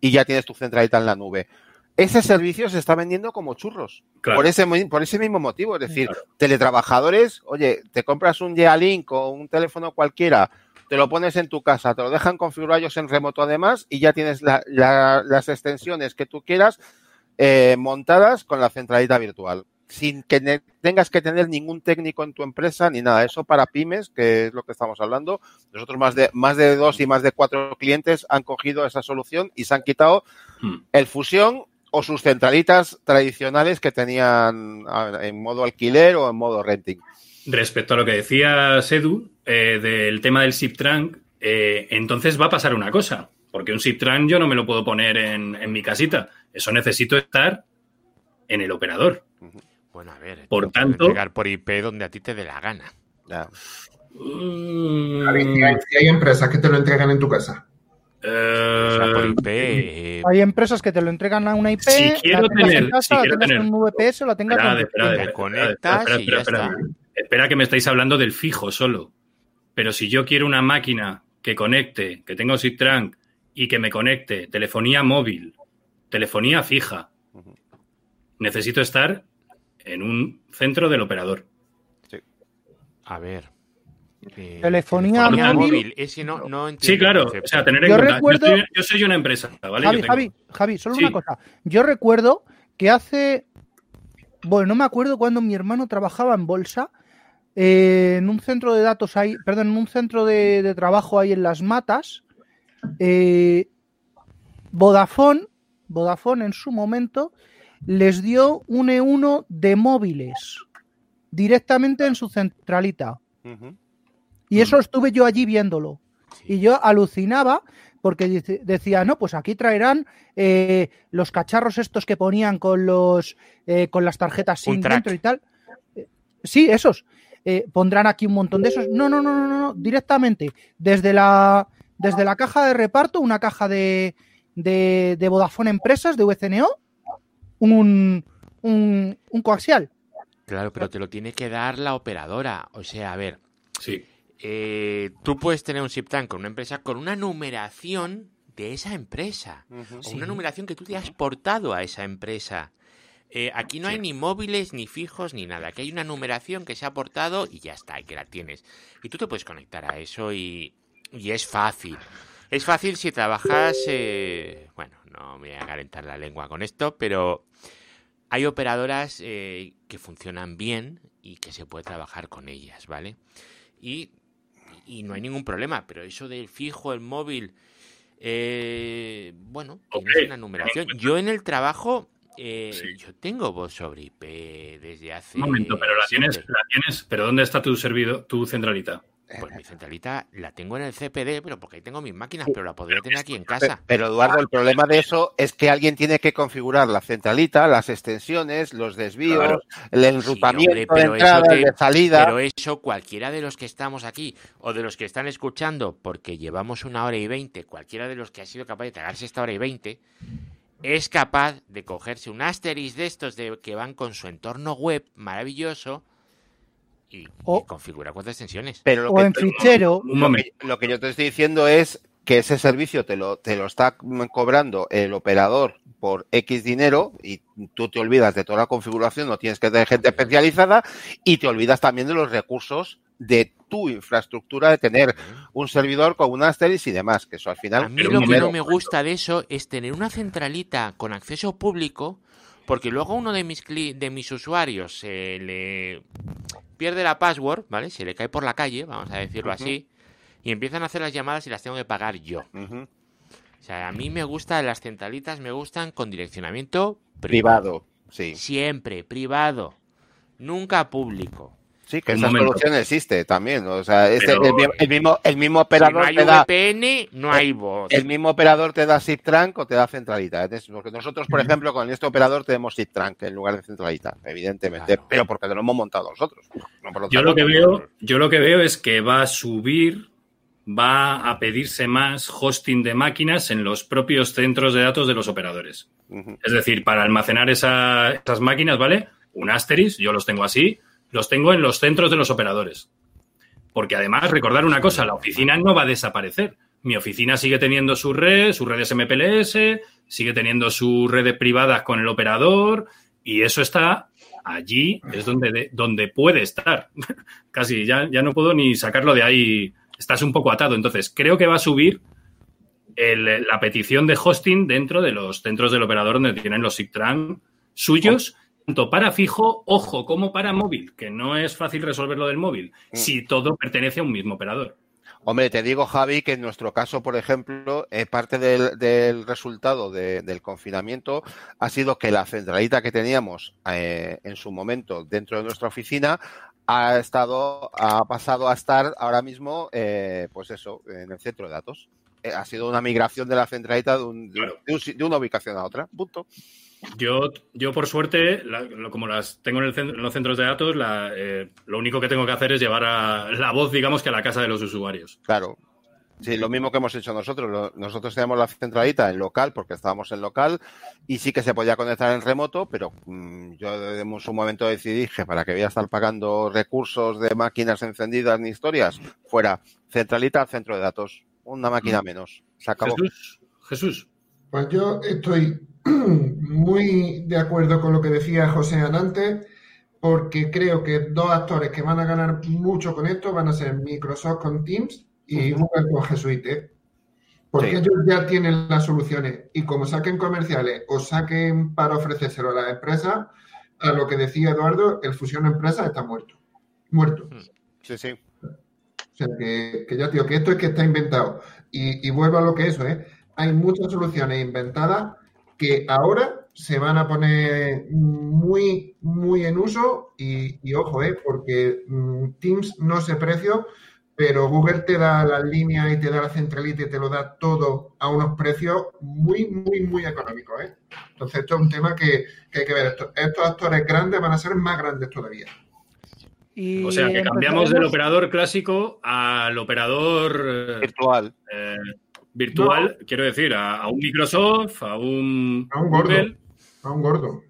y ya tienes tu centralita en la nube. Ese servicio se está vendiendo como churros, claro. por ese mismo motivo. Es decir, claro, teletrabajadores, oye, te compras un Yealink o un teléfono cualquiera, te lo pones en tu casa, te lo dejan configurar ellos en remoto además y ya tienes las extensiones que tú quieras montadas con la centralita virtual. Sin que tengas que tener ningún técnico en tu empresa ni nada. Eso para pymes, que es lo que estamos hablando. Nosotros más de 2 y más de 4 clientes han cogido esa solución y se han quitado el Fusión o sus centralitas tradicionales que tenían en modo alquiler o en modo renting. Respecto a lo que decía Edu, del tema del SIP trunk, entonces va a pasar una cosa, porque un SIP trunk yo no me lo puedo poner en mi casita. Eso necesito estar en el operador. Bueno, a ver, por tanto, llegar por IP donde a ti te dé la gana. Ya. Hay empresas que te lo entregan en tu casa. Hay empresas que te lo entregan a una IP. Si quiero tener, en casa, si quiero tener un VPS, la tengas en conectas y ya está. Espera, que me estáis hablando del fijo solo. Pero si yo quiero una máquina que conecte, que tenga un SIP trunk y que me conecte telefonía móvil, telefonía fija, necesito estar en un centro del operador. Sí. A ver. Telefonía móvil. Es que no entiendo. Sí, claro. O sea, tener en cuenta. Recuerdo... Yo soy una empresa, ¿vale? Javi, solo una cosa. Yo recuerdo que hace... Bueno, no me acuerdo cuando mi hermano trabajaba en bolsa, en un centro de datos ahí, perdón, en un centro de trabajo ahí en Las Matas, Vodafone en su momento les dio un E1 de móviles directamente en su centralita. Y eso estuve yo allí viéndolo. Y yo alucinaba porque decía, no, pues aquí traerán los cacharros estos que ponían con las tarjetas SIM dentro y tal. Sí, esos. Pondrán aquí un montón de esos. No, directamente. Desde la caja de reparto, una caja de Vodafone Empresas, de VCNO, un coaxial. Claro, pero te lo tiene que dar la operadora. O sea, a ver... Sí. Tú puedes tener un SIP trunk con una empresa con una numeración de esa empresa, una numeración que tú te has portado a esa empresa. Aquí no hay ni móviles, ni fijos, ni nada. Aquí hay una numeración que se ha portado y ya está, y que la tienes. Y tú te puedes conectar a eso y es fácil. Es fácil si trabajas... bueno, no me voy a calentar la lengua con esto, pero hay operadoras que funcionan bien y que se puede trabajar con ellas, ¿vale? Y no hay ningún problema, pero eso del fijo, el móvil, bueno, es una numeración. Yo en el trabajo, yo tengo voz sobre IP desde hace... Un momento, pero la tienes, pero ¿dónde está tu servidor, tu centralita? Pues mi centralita la tengo en el CPD, pero porque ahí tengo mis máquinas, pero la podría tener aquí en casa. Pero Eduardo, el problema de eso es que alguien tiene que configurar la centralita, las extensiones, los desvíos, claro, el enrutamiento, sí, de entrada, de salida. Pero eso cualquiera de los que estamos aquí o de los que están escuchando, porque llevamos 1 hora y 20, cualquiera de los que ha sido capaz de tragarse esta 1 hora y 20, es capaz de cogerse un Asterisk de estos de que van con su entorno web maravilloso y configurar cuántas extensiones. Pero lo o que en fichero. Lo que yo te estoy diciendo es que ese servicio te lo está cobrando el operador por X dinero y tú te olvidas de toda la configuración, no tienes que tener gente especializada y te olvidas también de los recursos de tu infraestructura, de tener un servidor con un Asterisk y demás, que eso al final... A mí lo que no me gusta de eso es tener una centralita con acceso público, porque luego uno de mis usuarios se le pierde la password, ¿vale? Se le cae por la calle, vamos a decirlo así, y empiezan a hacer las llamadas y las tengo que pagar yo. O sea, a mí me gustan las centralitas, me gustan con direccionamiento privado. Sí. Siempre privado, nunca público. Sí, que esa solución existe también, o sea, el mismo operador si no hay VPN, no hay voz. El mismo operador te da SIP-Trunk o te da centralita. Porque nosotros, por ejemplo, con este operador tenemos SIP-Trunk en lugar de centralita, evidentemente, claro, pero porque lo hemos montado nosotros. No por yo lo que veo es que va a subir, va a pedirse más hosting de máquinas en los propios centros de datos de los operadores. Es decir, para almacenar esas máquinas, ¿vale? Un Asterisk, yo los tengo así. Los tengo en los centros de los operadores. Porque además, recordar una cosa, la oficina no va a desaparecer. Mi oficina sigue teniendo sus redes MPLS, sigue teniendo sus redes privadas con el operador y eso está allí, es donde puede estar. Casi ya no puedo ni sacarlo de ahí. Estás un poco atado. Entonces, creo que va a subir la petición de hosting dentro de los centros del operador donde tienen los SIP-Trunk suyos, tanto para fijo, ojo, como para móvil, que no es fácil resolver lo del móvil, si todo pertenece a un mismo operador. Hombre, te digo, Javi, que en nuestro caso, por ejemplo, parte del resultado del confinamiento ha sido que la centralita que teníamos en su momento dentro de nuestra oficina ha pasado a estar ahora mismo, pues eso, en el centro de datos. Ha sido una migración de la centralita de una ubicación a otra, punto. Yo por suerte, como las tengo en los centros de datos, lo único que tengo que hacer es llevar la voz, digamos, que a la casa de los usuarios. Claro. Sí, lo mismo que hemos hecho nosotros. Nosotros teníamos la centralita en local, porque estábamos en local, y sí que se podía conectar en remoto, pero yo en un momento decidí que para que voy a estar pagando recursos de máquinas encendidas ni historias, fuera, centralita al centro de datos. Una máquina menos. Se acabó. Jesús. Pues yo estoy muy de acuerdo con lo que decía José antes, porque creo que dos actores que van a ganar mucho con esto van a ser Microsoft con Teams y Google con G Suite, porque ellos ya tienen las soluciones y como saquen comerciales o saquen para ofrecérselo a las empresas, a lo que decía Eduardo, el fusión empresa está muerto. Sí. O sea, que ya digo que esto es que está inventado y vuelvo a lo que eso es, hay muchas soluciones inventadas que ahora se van a poner muy, muy en uso y ojo, porque Teams no se precio, pero Google te da las líneas y te da la centralita y te lo da todo a unos precios muy, muy, muy económicos. Entonces, esto es un tema que hay que ver. Estos actores grandes van a ser más grandes todavía. O sea, que cambiamos del operador clásico al operador... virtual, no. Quiero decir, a un Microsoft, a un gordo, Google. A un gordo.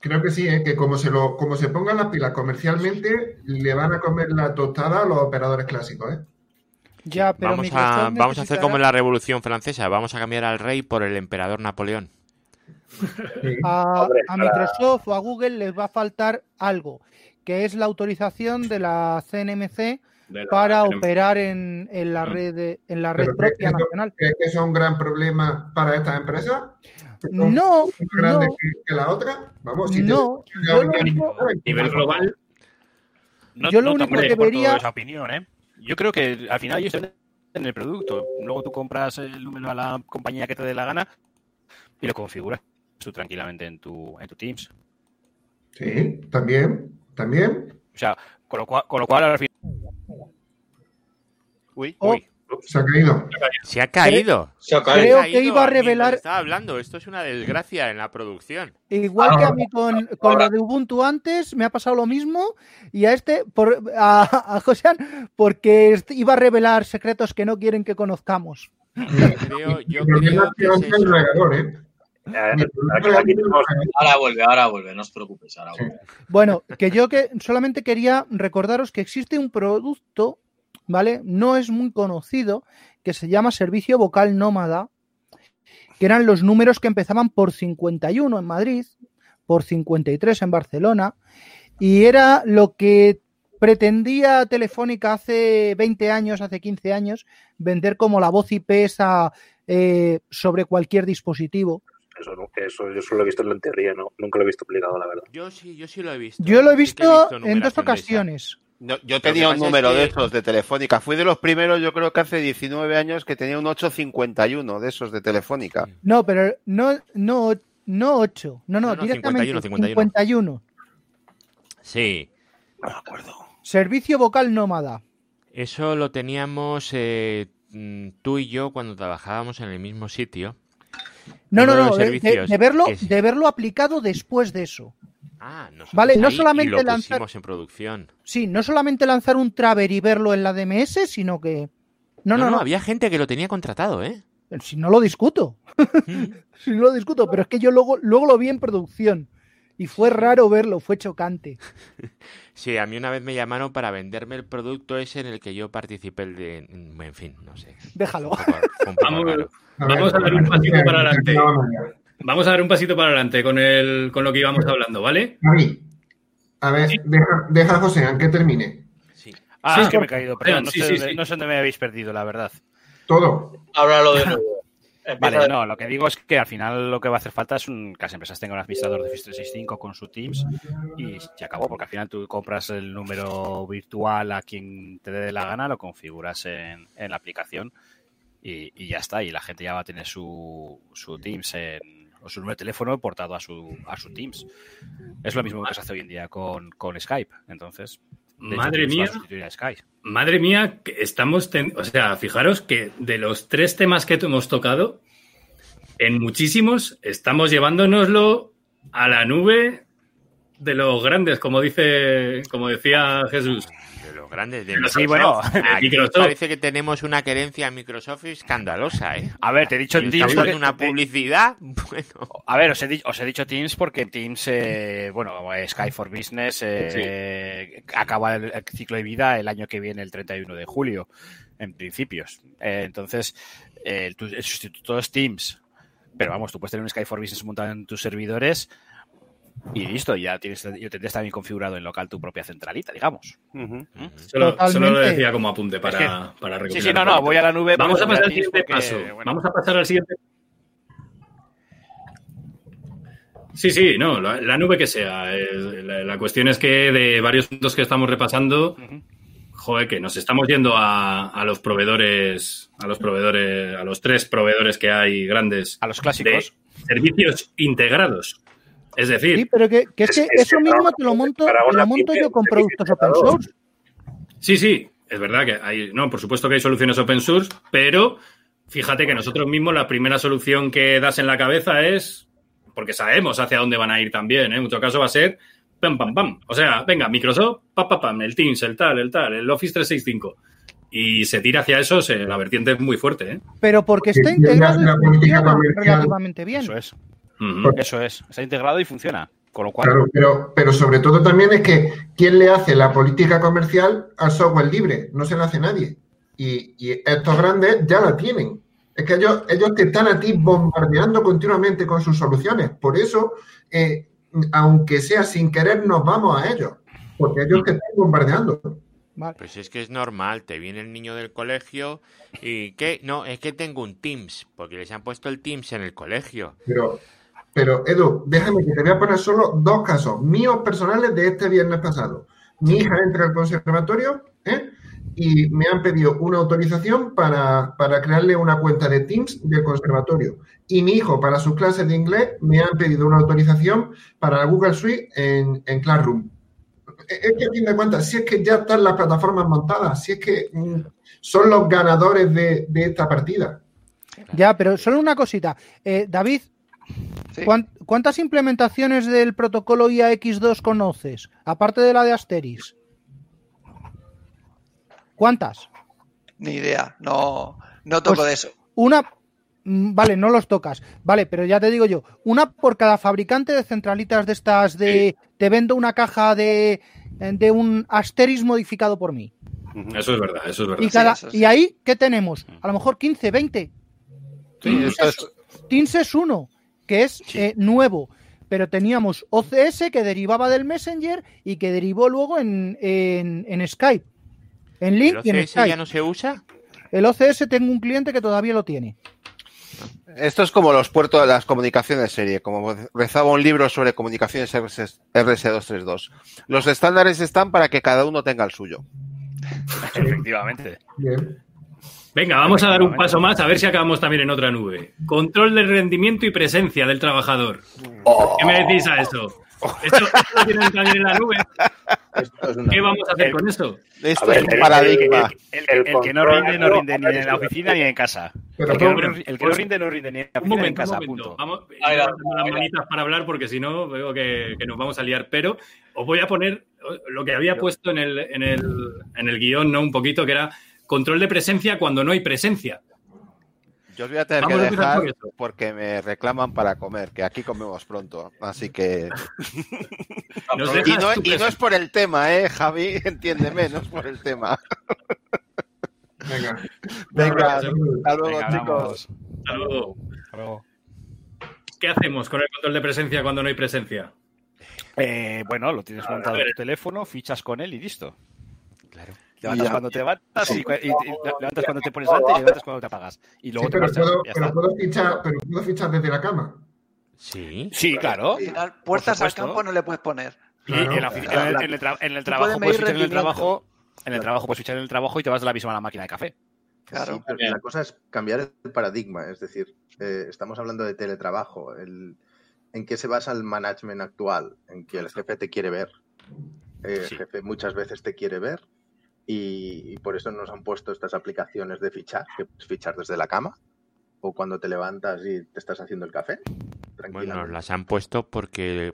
Creo que sí, que como se pongan las pilas comercialmente, le van a comer la tostada a los operadores clásicos, Ya, pero vamos a hacer como en la Revolución Francesa, vamos a cambiar al rey por el emperador Napoleón. A Microsoft o a Google les va a faltar algo, que es la autorización de la CNMC para operar en la red propia nacional. ¿Crees que eso es un gran problema para estas empresas? No. ¿Es más grande que la otra? Vamos, si no. A nivel global. Yo lo único que vería... Esa opinión, Yo creo que al final ellos en el producto. Luego tú compras el número a la compañía que te dé la gana y lo configuras tú tranquilamente en tu Teams. Sí, también. O sea, con lo cual al final... Uy, uy. Se ha caído. Se ha caído. Creo que iba a revelar. Estaba hablando, esto es una desgracia en la producción. Igual que a mí con la de Ubuntu antes, me ha pasado lo mismo. Y a este, a Josean, porque iba a revelar secretos que no quieren que conozcamos. Yo creo que es el regador, ¿eh? Ahora vuelve, no os preocupes. Ahora vuelve. Bueno, que solamente quería recordaros que existe un producto, ¿vale? No es muy conocido, que se llama Servicio Vocal Nómada, que eran los números que empezaban por 51 en Madrid, por 53 en Barcelona, y era lo que pretendía Telefónica hace 20 años, hace 15 años, vender como la voz IP esa sobre cualquier dispositivo. Eso yo solo lo he visto en la teoría, ¿no? Nunca lo he visto aplicado, la verdad. Yo sí lo he visto. Yo lo he visto, en dos ocasiones. No, yo tenía un número de esos de Telefónica. Fui de los primeros, yo creo que hace 19 años, que tenía un 851 de esos de Telefónica. No, pero no 8. No, directamente 51. Sí. No me acuerdo. Servicio Vocal Nómada. Eso lo teníamos tú y yo cuando trabajábamos en el mismo sitio. No, de verlo aplicado después de eso. Ah, ¿vale? No solamente lo lanzar en producción. Sí, no solamente lanzar un Traver y verlo en la DMS, sino que no, había gente que lo tenía contratado, ¿eh? Si no lo discuto. Si no lo discuto, pero es que yo luego lo vi en producción y fue raro verlo, fue chocante. Sí, a mí una vez me llamaron para venderme el producto ese en el que yo participé en fin, no sé. Déjalo. Vamos a dar un pasito para adelante. Vamos a dar un pasito para adelante con lo que íbamos hablando, ¿vale? A ver, sí. Deja a José, aunque termine. Sí. Sí, es que me he caído, perdón. No sé dónde me habéis perdido, la verdad. Todo. Ahora lo de nuevo. Vale, no, lo que digo es que al final lo que va a hacer falta es que las empresas tengan un administrador de Office 365 con su Teams y se acabó, porque al final tú compras el número virtual a quien te dé la gana, lo configuras en la aplicación y ya está, y la gente ya va a tener su Teams o su número de teléfono portado a su Teams. Es lo mismo que se hace hoy en día con Skype, entonces... Madre mía, estamos... O sea, fijaros que de los 3 temas que hemos tocado, en muchísimos estamos llevándonoslo a la nube de los grandes, como decía Jesús. De los grandes, de Microsoft. Sí, bueno, aquí parece que tenemos una querencia a Microsoft escandalosa, ¿eh? A ver, te he dicho Teams. Estamos dando una publicidad, bueno. A ver, os he dicho Teams porque Teams, Skype for Business acaba el ciclo de vida el año que viene, el 31 de julio, en principios. Entonces, el sustituto es Teams. Pero vamos, tú puedes tener un Skype for Business montado en tus servidores... Y listo, yo tendrías también configurado en local tu propia centralita, digamos. Uh-huh. Solo lo decía como apunte para recopilar. Sí, no, voy a la nube. Vamos a pasar al siguiente paso. Vamos a pasar al siguiente. Sí, no, la nube que sea. La cuestión es que de varios puntos que estamos repasando, uh-huh. Joder, que nos estamos yendo a los proveedores, a los 3 proveedores que hay grandes. A los clásicos. De servicios integrados. Es decir... Sí, pero que es que eso mismo te lo monto yo con productos open source. Sí, es verdad que hay... No, por supuesto que hay soluciones open source, pero fíjate que nosotros mismos la primera solución que das en la cabeza es... Porque sabemos hacia dónde van a ir también, ¿eh? En mucho caso va a ser pam, pam, pam. O sea, venga, Microsoft, pam, pam, pam, el Teams, el tal, el Office 365. Y se tira hacia eso, la vertiente es muy fuerte, ¿eh? Pero porque está integrado y funciona relativamente bien. Eso es. Uh-huh. Eso es, está integrado y funciona. Con lo cual... Claro, pero sobre todo también es que ¿quién le hace la política comercial al software libre? No se la hace nadie. Y estos grandes ya la tienen. Es que ellos te están a ti bombardeando continuamente con sus soluciones. Por eso, aunque sea sin querer, nos vamos a ellos. Porque ellos te están bombardeando. Vale. Pues es que es normal, te viene el niño del colegio y que no, es que tengo un Teams, porque les han puesto el Teams en el colegio. Pero, Edu, déjame que te voy a poner solo 2 casos míos personales de este viernes pasado. Mi hija entra al conservatorio y me han pedido una autorización para crearle una cuenta de Teams del conservatorio. Y mi hijo, para sus clases de inglés, me han pedido una autorización para la Google Suite en Classroom. es que a fin de cuentas, si es que ya están las plataformas montadas, si es que son los ganadores de esta partida. Ya, pero solo una cosita. David, sí. ¿Cuántas implementaciones del protocolo IAX2 conoces? Aparte de la de Asteris. ¿Cuántas? Ni idea, no toco pues de eso. Una, vale, no los tocas. Vale, pero ya te digo yo, una por cada fabricante de centralitas de estas de sí. Te vendo una caja de un Asteris modificado por mí. Eso es verdad. Y, cada, sí, eso sí. ¿Y ahí qué tenemos? A lo mejor 15, 20. Sí, Teams es uno, que es sí. Nuevo, pero teníamos OCS que derivaba del Messenger y que derivó luego en Skype. En Link y en Skype. ¿El OCS ya no se usa? El OCS tengo un cliente que todavía lo tiene. Esto es como los puertos de las comunicaciones serie, como rezaba un libro sobre comunicaciones RS232. Los estándares están para que cada uno tenga el suyo. Efectivamente. Bien. Venga, vamos a dar un paso más a ver si acabamos también en otra nube. Control del rendimiento y presencia del trabajador. Oh. ¿Qué me decís a eso? ¿Esto lo tienen también en la nube? ¿Qué vamos a hacer con esto? Esto es un paradigma. El que no rinde, no rinde ni en la oficina ni en casa. El que no rinde, no rinde ni en la oficina ni en casa. Punto. Vamos a dar las manitas para hablar porque si no veo que nos vamos a liar. Pero os voy a poner lo que había puesto en el guión, ¿no? Un poquito, que era control de presencia cuando no hay presencia. Yo os voy a tener que dejar porque me reclaman para comer, que aquí comemos pronto, así que... y no es por el tema, Javi, entiéndeme, no es por el tema. Venga, hasta luego, chicos. Hasta luego. ¿Qué hacemos con el control de presencia cuando no hay presencia? Bueno, lo tienes montado en tu teléfono, fichas con él y listo. Claro. Levantas cuando te levantas y levantas cuando te pones alto y levantas cuando te apagas. Y luego sí, te marchas. Pero puedo fichar desde la cama. Sí, claro. Puertas al campo no le puedes poner. Claro. En el trabajo puedes fichar en el trabajo y te vas de la misma a la máquina de café. Claro. Sí, pero la cosa es cambiar el paradigma. Es decir, estamos hablando de teletrabajo. ¿En qué se basa el management actual? En que el jefe te quiere ver. El jefe muchas veces te quiere ver. Y por eso nos han puesto estas aplicaciones de fichar, que puedes fichar desde la cama o cuando te levantas y te estás haciendo el café. Bueno, nos las han puesto porque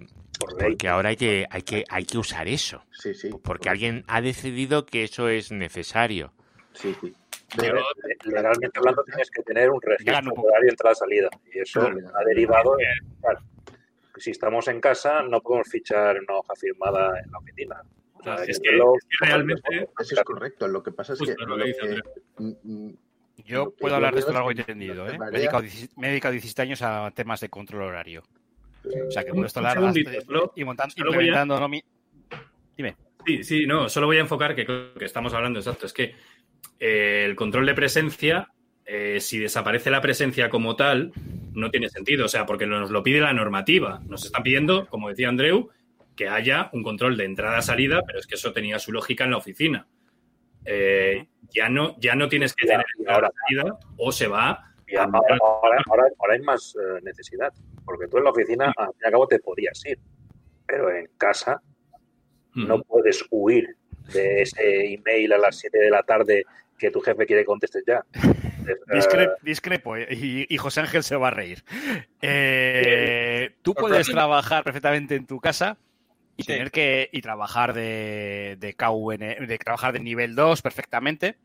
ahora hay que usar eso. Sí. Porque alguien ha decidido que eso es necesario. Sí. Generalmente hablando tienes que tener un registro horario de entrada y salida. Y eso ha derivado en... Claro, si estamos en casa no podemos fichar una hoja firmada en la oficina. Es que realmente eso es correcto. Lo que pasa es que yo puedo hablar de esto largo y entendido. Me he dedicado 17 años a temas de control horario. O sea que puedo estar implementando. Dime. Sí, no. Solo voy a enfocar que estamos hablando exacto. Es que el control de presencia, si desaparece la presencia como tal, no tiene sentido. O sea, porque nos lo pide la normativa. Nos están pidiendo, como decía Andreu, que haya un control de entrada-salida, pero es que eso tenía su lógica en la oficina. Ya no tienes que tener entrada-salida o se va... Ahora hay más necesidad, porque tú en la oficina al fin y al cabo te podías ir, pero en casa no puedes huir de ese email a las 7 de la tarde que tu jefe quiere que contestes ya. Discrepo y José Ángel se va a reír. Tú puedes trabajar perfectamente en tu casa y tener que trabajar de KVN, de trabajar de nivel 2 perfectamente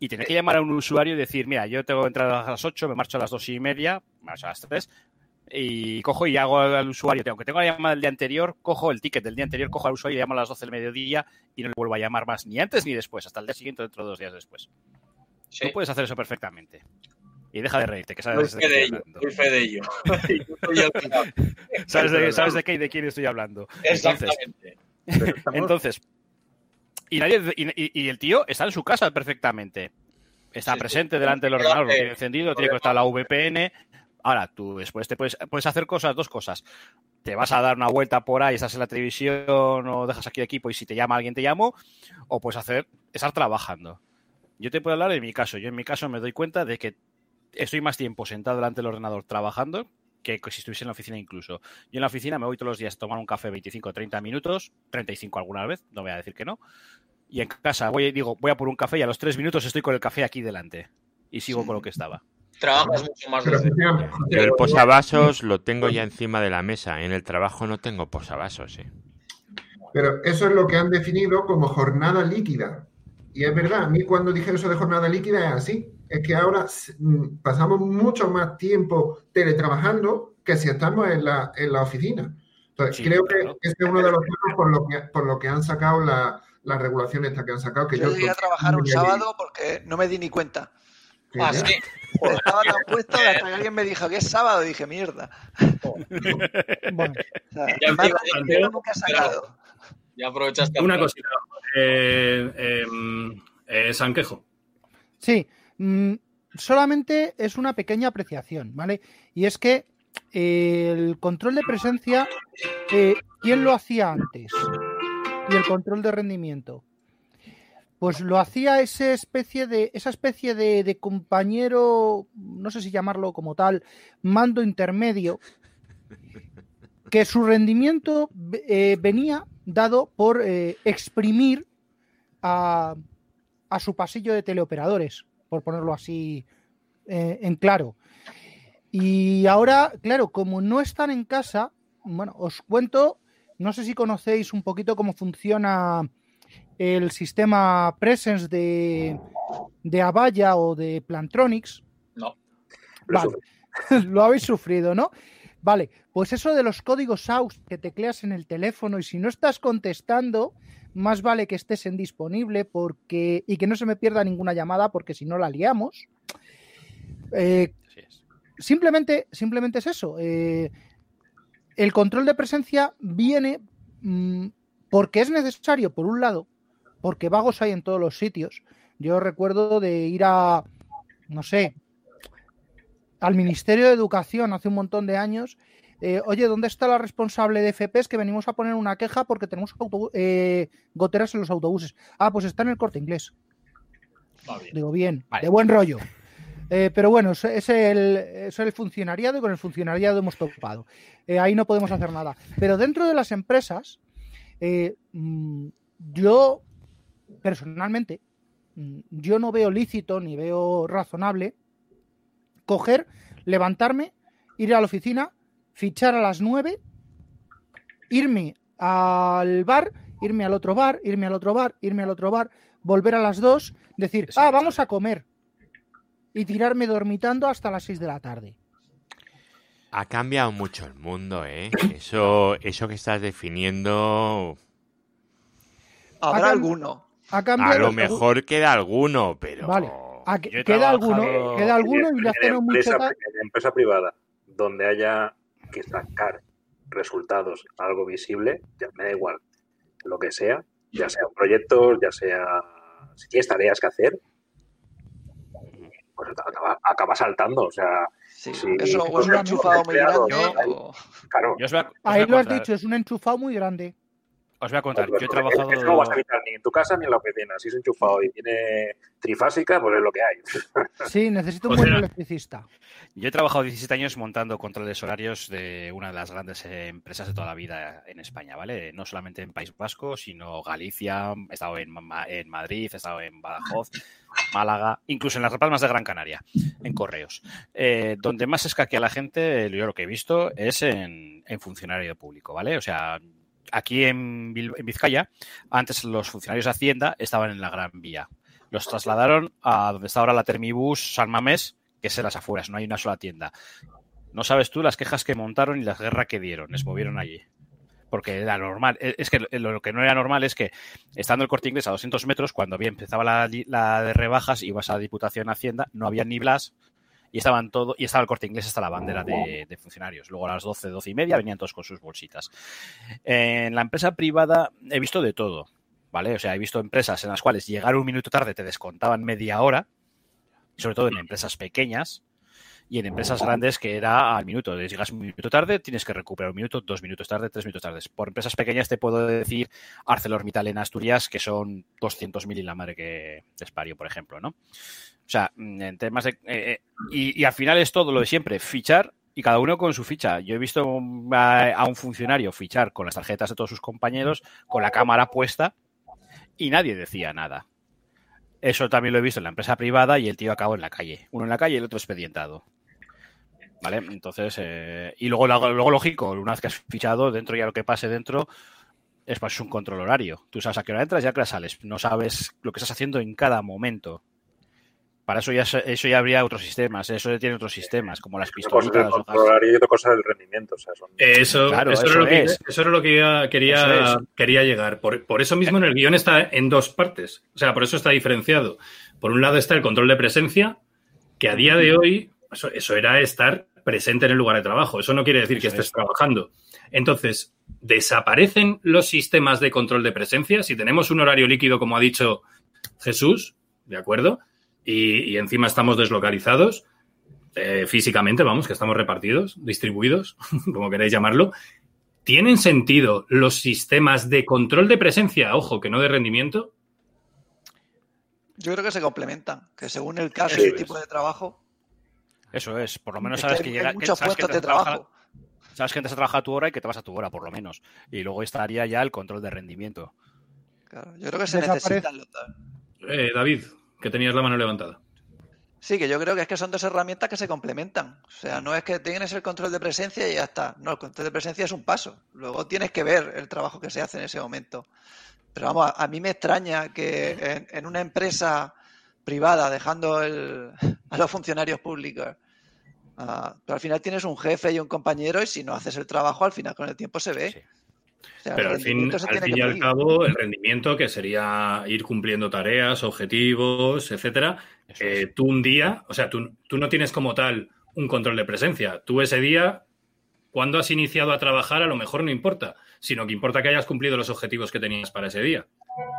y tener que llamar a un usuario y decir, mira, yo tengo que entrar a las 8, me marcho a las 2:30, me marcho a las 3 y cojo y hago al usuario, aunque tengo la llamada del día anterior, cojo el ticket del día anterior, cojo al usuario y llamo a las 12 del mediodía y no le vuelvo a llamar más ni antes ni después, hasta el día siguiente, dentro de 2 días después. Sí. Tú puedes hacer eso perfectamente. Y deja de reírte, que sabes de qué estoy hablando. Sabes de qué y de quién estoy hablando. Exactamente. Entonces y el tío está en su casa perfectamente. Está presente delante del ordenador, lo tiene encendido, tiene conectada la VPN. Ahora, tú después te puedes hacer dos cosas. Te vas a dar una vuelta por ahí, estás en la televisión o dejas aquí el equipo y si te llama alguien te llamo, o puedes estar trabajando. Yo te puedo hablar de mi caso. Yo en mi caso me doy cuenta de que estoy más tiempo sentado delante del ordenador trabajando que si estuviese en la oficina incluso. Yo en la oficina me voy todos los días a tomar un café 25, 30 minutos, 35 alguna vez, no voy a decir que no. Y en casa voy y digo, voy a por un café y a los 3 minutos estoy con el café aquí delante. Y sigo con lo que estaba. Trabajas mucho más. Yo el posavasos lo tengo ya encima de la mesa. En el trabajo no tengo posavasos, ¿eh? Pero eso es lo que han definido como jornada líquida. Y es verdad, a mí cuando dije eso de jornada líquida es así. Es que ahora pasamos mucho más tiempo teletrabajando que si estamos en la oficina. Entonces, sí, creo claro. Que ese es uno de los temas por lo que han sacado la regulación esta que han sacado. Que yo llegué a trabajar un sábado porque no me di ni cuenta. Así. Pues estaba tan puesto hasta que alguien me dijo que es sábado y dije, mierda. Bueno, ya aprovechaste. Una cosita, Sanquejo. Sí, solamente es una pequeña apreciación, ¿vale? Y es que el control de presencia, ¿quién lo hacía antes? Y el control de rendimiento. Pues lo hacía esa especie de compañero, no sé si llamarlo como tal, mando intermedio, que su rendimiento venía dado por exprimir a su pasillo de teleoperadores, por ponerlo así en claro. Y ahora, claro, como no están en casa, bueno, os cuento, no sé si conocéis un poquito cómo funciona el sistema Presence de Avaya o de Plantronics. No. Vale. Lo habéis sufrido, ¿no? Vale, pues eso de los códigos AUX que tecleas en el teléfono y si no estás contestando, más vale que estés en disponible porque y que no se me pierda ninguna llamada porque si no la liamos. Así es. Simplemente es eso. El control de presencia viene porque es necesario, por un lado, porque vagos hay en todos los sitios. Yo recuerdo de ir a, no sé, al Ministerio de Educación hace un montón de años. Oye, ¿dónde está la responsable de FPs que venimos a poner una queja porque tenemos goteras en los autobuses? Ah, pues está en el Corte Inglés. Ah, bien. Digo, bien, vale. De buen rollo. Pero bueno, es el funcionariado y con el funcionariado hemos topado. Ahí no podemos hacer nada. Pero dentro de las empresas, yo, personalmente, yo no veo lícito ni veo razonable coger, levantarme, ir a la oficina, fichar a las 9, irme al bar, irme al otro bar, irme al otro bar, irme al otro bar, volver a las 2, decir, vamos a comer y tirarme dormitando hasta las 6 de la tarde. Ha cambiado mucho el mundo, ¿eh? Eso que estás definiendo... Habrá alguno. A lo mejor queda alguno, pero... Vale, queda alguno y lo hacemos mucho... En empresa privada, donde haya que sacar resultados, algo visible, ya me da igual lo que sea, ya sea proyectos, ya sea... Si tienes tareas que hacer, pues acaba saltando, o sea... Sí, sí, eso es un enchufado muy grande. Claro. Ahí lo has dicho, es un enchufado muy grande. Os voy a contar, yo he trabajado... Eso no vas a evitar ni en tu casa ni en la oficina. Si es enchufado y tiene trifásica, pues es lo que hay. Sí, necesito un buen electricista. Yo he trabajado 17 años montando controles horarios de una de las grandes empresas de toda la vida en España, ¿vale? No solamente en País Vasco, sino Galicia, he estado en Madrid, he estado en Badajoz, Málaga, incluso en las Palmas de Gran Canaria, en Correos. Donde más escaquea la gente, yo lo que he visto, es en funcionario público, ¿vale? O sea... Aquí en Vizcaya, antes los funcionarios de Hacienda estaban en la Gran Vía. Los trasladaron a donde está ahora la Termibus San Mamés, que es en las afueras, no hay una sola tienda. No sabes tú las quejas que montaron y las guerras que dieron, les movieron allí. Porque era normal. Es que lo que no era normal es que, estando el Corte Inglés a 200 metros, cuando bien empezaba la de rebajas, ibas a Diputación Hacienda, no había ni Blas, y estaba el Corte Inglés hasta la bandera de funcionarios. Luego a las 12:30 venían todos con sus bolsitas. En la empresa privada he visto de todo, ¿vale? O sea, he visto empresas en las cuales llegar un minuto tarde te descontaban media hora, sobre todo en empresas pequeñas y en empresas grandes que era al minuto. Si llegas un minuto tarde, tienes que recuperar un minuto, 2 minutos tarde, 3 minutos tarde. Por empresas pequeñas te puedo decir ArcelorMittal en Asturias, que son 200.000 y la madre que les parió, por ejemplo, ¿no? O sea, en temas de... y al final es todo lo de siempre, fichar, Y cada uno con su ficha. Yo he visto a un funcionario fichar con las tarjetas de todos sus compañeros, con la cámara puesta, y nadie decía nada. Eso también lo he visto en la empresa privada y el tío acabó en la calle. Uno en la calle y el otro expedientado. ¿Vale? Entonces, y luego lógico, una vez que has fichado, dentro ya lo que pase dentro es un control horario. Tú sabes a qué hora entras y a qué hora sales. No sabes lo que estás haciendo en cada momento. Para eso ya habría otros sistemas, eso tiene otros sistemas, como las pistolitas. Las hojas. Y otra cosa del rendimiento. O sea, eso era lo que quería llegar. Por eso mismo en el guión está en dos partes. O sea, por eso está diferenciado. Por un lado está el control de presencia, que a día de hoy, eso era estar presente en el lugar de trabajo. Eso no quiere decir que estés trabajando. Entonces, ¿desaparecen los sistemas de control de presencia? Si tenemos un horario líquido, como ha dicho Jesús, ¿de acuerdo? Y encima estamos deslocalizados, físicamente, vamos, que estamos repartidos, distribuidos, como queráis llamarlo. ¿Tienen sentido los sistemas de control de presencia, ojo, que no de rendimiento? Yo creo que se complementan, que según el caso y el tipo de trabajo. Eso es, por lo menos sabes que llega. Hay muchas puestas de trabajo. Sabes que entras a trabajar a tu hora y que te vas a tu hora, por lo menos. Y luego estaría ya el control de rendimiento. Claro, yo creo que se necesitan. David, que tenías la mano levantada. Sí, que yo creo que es que son dos herramientas que se complementan. O sea, no es que tienes el control de presencia y ya está. No, el control de presencia es un paso. Luego tienes que ver el trabajo que se hace en ese momento. Pero vamos, a mí me extraña que en una empresa privada, dejando a los funcionarios públicos, pero al final tienes un jefe y un compañero y si no haces el trabajo, al final con el tiempo se ve. Sí. O sea, pero al fin y al cabo, el rendimiento, que sería ir cumpliendo tareas, objetivos, etcétera, tú un día, o sea, tú no tienes como tal un control de presencia. Tú ese día, cuando has iniciado a trabajar, a lo mejor no importa, sino que importa que hayas cumplido los objetivos que tenías para ese día.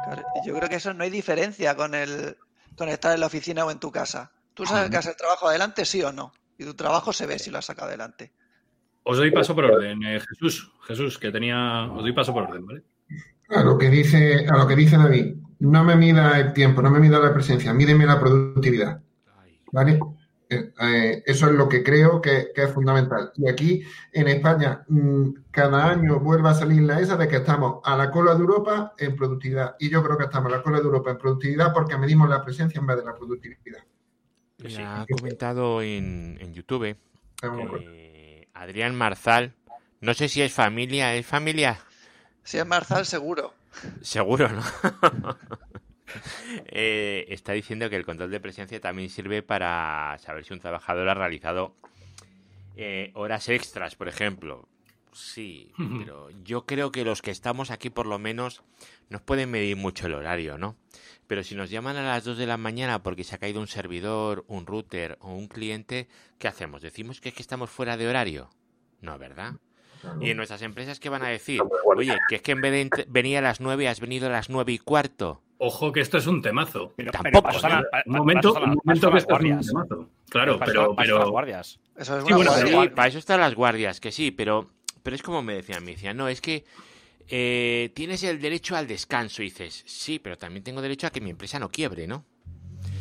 Claro, yo creo que eso no hay diferencia con estar en la oficina o en tu casa. Tú sacas el trabajo adelante, sí o no, y tu trabajo se ve si lo has sacado adelante. Os doy paso por orden, Jesús, que tenía... Os doy paso por orden, ¿vale? A lo que dice David, no me mida el tiempo, no me mida la presencia, mídeme la productividad, ¿vale? Eso es lo que creo que es fundamental. Y aquí, en España, cada año vuelve a salir la esa de que estamos a la cola de Europa en productividad. Y yo creo que estamos a la cola de Europa en productividad porque medimos la presencia en vez de la productividad. Sí. Ha comentado en YouTube... Adrián Marzal, no sé si es familia. Si es Marzal, seguro. Seguro, ¿no? Está diciendo que el control de presencia también sirve para saber si un trabajador ha realizado horas extras, por ejemplo. Sí, pero yo creo que los que estamos aquí, por lo menos, nos pueden medir mucho el horario, ¿no? Pero si nos llaman a las 2 de la mañana porque se ha caído un servidor, un router o un cliente, ¿qué hacemos? ¿Decimos que es que estamos fuera de horario? No, ¿verdad? Y en nuestras empresas, ¿qué van a decir? Oye, que es que en vez de venir a las 9, has venido a las 9:15. Ojo, que esto es un temazo. Pero tampoco. Un momento que esto es un temazo. Claro, pero... Las guardias. Eso es para eso están las guardias, que sí, pero es como me decían, no, es que tienes el derecho al descanso. Y dices, sí, pero también tengo derecho a que mi empresa no quiebre, ¿no?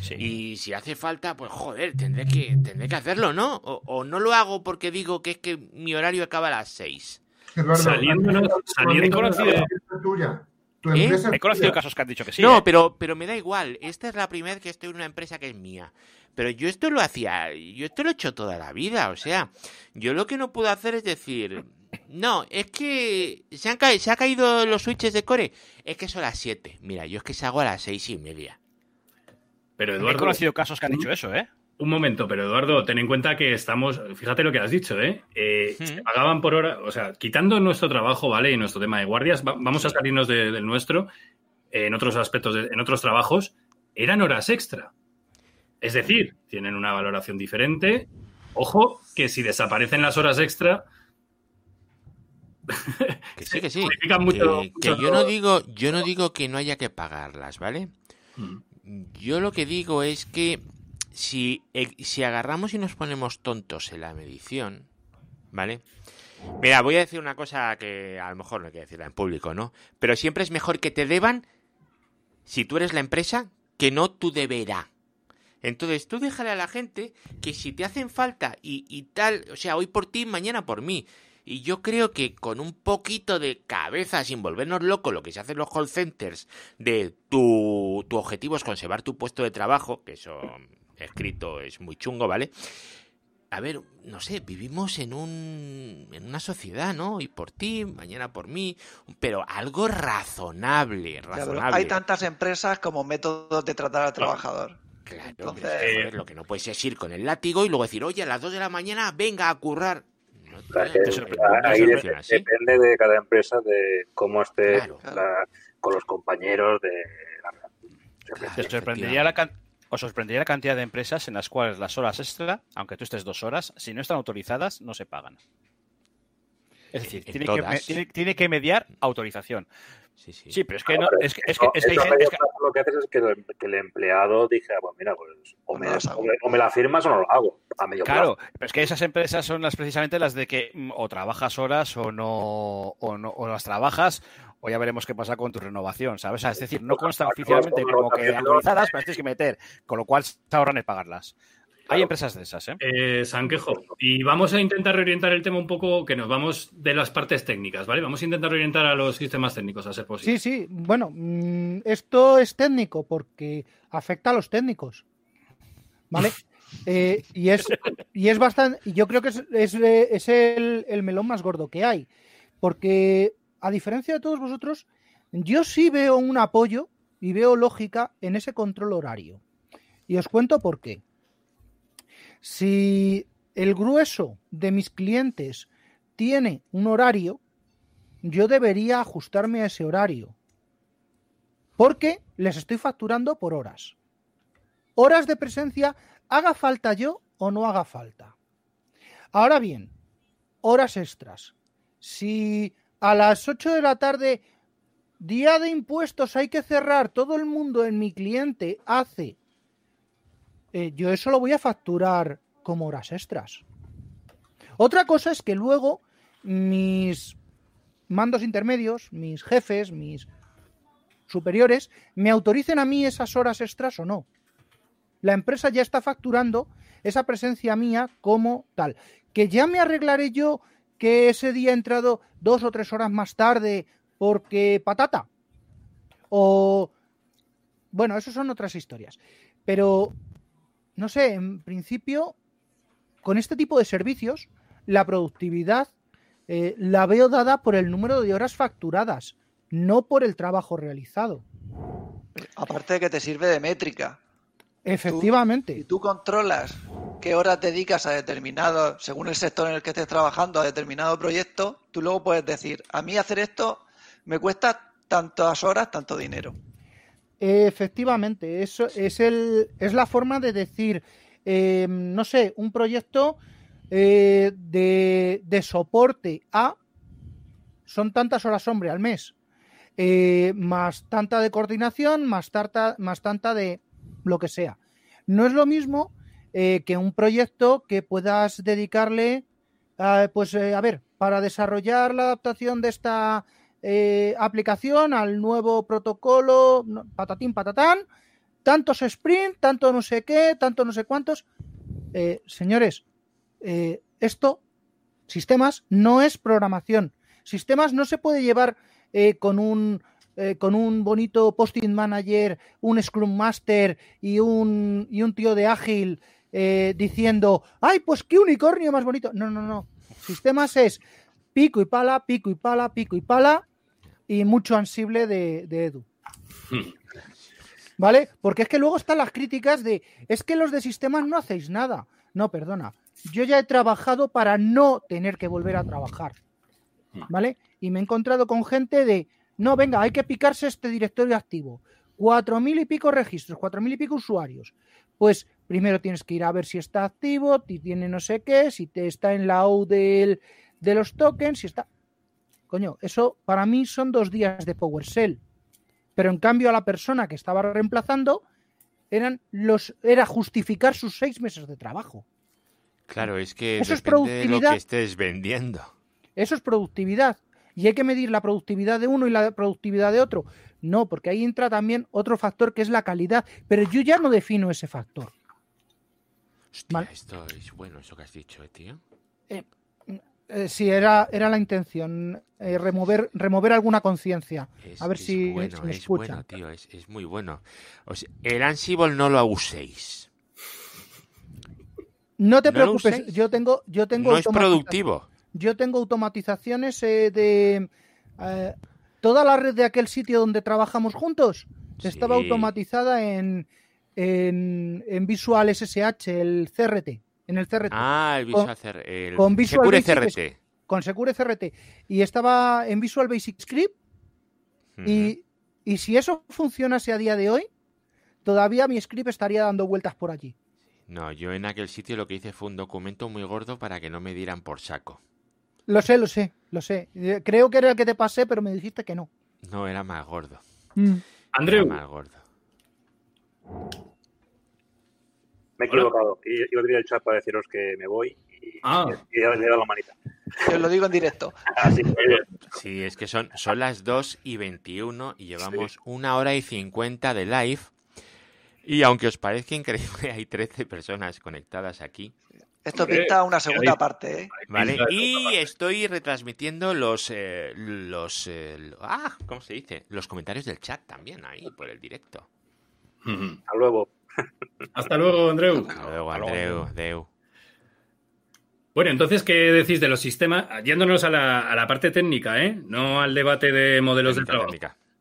Sí. Y si hace falta, pues joder, tendré que hacerlo, ¿no? O no lo hago porque digo que es que mi horario acaba a las 6. He conocido casos que han dicho que sí. No, pero me da igual. Esta es la primera vez que estoy en una empresa que es mía. Pero yo esto lo he hecho toda la vida. O sea, yo lo que no puedo hacer es decir... No, es que se han caído los switches de core. Es que son las 7. Mira, yo es que salgo a las 6:30. Pero Eduardo, he conocido casos que han dicho eso, ¿eh? Un momento, pero Eduardo, ten en cuenta que estamos... Fíjate lo que has dicho, ¿eh? Se pagaban por hora... O sea, quitando nuestro trabajo, ¿vale? Y nuestro tema de guardias, vamos a salirnos del nuestro, en otros aspectos, en otros trabajos, eran horas extra. Es decir, tienen una valoración diferente. Ojo, que si desaparecen las horas extra... que sí. Mucho. Yo no digo que no haya que pagarlas, ¿vale? Yo lo que digo es que si agarramos y nos ponemos tontos en la medición, ¿vale? Mira, voy a decir una cosa que a lo mejor no hay que decirla en público, ¿no? Pero siempre es mejor que te deban, si tú eres la empresa, que no tu deberá. Entonces tú déjale a la gente que si te hacen falta y tal, o sea, hoy por ti, mañana por mí. Y yo creo que con un poquito de cabeza, sin volvernos locos, lo que se hace en los call centers, de tu objetivo es conservar tu puesto de trabajo, que eso escrito es muy chungo, ¿vale? A ver, no sé, vivimos en una sociedad, ¿no? Y por ti, mañana por mí, pero algo razonable. Claro, hay tantas empresas como métodos de tratar al trabajador. Claro, entonces... Joder, lo que no puedes es ir con el látigo y luego decir, oye, a las 2 de la mañana venga a currar. Ahí depende de cada empresa de cómo esté con los compañeros. Os sorprendería la cantidad de empresas en las cuales las horas extra, aunque tú estés 2 horas, si no están autorizadas, no se pagan. Es decir, tiene que mediar autorización. Sí. Sí, pero es que no. Lo que haces es que el empleado diga, bueno, mira, pues o me la firmas o no lo hago. A medio plazo. Claro, pero es que esas empresas son precisamente las de que o trabajas horas o no las trabajas, o ya veremos qué pasa con tu renovación, ¿sabes? O sea, es decir, no consta oficialmente como que autorizadas, pero tienes que meter, con lo cual se ahorran el pagarlas. Claro. Hay empresas de esas, ¿eh? Sanquejo. Y vamos a intentar reorientar el tema un poco, que nos vamos de las partes técnicas, ¿vale? Vamos a intentar reorientar a los sistemas técnicos, a ser posible. Sí. Bueno, esto es técnico porque afecta a los técnicos, ¿vale? Y es bastante... Yo creo que es el melón más gordo que hay, porque a diferencia de todos vosotros, yo sí veo un apoyo y veo lógica en ese control horario. Y os cuento por qué. Si el grueso de mis clientes tiene un horario, yo debería ajustarme a ese horario, porque les estoy facturando por horas. Horas de presencia, haga falta yo o no haga falta. Ahora bien, horas extras. Si a las 8 de la tarde, día de impuestos, hay que cerrar, todo el mundo en mi cliente hace... yo eso lo voy a facturar como horas extras. Otra cosa es que luego mis mandos intermedios, mis jefes, mis superiores, me autoricen a mí esas horas extras o no. La empresa ya está facturando esa presencia mía como tal. Que ya me arreglaré yo que ese día he entrado 2 o 3 horas más tarde porque patata. O... Bueno, eso son otras historias. Pero... No sé, en principio, con este tipo de servicios, la productividad la veo dada por el número de horas facturadas, no por el trabajo realizado. Aparte de que te sirve de métrica. Efectivamente. Y tú controlas qué horas dedicas a determinado, según el sector en el que estés trabajando, a determinado proyecto, tú luego puedes decir, a mí hacer esto me cuesta tantas horas, tanto dinero. Efectivamente, eso es la forma de decir, no sé, un proyecto de soporte A son tantas horas hombre al mes, más tanta de coordinación, más tanta de lo que sea. No es lo mismo que un proyecto que puedas dedicarle, para desarrollar la adaptación de esta... aplicación al nuevo protocolo, patatín, patatán, tantos sprint, tanto no sé qué, tanto no sé cuántos. Señores, sistemas no es programación. Sistemas no se puede llevar con un bonito Post-it Manager, un Scrum Master y un tío de ágil diciendo, ¡ay, pues qué unicornio más bonito! No. Sistemas es pico y pala, pico y pala, pico y pala. Y mucho ansible de Edu. ¿Vale? Porque es que luego están las críticas de, es que los de sistemas no hacéis nada. No, perdona. Yo ya he trabajado para no tener que volver a trabajar. ¿Vale? Y me he encontrado con gente de, no, venga, hay que picarse este directorio activo. 4,000 y pico registros, 4,000 y pico usuarios. Pues primero tienes que ir a ver si está activo, si tiene no sé qué, si te está en la O de los tokens, si está... Coño, eso para mí son 2 días de PowerShell. Pero en cambio a la persona que estaba reemplazando era justificar sus 6 meses de trabajo. Claro, es que eso depende de lo que estés vendiendo. Eso es productividad. Y hay que medir la productividad de uno y la productividad de otro. No, porque ahí entra también otro factor que es la calidad. Pero yo ya no defino ese factor. Hostia, ¿vale? Esto es bueno, eso que has dicho, tío. Sí, era la intención, remover alguna conciencia. A ver si me escuchan. Es bueno, tío, es muy bueno. O sea, el Ansible no lo abuséis. No te preocupes, yo tengo no es productivo. Yo tengo automatizaciones de... toda la red de aquel sitio donde trabajamos juntos estaba automatizada en Visual SSH, el CRT. En el CRT. Ah, el Visual CRT. Con Visual Secure Basic, CRT. Con Secure CRT. Y estaba en Visual Basic Script. Uh-huh. Y si eso funcionase a día de hoy, todavía mi script estaría dando vueltas por allí. No, yo en aquel sitio lo que hice fue un documento muy gordo para que no me dieran por saco. Lo sé. Creo que era el que te pasé, pero me dijiste que no. No, era más gordo. Andreu. Era más gordo. Me he equivocado. Iba a abrir el chat para deciros que me voy y ya me he dado la manita. Os lo digo en directo. Sí, es que son las 2:21 y llevamos 1 hora y 50 de live. Y aunque os parezca increíble, hay 13 personas conectadas aquí. Esto pinta una segunda parte, ¿eh? Vale, y estoy retransmitiendo ¿cómo se dice? Los comentarios del chat también ahí, por el directo. Hasta luego. Hasta luego, Andreu. Hasta luego, Andreu. Bueno, entonces, ¿qué decís de los sistemas? Yéndonos a la parte técnica, ¿eh? No al debate de modelos de trabajo,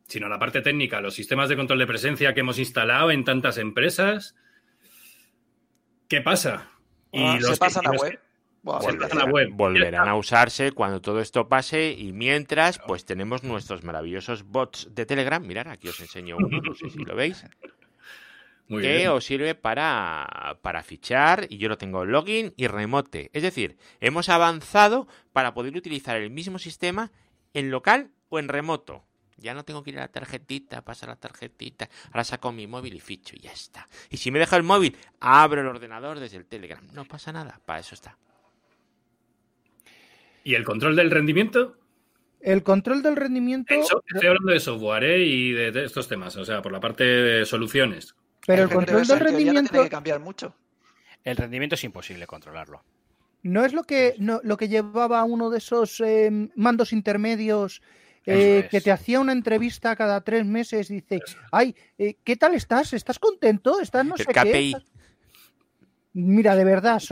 sino a la parte técnica, los sistemas de control de presencia que hemos instalado en tantas empresas. ¿Qué pasa? Se pasan a web. Volverán a usarse cuando todo esto pase y mientras, pues tenemos nuestros maravillosos bots de Telegram. Mirad, aquí os enseño uno, no sé si lo veis. Muy que bien. Os sirve para fichar y yo lo tengo login y remote. Es decir, hemos avanzado para poder utilizar el mismo sistema en local o en remoto. Ya no tengo que ir a la tarjetita, pasar la tarjetita. Ahora saco mi móvil y ficho y ya está. Y si me deja el móvil, abro el ordenador desde el Telegram. No pasa nada, para eso está. ¿Y el control del rendimiento? El control del rendimiento... Estoy hablando de software, ¿eh? Y de estos temas, o sea, por la parte de soluciones. Pero el control del rendimiento... tiene que cambiar mucho. El rendimiento es imposible controlarlo. ¿No es lo que llevaba uno de esos mandos intermedios... que te hacía una entrevista cada 3 meses, dice, ay, ¿qué tal estás? ¿Estás contento? ¿Estás no sé qué? Mira, de verdad,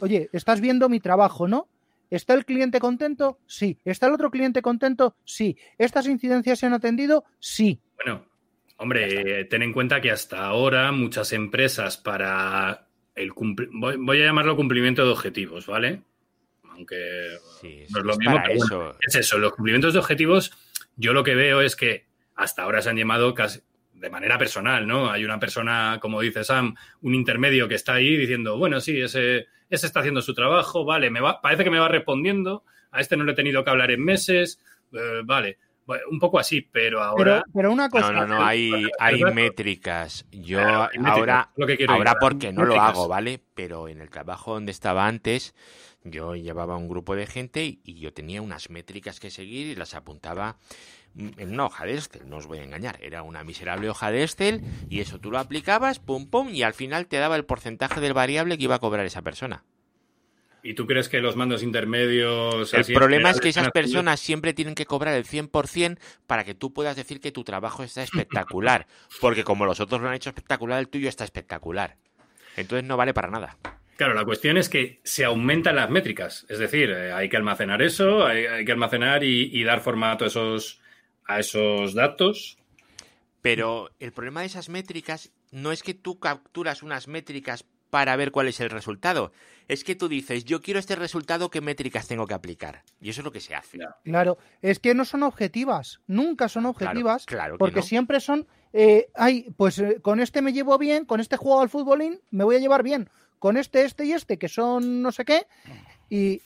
oye, estás viendo mi trabajo, ¿no? ¿Está el cliente contento? Sí. ¿Está el otro cliente contento? Sí. ¿Estas incidencias se han atendido? Sí. Bueno, hombre, ten en cuenta que hasta ahora muchas empresas para el voy a llamarlo cumplimiento de objetivos, ¿vale? Aunque sí, no es lo mismo, pero bueno, es eso. Los cumplimientos de objetivos, yo lo que veo es que hasta ahora se han llamado casi de manera personal, ¿no? Hay una persona, como dice Sam, un intermedio que está ahí diciendo, bueno, sí, ese está haciendo su trabajo, vale, parece que me va respondiendo, a este no le he tenido que hablar en meses, vale, un poco así, pero ahora... Pero una cosa... No, hay métricas. Yo ahora porque no lo hago, ¿vale? Pero en el trabajo donde estaba antes... Yo llevaba un grupo de gente y yo tenía unas métricas que seguir y las apuntaba en una hoja de Excel, no os voy a engañar, era una miserable hoja de Excel y eso tú lo aplicabas, pum, pum, y al final te daba el porcentaje del variable que iba a cobrar esa persona. ¿Y tú crees que los mandos intermedios... El problema es que esas personas siempre tienen que cobrar el 100% para que tú puedas decir que tu trabajo está espectacular, porque como los otros lo han hecho espectacular, el tuyo está espectacular. Entonces no vale para nada. Claro, la cuestión es que se aumentan las métricas, es decir, hay que almacenar eso, hay que almacenar y dar formato a esos datos. Pero el problema de esas métricas no es que tú capturas unas métricas para ver cuál es el resultado, es que tú dices, yo quiero este resultado, ¿qué métricas tengo que aplicar? Y eso es lo que se hace. Claro, es que no son objetivas, nunca son objetivas, claro porque no. Siempre son, con este me llevo bien, con este juego al futbolín me voy a llevar bien. Con este y este, que son no sé qué, y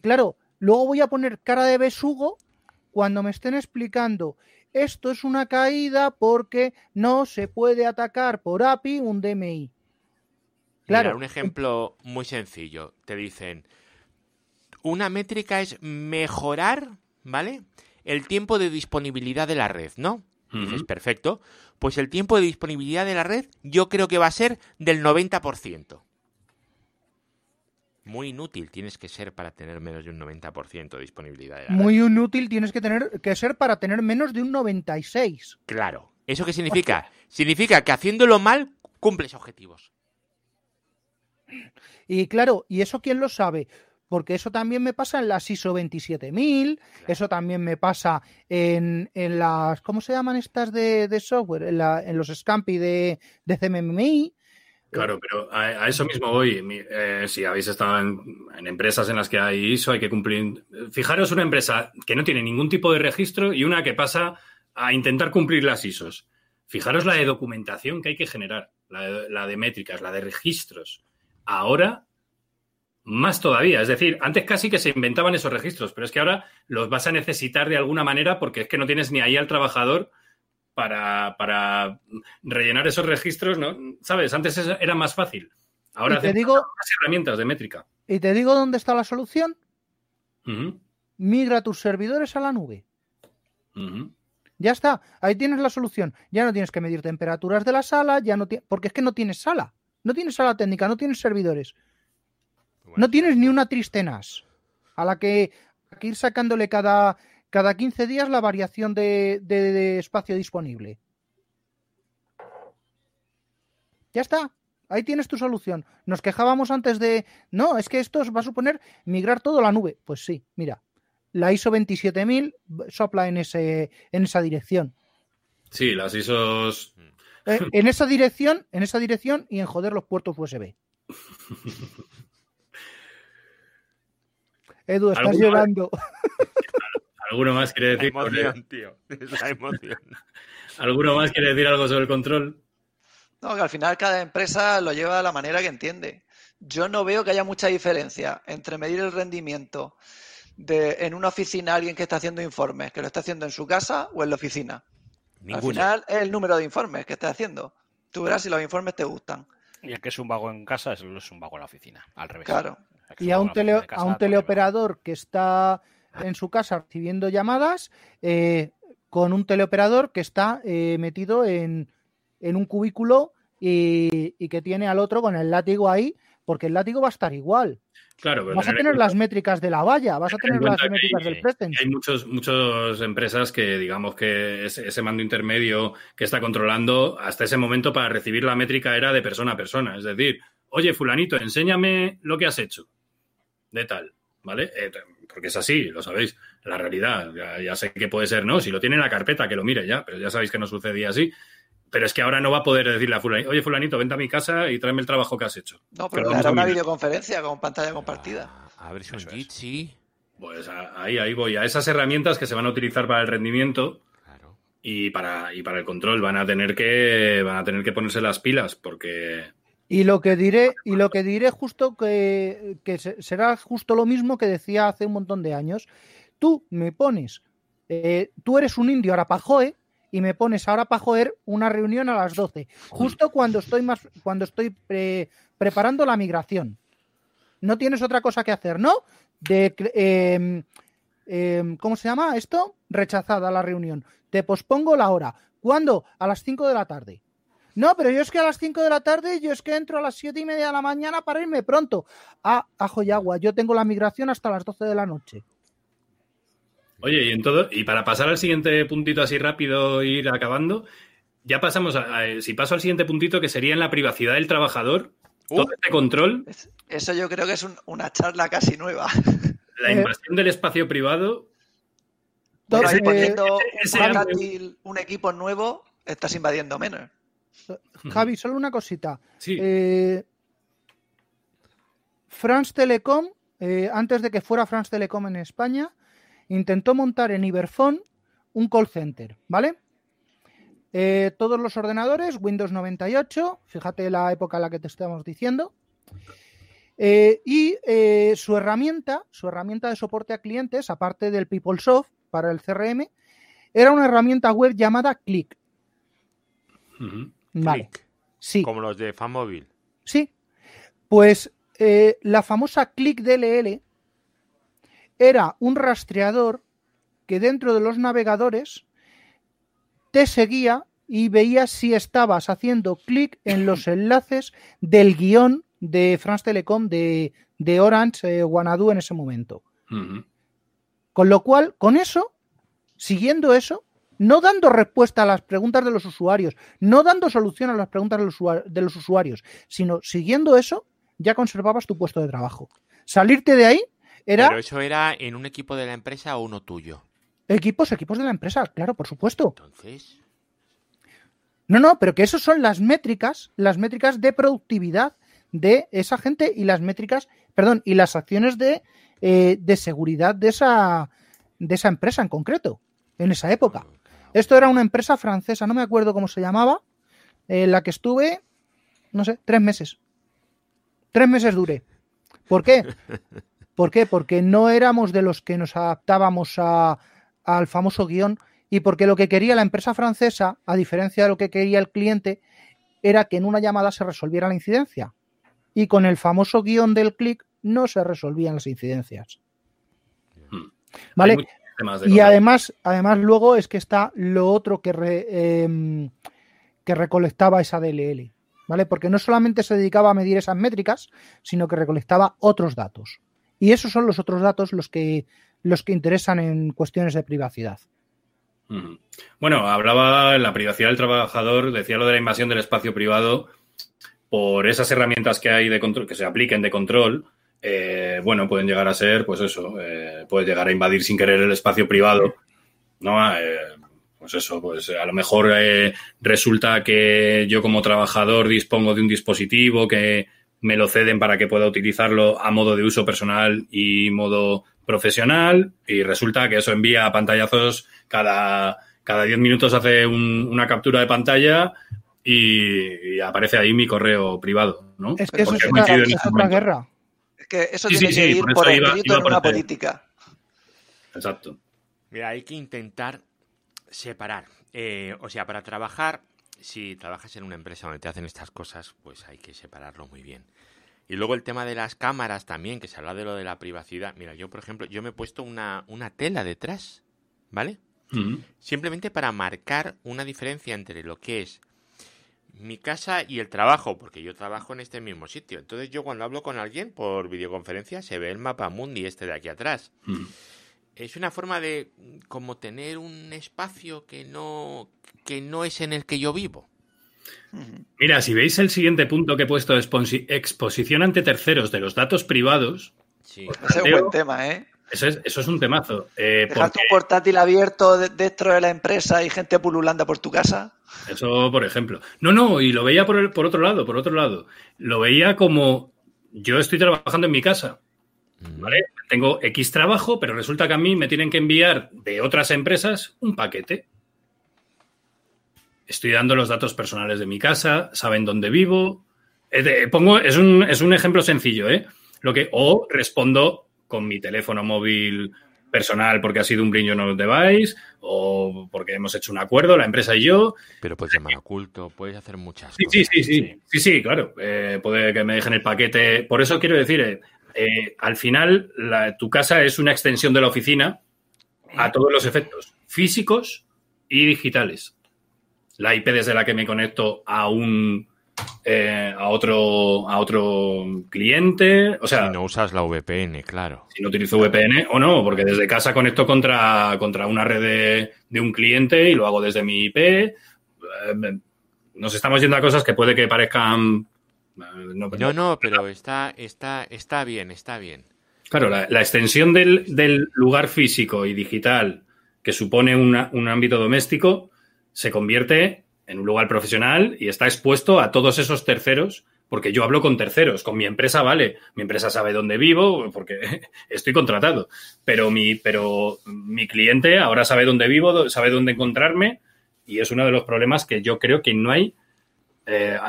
claro, luego voy a poner cara de besugo cuando me estén explicando, esto es una caída porque no se puede atacar por API un DMI. Claro. Mira, un ejemplo muy sencillo, te dicen, una métrica es mejorar, ¿vale? El tiempo de disponibilidad de la red, ¿no? Uh-huh. Dices, perfecto, pues el tiempo de disponibilidad de la red yo creo que va a ser del 90%. muy inútil tienes que ser para tener menos de un 90% de disponibilidad de la red. Muy inútil tienes que tener que ser para tener menos de un 96%. Claro. ¿Eso qué significa? Hostia. Significa que haciéndolo mal cumples objetivos. Y claro, ¿y eso quién lo sabe? Porque eso también me pasa en las ISO 27000, claro. Eso también me pasa en las... ¿Cómo se llaman estas de software? En los Scampi de CMMI. Claro, pero a eso mismo voy. Si habéis estado en empresas en las que hay ISO, hay que cumplir... Fijaros una empresa que no tiene ningún tipo de registro y una que pasa a intentar cumplir las ISOs. Fijaros la de documentación que hay que generar, la de métricas, la de registros. Ahora... más todavía, es decir, antes casi que se inventaban esos registros, pero es que ahora los vas a necesitar de alguna manera porque es que no tienes ni ahí al trabajador para rellenar esos registros, ¿no? ¿Sabes? Antes era más fácil. Ahora te digo más herramientas de métrica. Y te digo dónde está la solución. Uh-huh. Migra tus servidores a la nube. Uh-huh. Ya está, ahí tienes la solución. Ya no tienes que medir temperaturas de la sala, ya no porque es que no tienes sala. No tienes sala técnica, no tienes servidores. No tienes ni una tristenas a la que hay que ir sacándole cada 15 días la variación de espacio disponible. Ya está. Ahí tienes tu solución. Nos quejábamos antes de... No, es que esto va a suponer migrar todo a la nube. Pues sí, mira. La ISO 27000 sopla en esa dirección. Sí, las ISOs... En esa dirección y en joder los puertos USB. Edu, estás llorando. ¿Alguno más quiere decir? La emoción, tío. Es la emoción. ¿Alguno más quiere decir algo sobre el control? No, que al final cada empresa lo lleva de la manera que entiende. Yo no veo que haya mucha diferencia entre medir el rendimiento en una oficina alguien que está haciendo informes, que lo está haciendo en su casa o en la oficina. Ninguna. Al final es el número de informes que está haciendo. Tú verás si los informes te gustan. Y el que es un vago en casa es un vago en la oficina. Al revés. Claro. Y a un teleoperador que está en su casa recibiendo llamadas con un teleoperador que está metido en un cubículo y que tiene al otro con el látigo ahí, porque el látigo va a estar igual. Claro, pero vas a tener las métricas de la valla, vas a tener las métricas del pretense. Hay muchas empresas que, digamos, que ese mando intermedio que está controlando hasta ese momento para recibir la métrica era de persona a persona. Es decir, oye, fulanito, enséñame lo que has hecho. De tal, ¿vale? Porque es así, lo sabéis, la realidad. Ya sé que puede ser, no, si lo tiene en la carpeta, que lo mire ya, pero ya sabéis que no sucedía así. Pero es que ahora no va a poder decirle a fulanito, oye, fulanito, vente a mi casa y tráeme el trabajo que has hecho. No, pero hará una videoconferencia con pantalla compartida. A ver si un Git, sí. Pues ahí voy. A esas herramientas que se van a utilizar para el rendimiento claro. y para el control van a tener que ponerse las pilas porque... Y lo que diré justo que será justo lo mismo que decía hace un montón de años. Tú me pones, tú eres un indio Arapahoe y me pones ahora para joder una reunión a las 12, justo cuando estoy preparando la migración. No tienes otra cosa que hacer, ¿no? ¿Cómo se llama esto? Rechazada la reunión. Te pospongo la hora. ¿Cuándo? A las 5 de la tarde. No, pero yo es que a las 5 de la tarde, yo es que entro a las 7:30 de la mañana para irme pronto. Ah, ajo y agua, yo tengo la migración hasta las 12 de la noche. Oye, y para pasar al siguiente puntito así rápido e ir acabando, ya pasamos si paso al siguiente puntito, que sería en la privacidad del trabajador, todo este control. Eso yo creo que es una charla casi nueva. La invasión del espacio privado. Todo poniendo un equipo nuevo, estás invadiendo menos. Javi, solo una cosita. Sí. France Telecom, antes de que fuera France Telecom en España, intentó montar en Iberfón un call center, ¿vale? Todos los ordenadores, Windows 98, fíjate la época en la que te estamos diciendo, y su herramienta de soporte a clientes, aparte del PeopleSoft para el CRM, era una herramienta web llamada Click. Uh-huh. Vale. Click. Sí. Como los de Fanmóvil. Sí. Pues la famosa Click DLL era un rastreador que dentro de los navegadores te seguía y veía si estabas haciendo clic en los enlaces del guión de France Telecom, de Orange, Wanadu en ese momento. Uh-huh. Con lo cual, con eso, siguiendo eso, no dando respuesta a las preguntas de los usuarios, no dando solución a las preguntas de los usuarios, sino siguiendo eso, ya conservabas tu puesto de trabajo. Salirte de ahí era... Pero eso era en un equipo de la empresa o uno tuyo. Equipos de la empresa, claro, por supuesto. Entonces... No, pero que esas son las métricas de productividad de esa gente y las acciones de seguridad de esa empresa en concreto, en esa época. Esto era una empresa francesa, no me acuerdo cómo se llamaba, en la que estuve, no sé, 3 meses. 3 meses duré. ¿Por qué? Porque no éramos de los que nos adaptábamos al famoso guión, y porque lo que quería la empresa francesa, a diferencia de lo que quería el cliente, era que en una llamada se resolviera la incidencia. Y con el famoso guión del clic no se resolvían las incidencias. ¿Vale? Y además luego es que está lo otro que recolectaba esa DLL, ¿vale? Porque no solamente se dedicaba a medir esas métricas, sino que recolectaba otros datos. Y esos son los otros datos los que interesan en cuestiones de privacidad. Bueno, hablaba la privacidad del trabajador, decía lo de la invasión del espacio privado por esas herramientas que hay de control, que se apliquen de control, pueden llegar a ser, pues eso, puede llegar a invadir sin querer el espacio privado, ¿no? A lo mejor resulta que yo como trabajador dispongo de un dispositivo que me lo ceden para que pueda utilizarlo a modo de uso personal y modo profesional, y resulta que eso envía pantallazos cada 10 minutos, hace una captura de pantalla y aparece ahí mi correo privado, ¿no? Es que eso es una guerra. Es que eso tiene que ir por el grito en una política. Exacto. Mira, hay que intentar separar. Para trabajar, si trabajas en una empresa donde te hacen estas cosas, pues hay que separarlo muy bien. Y luego el tema de las cámaras también, que se habla de lo de la privacidad. Mira, yo, por ejemplo, me he puesto una tela detrás, ¿vale? Uh-huh. Simplemente para marcar una diferencia entre lo que es mi casa y el trabajo, porque yo trabajo en este mismo sitio. Entonces yo cuando hablo con alguien por videoconferencia se ve el mapa mundi este de aquí atrás. Uh-huh. Es una forma de como tener un espacio que no es en el que yo vivo. Mira, si veis el siguiente punto que he puesto, exposición ante terceros de los datos privados. Sí. Ese es un buen tema, ¿eh? Eso es un temazo. Dejar tu portátil abierto dentro de la empresa y gente pululanda por tu casa. Eso, por ejemplo. No, y lo veía por otro lado. Lo veía como yo estoy trabajando en mi casa, ¿vale? Tengo X trabajo, pero resulta que a mí me tienen que enviar de otras empresas un paquete. Estoy dando los datos personales de mi casa, saben dónde vivo. Es un ejemplo sencillo, ¿eh? O respondo con mi teléfono móvil personal porque ha sido un bring your own device o porque hemos hecho un acuerdo, la empresa y yo. Pero puedes llamar oculto, puedes hacer muchas cosas. Sí, claro. Puede que me dejen el paquete. Por eso quiero decir, al final tu casa es una extensión de la oficina a todos los efectos físicos y digitales. La IP desde la que me conecto a otro cliente. O sea, si no usas la VPN, claro. Si no utilizo VPN o no, porque desde casa conecto contra una red de un cliente y lo hago desde mi IP. Nos estamos yendo a cosas que puede que parezcan... No, pero está bien. Claro, la extensión del lugar físico y digital que supone un ámbito doméstico se convierte en un lugar profesional y está expuesto a todos esos terceros, porque yo hablo con terceros. Con mi empresa, vale, mi empresa sabe dónde vivo porque estoy contratado, pero mi cliente ahora sabe dónde vivo, sabe dónde encontrarme, y es uno de los problemas que yo creo que no hay,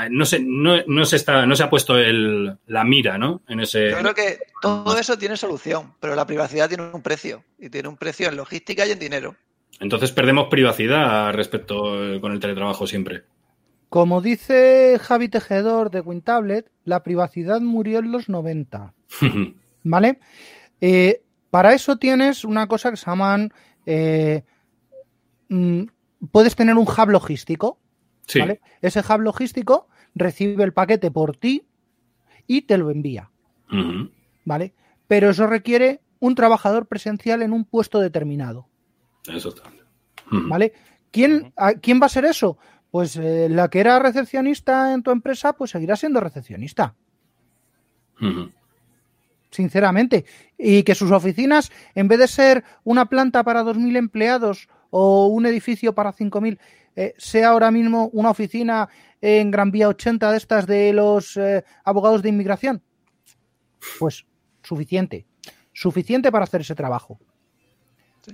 no se ha puesto la mira, ¿no? En ese... Yo creo que todo eso tiene solución, pero la privacidad tiene un precio, y tiene un precio en logística y en dinero. Entonces perdemos privacidad respecto con el teletrabajo siempre. Como dice Javi Tejedor de WinTablet, la privacidad murió en los 90. ¿Vale? Para eso tienes una cosa que se llaman... puedes tener un hub logístico. Sí. ¿Vale? Ese hub logístico recibe el paquete por ti y te lo envía. Uh-huh. ¿Vale? Pero eso requiere un trabajador presencial en un puesto determinado. Eso está. Uh-huh. ¿Vale? ¿Quién va a ser eso? Pues la que era recepcionista en tu empresa, pues seguirá siendo recepcionista. Uh-huh. Sinceramente. Y que sus oficinas, en vez de ser una planta para 2.000 empleados o un edificio para 5.000, sea ahora mismo una oficina en Gran Vía 80 de estas de los abogados de inmigración. Pues suficiente para hacer ese trabajo.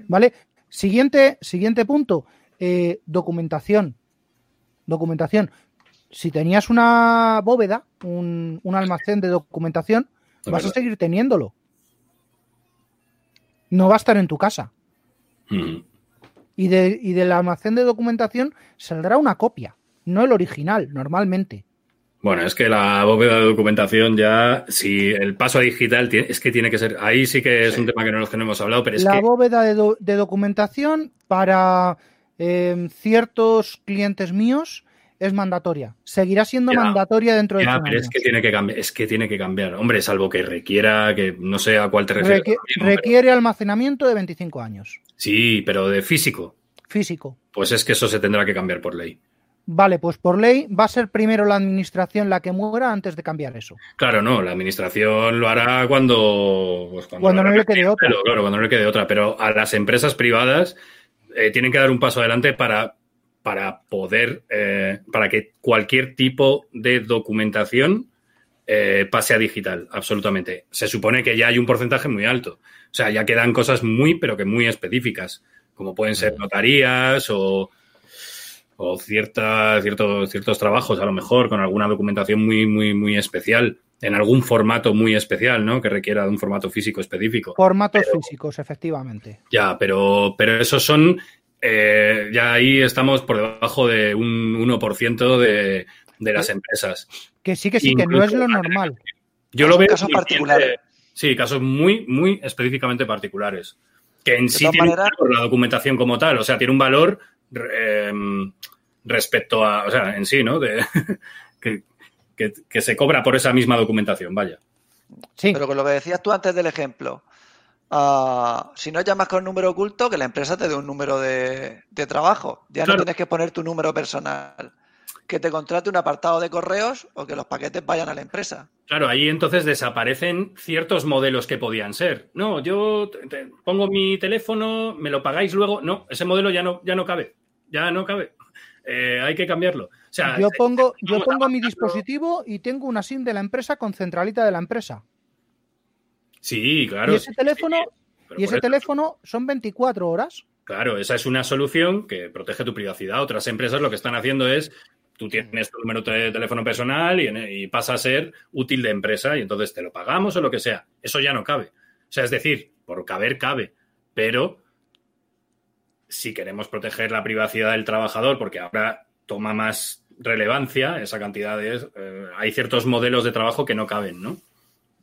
¿Vale? Siguiente punto, documentación. Si tenías una bóveda, un almacén de documentación, vas a seguir teniéndolo. No va a estar en tu casa. Uh-huh. Y del almacén de documentación saldrá una copia, no el original, normalmente. Bueno, es que la bóveda de documentación ya, si el paso a digital es que tiene que ser, ahí sí que es un tema que no hemos hablado, pero es la que... La bóveda de documentación para ciertos clientes míos es mandatoria. Seguirá siendo mandatoria dentro de 8 años. Pero es que tiene que cambiar. Hombre, salvo que requiera, que no sé a cuál te refieres. Requiere almacenamiento de 25 años. Sí, pero de físico. Físico. Pues es que eso se tendrá que cambiar por ley. Vale, pues por ley va a ser primero la administración la que muera antes de cambiar eso. Claro, no, la administración lo hará cuando no le quede otra. Claro, cuando no le quede otra, pero a las empresas privadas tienen que dar un paso adelante para poder, para que cualquier tipo de documentación pase a digital, absolutamente. Se supone que ya hay un porcentaje muy alto. O sea, ya quedan cosas pero que muy específicas, como pueden ser notarías o ciertos trabajos, a lo mejor, con alguna documentación muy, muy, muy especial, en algún formato muy especial, ¿no? Que requiera de un formato físico específico. Formatos físicos, efectivamente. Ya, pero esos son... ya ahí estamos por debajo de un 1% de las empresas. Que sí, incluso, que no es lo normal. Yo lo veo... Casos particulares. Sí, casos muy, muy específicamente particulares. Que en sí tiene la documentación como tal. O sea, tiene un valor... respecto a, o sea, en sí, ¿no? Que se cobra por esa misma documentación, vaya. Sí. Pero con lo que decías tú antes del ejemplo, si no llamas con número oculto, que la empresa te dé un número de trabajo. Ya claro. No tienes que poner tu número personal. Que te contrate un apartado de correos o que los paquetes vayan a la empresa. Claro, ahí entonces desaparecen ciertos modelos que podían ser. No, yo te pongo mi teléfono, me lo pagáis luego. No, ese modelo ya no cabe. Ya no cabe. Hay que cambiarlo. O sea, yo pongo mi dispositivo y tengo una SIM de la empresa con centralita de la empresa. Sí, claro. Y ese teléfono son 24 horas. Claro, esa es una solución que protege tu privacidad. Otras empresas lo que están haciendo es, tú tienes tu número de teléfono personal y pasa a ser útil de empresa y entonces te lo pagamos o lo que sea. Eso ya no cabe. O sea, es decir, por caber cabe, pero... Si queremos proteger la privacidad del trabajador, porque ahora toma más relevancia esa cantidad de... hay ciertos modelos de trabajo que no caben, ¿no?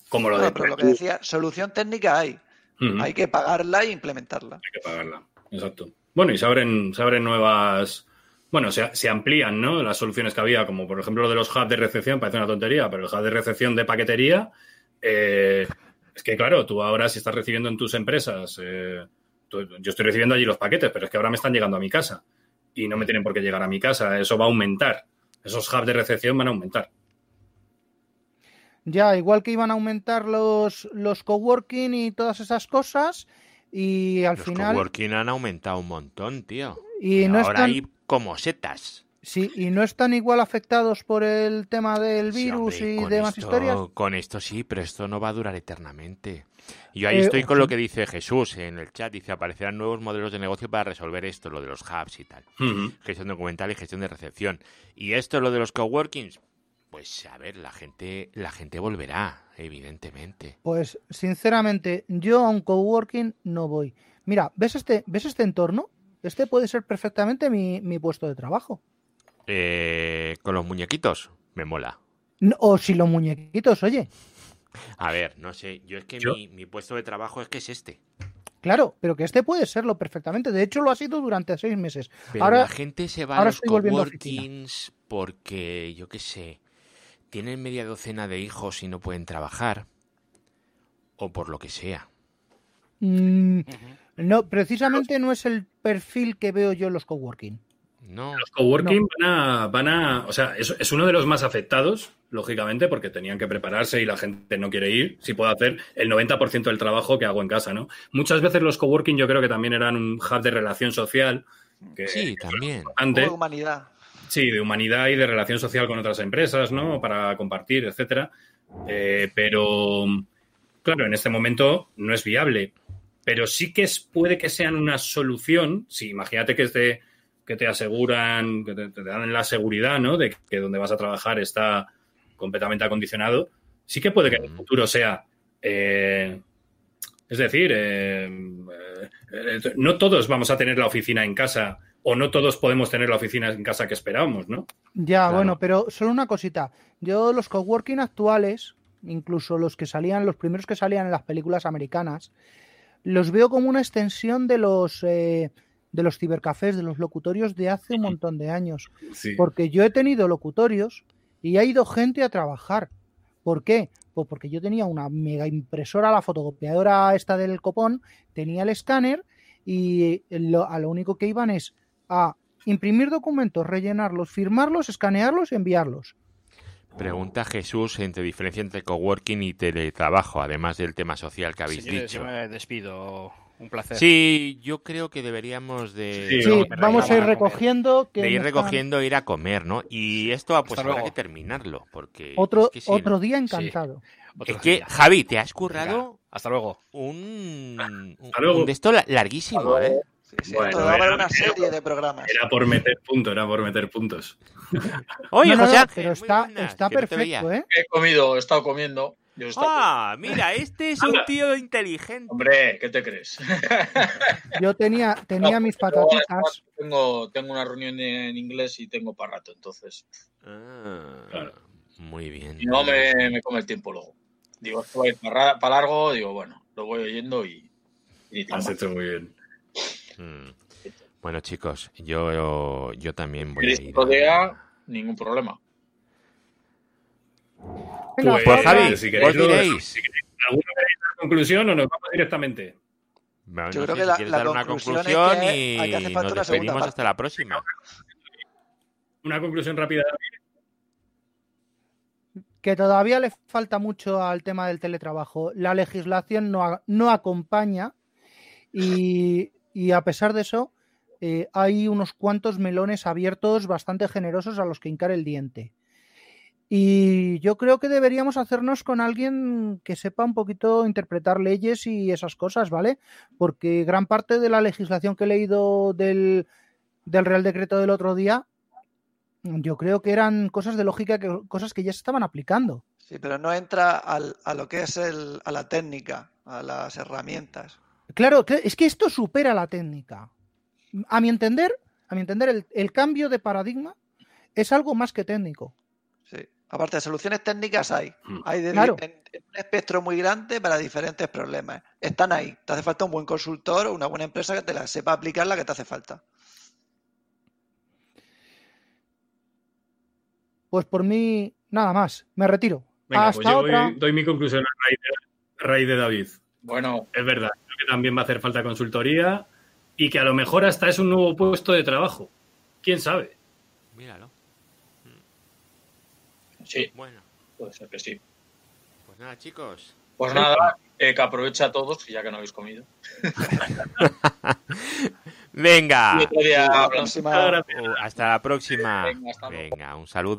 Como lo de... Pero lo que decía, solución técnica hay. Uh-huh. Hay que pagarla e implementarla. Hay que pagarla, exacto. Bueno, y se abren nuevas... Bueno, se amplían, ¿no? Las soluciones que había, como por ejemplo lo de los hubs de recepción, parece una tontería, pero el hub de recepción de paquetería... es que, claro, tú ahora si estás recibiendo en tus empresas... yo estoy recibiendo allí los paquetes, pero es que ahora me están llegando a mi casa y no me tienen por qué llegar a mi casa. Eso va a aumentar. Esos hubs de recepción van a aumentar. Ya, igual que iban a aumentar los coworking y todas esas cosas y al final... Los coworking han aumentado un montón, tío. Y no ahora están... hay como setas. Sí, y no están igual afectados por el tema del virus, sí, hombre, y demás historias. Con esto sí, pero esto no va a durar eternamente. Yo ahí estoy con lo que dice Jesús en el chat. Dice, aparecerán nuevos modelos de negocio para resolver esto, lo de los hubs y tal. Uh-huh. Gestión documental y gestión de recepción. Y esto, lo de los coworkings, pues a ver, la gente volverá, evidentemente. Pues sinceramente, yo a un coworking no voy. Mira, ¿ves este entorno? Este puede ser perfectamente mi puesto de trabajo. Con los muñequitos, me mola. No, o si los muñequitos, oye. A ver, no sé, yo es que mi puesto de trabajo es que es este. Claro, pero que este puede serlo perfectamente. De hecho, lo ha sido durante 6 meses. Pero ahora la gente se va a los coworkings porque, yo qué sé, tienen media docena de hijos y no pueden trabajar, o por lo que sea. No, precisamente no es el perfil que veo yo en los coworking. No. Los coworking van a... O sea, es uno de los más afectados, lógicamente, porque tenían que prepararse y la gente no quiere ir. Si puedo hacer el 90% del trabajo que hago en casa, ¿no? Muchas veces los coworking yo creo que también eran un hub de relación social. Que, sí, también. De humanidad. Sí, de humanidad y de relación social con otras empresas, ¿no? Para compartir, etcétera. Pero, claro, en este momento no es viable. Pero sí que puede que sean una solución. Sí, imagínate que te aseguran, que te dan la seguridad, ¿no? De que donde vas a trabajar está completamente acondicionado. Sí que puede que en el futuro sea... es decir, no todos vamos a tener la oficina en casa o no todos podemos tener la oficina en casa que esperamos, ¿no? Ya, claro. Bueno, pero solo una cosita. Yo los coworking actuales, incluso los que salían, los primeros que salían en las películas americanas, los veo como una extensión de los cibercafés, de los locutorios de hace un montón de años. Sí. Porque yo he tenido locutorios y ha ido gente a trabajar. ¿Por qué? Pues porque yo tenía una mega impresora, la fotocopiadora esta del copón, tenía el escáner y a lo único que iban es a imprimir documentos, rellenarlos, firmarlos, escanearlos y enviarlos. Pregunta Jesús entre diferencia entre coworking y teletrabajo, además del tema social que habéis dicho. Yo me despido. Un placer. Sí, yo creo que deberíamos de... Sí, vamos a ir recogiendo... ir a comer, ¿no? Y esto pues habrá que terminarlo, porque... Otro día encantado. Sí. Es que, Javi, te has currado... Hasta luego. Un de esto larguísimo, ¿eh? Sí, bueno, era una serie de programas. Era por meter puntos. Oye, José Ángel, pero está perfecto, ¿eh? He estado comiendo... mira, este es un tío inteligente. Hombre, ¿qué te crees? Yo tenía mis patatitas. Tengo una reunión en inglés y tengo para rato, entonces. Claro. Muy bien. Y no me come el tiempo luego. Digo, esto va a ir para largo, digo, bueno, lo voy oyendo y has hecho muy bien. Bueno, chicos, yo también voy a ir. Ningún problema. Pues Javi, si queréis, ¿alguna queréis dar conclusión o nos vamos directamente? Bueno, yo creo que si dar una conclusión es que y hace falta nos despedimos hasta la próxima. Una conclusión rápida. Que todavía le falta mucho al tema del teletrabajo. La legislación no acompaña y a pesar de eso hay unos cuantos melones abiertos bastante generosos a los que hincar el diente. Y yo creo que deberíamos hacernos con alguien que sepa un poquito interpretar leyes y esas cosas, ¿vale? Porque gran parte de la legislación que he leído del Real Decreto del otro día, yo creo que eran cosas de lógica, cosas que ya se estaban aplicando. Sí, pero no entra a lo que es a la técnica, a las herramientas. Claro, es que esto supera la técnica. A mi entender, el cambio de paradigma es algo más que técnico. Sí. Aparte de soluciones técnicas hay un espectro muy grande para diferentes problemas. Están ahí. Te hace falta un buen consultor o una buena empresa que te la sepa aplicar la que te hace falta. Pues por mí, nada más. Me retiro. Venga, hasta pues doy mi conclusión a raíz de David. Bueno, es verdad. Creo que también va a hacer falta consultoría y que a lo mejor hasta es un nuevo puesto de trabajo. ¿Quién sabe? Míralo. Sí, bueno, puede ser que sí. Pues nada, chicos. Pues nada, que aproveche a todos, ya que no habéis comido. Venga. Hasta la próxima. Venga, un saludo.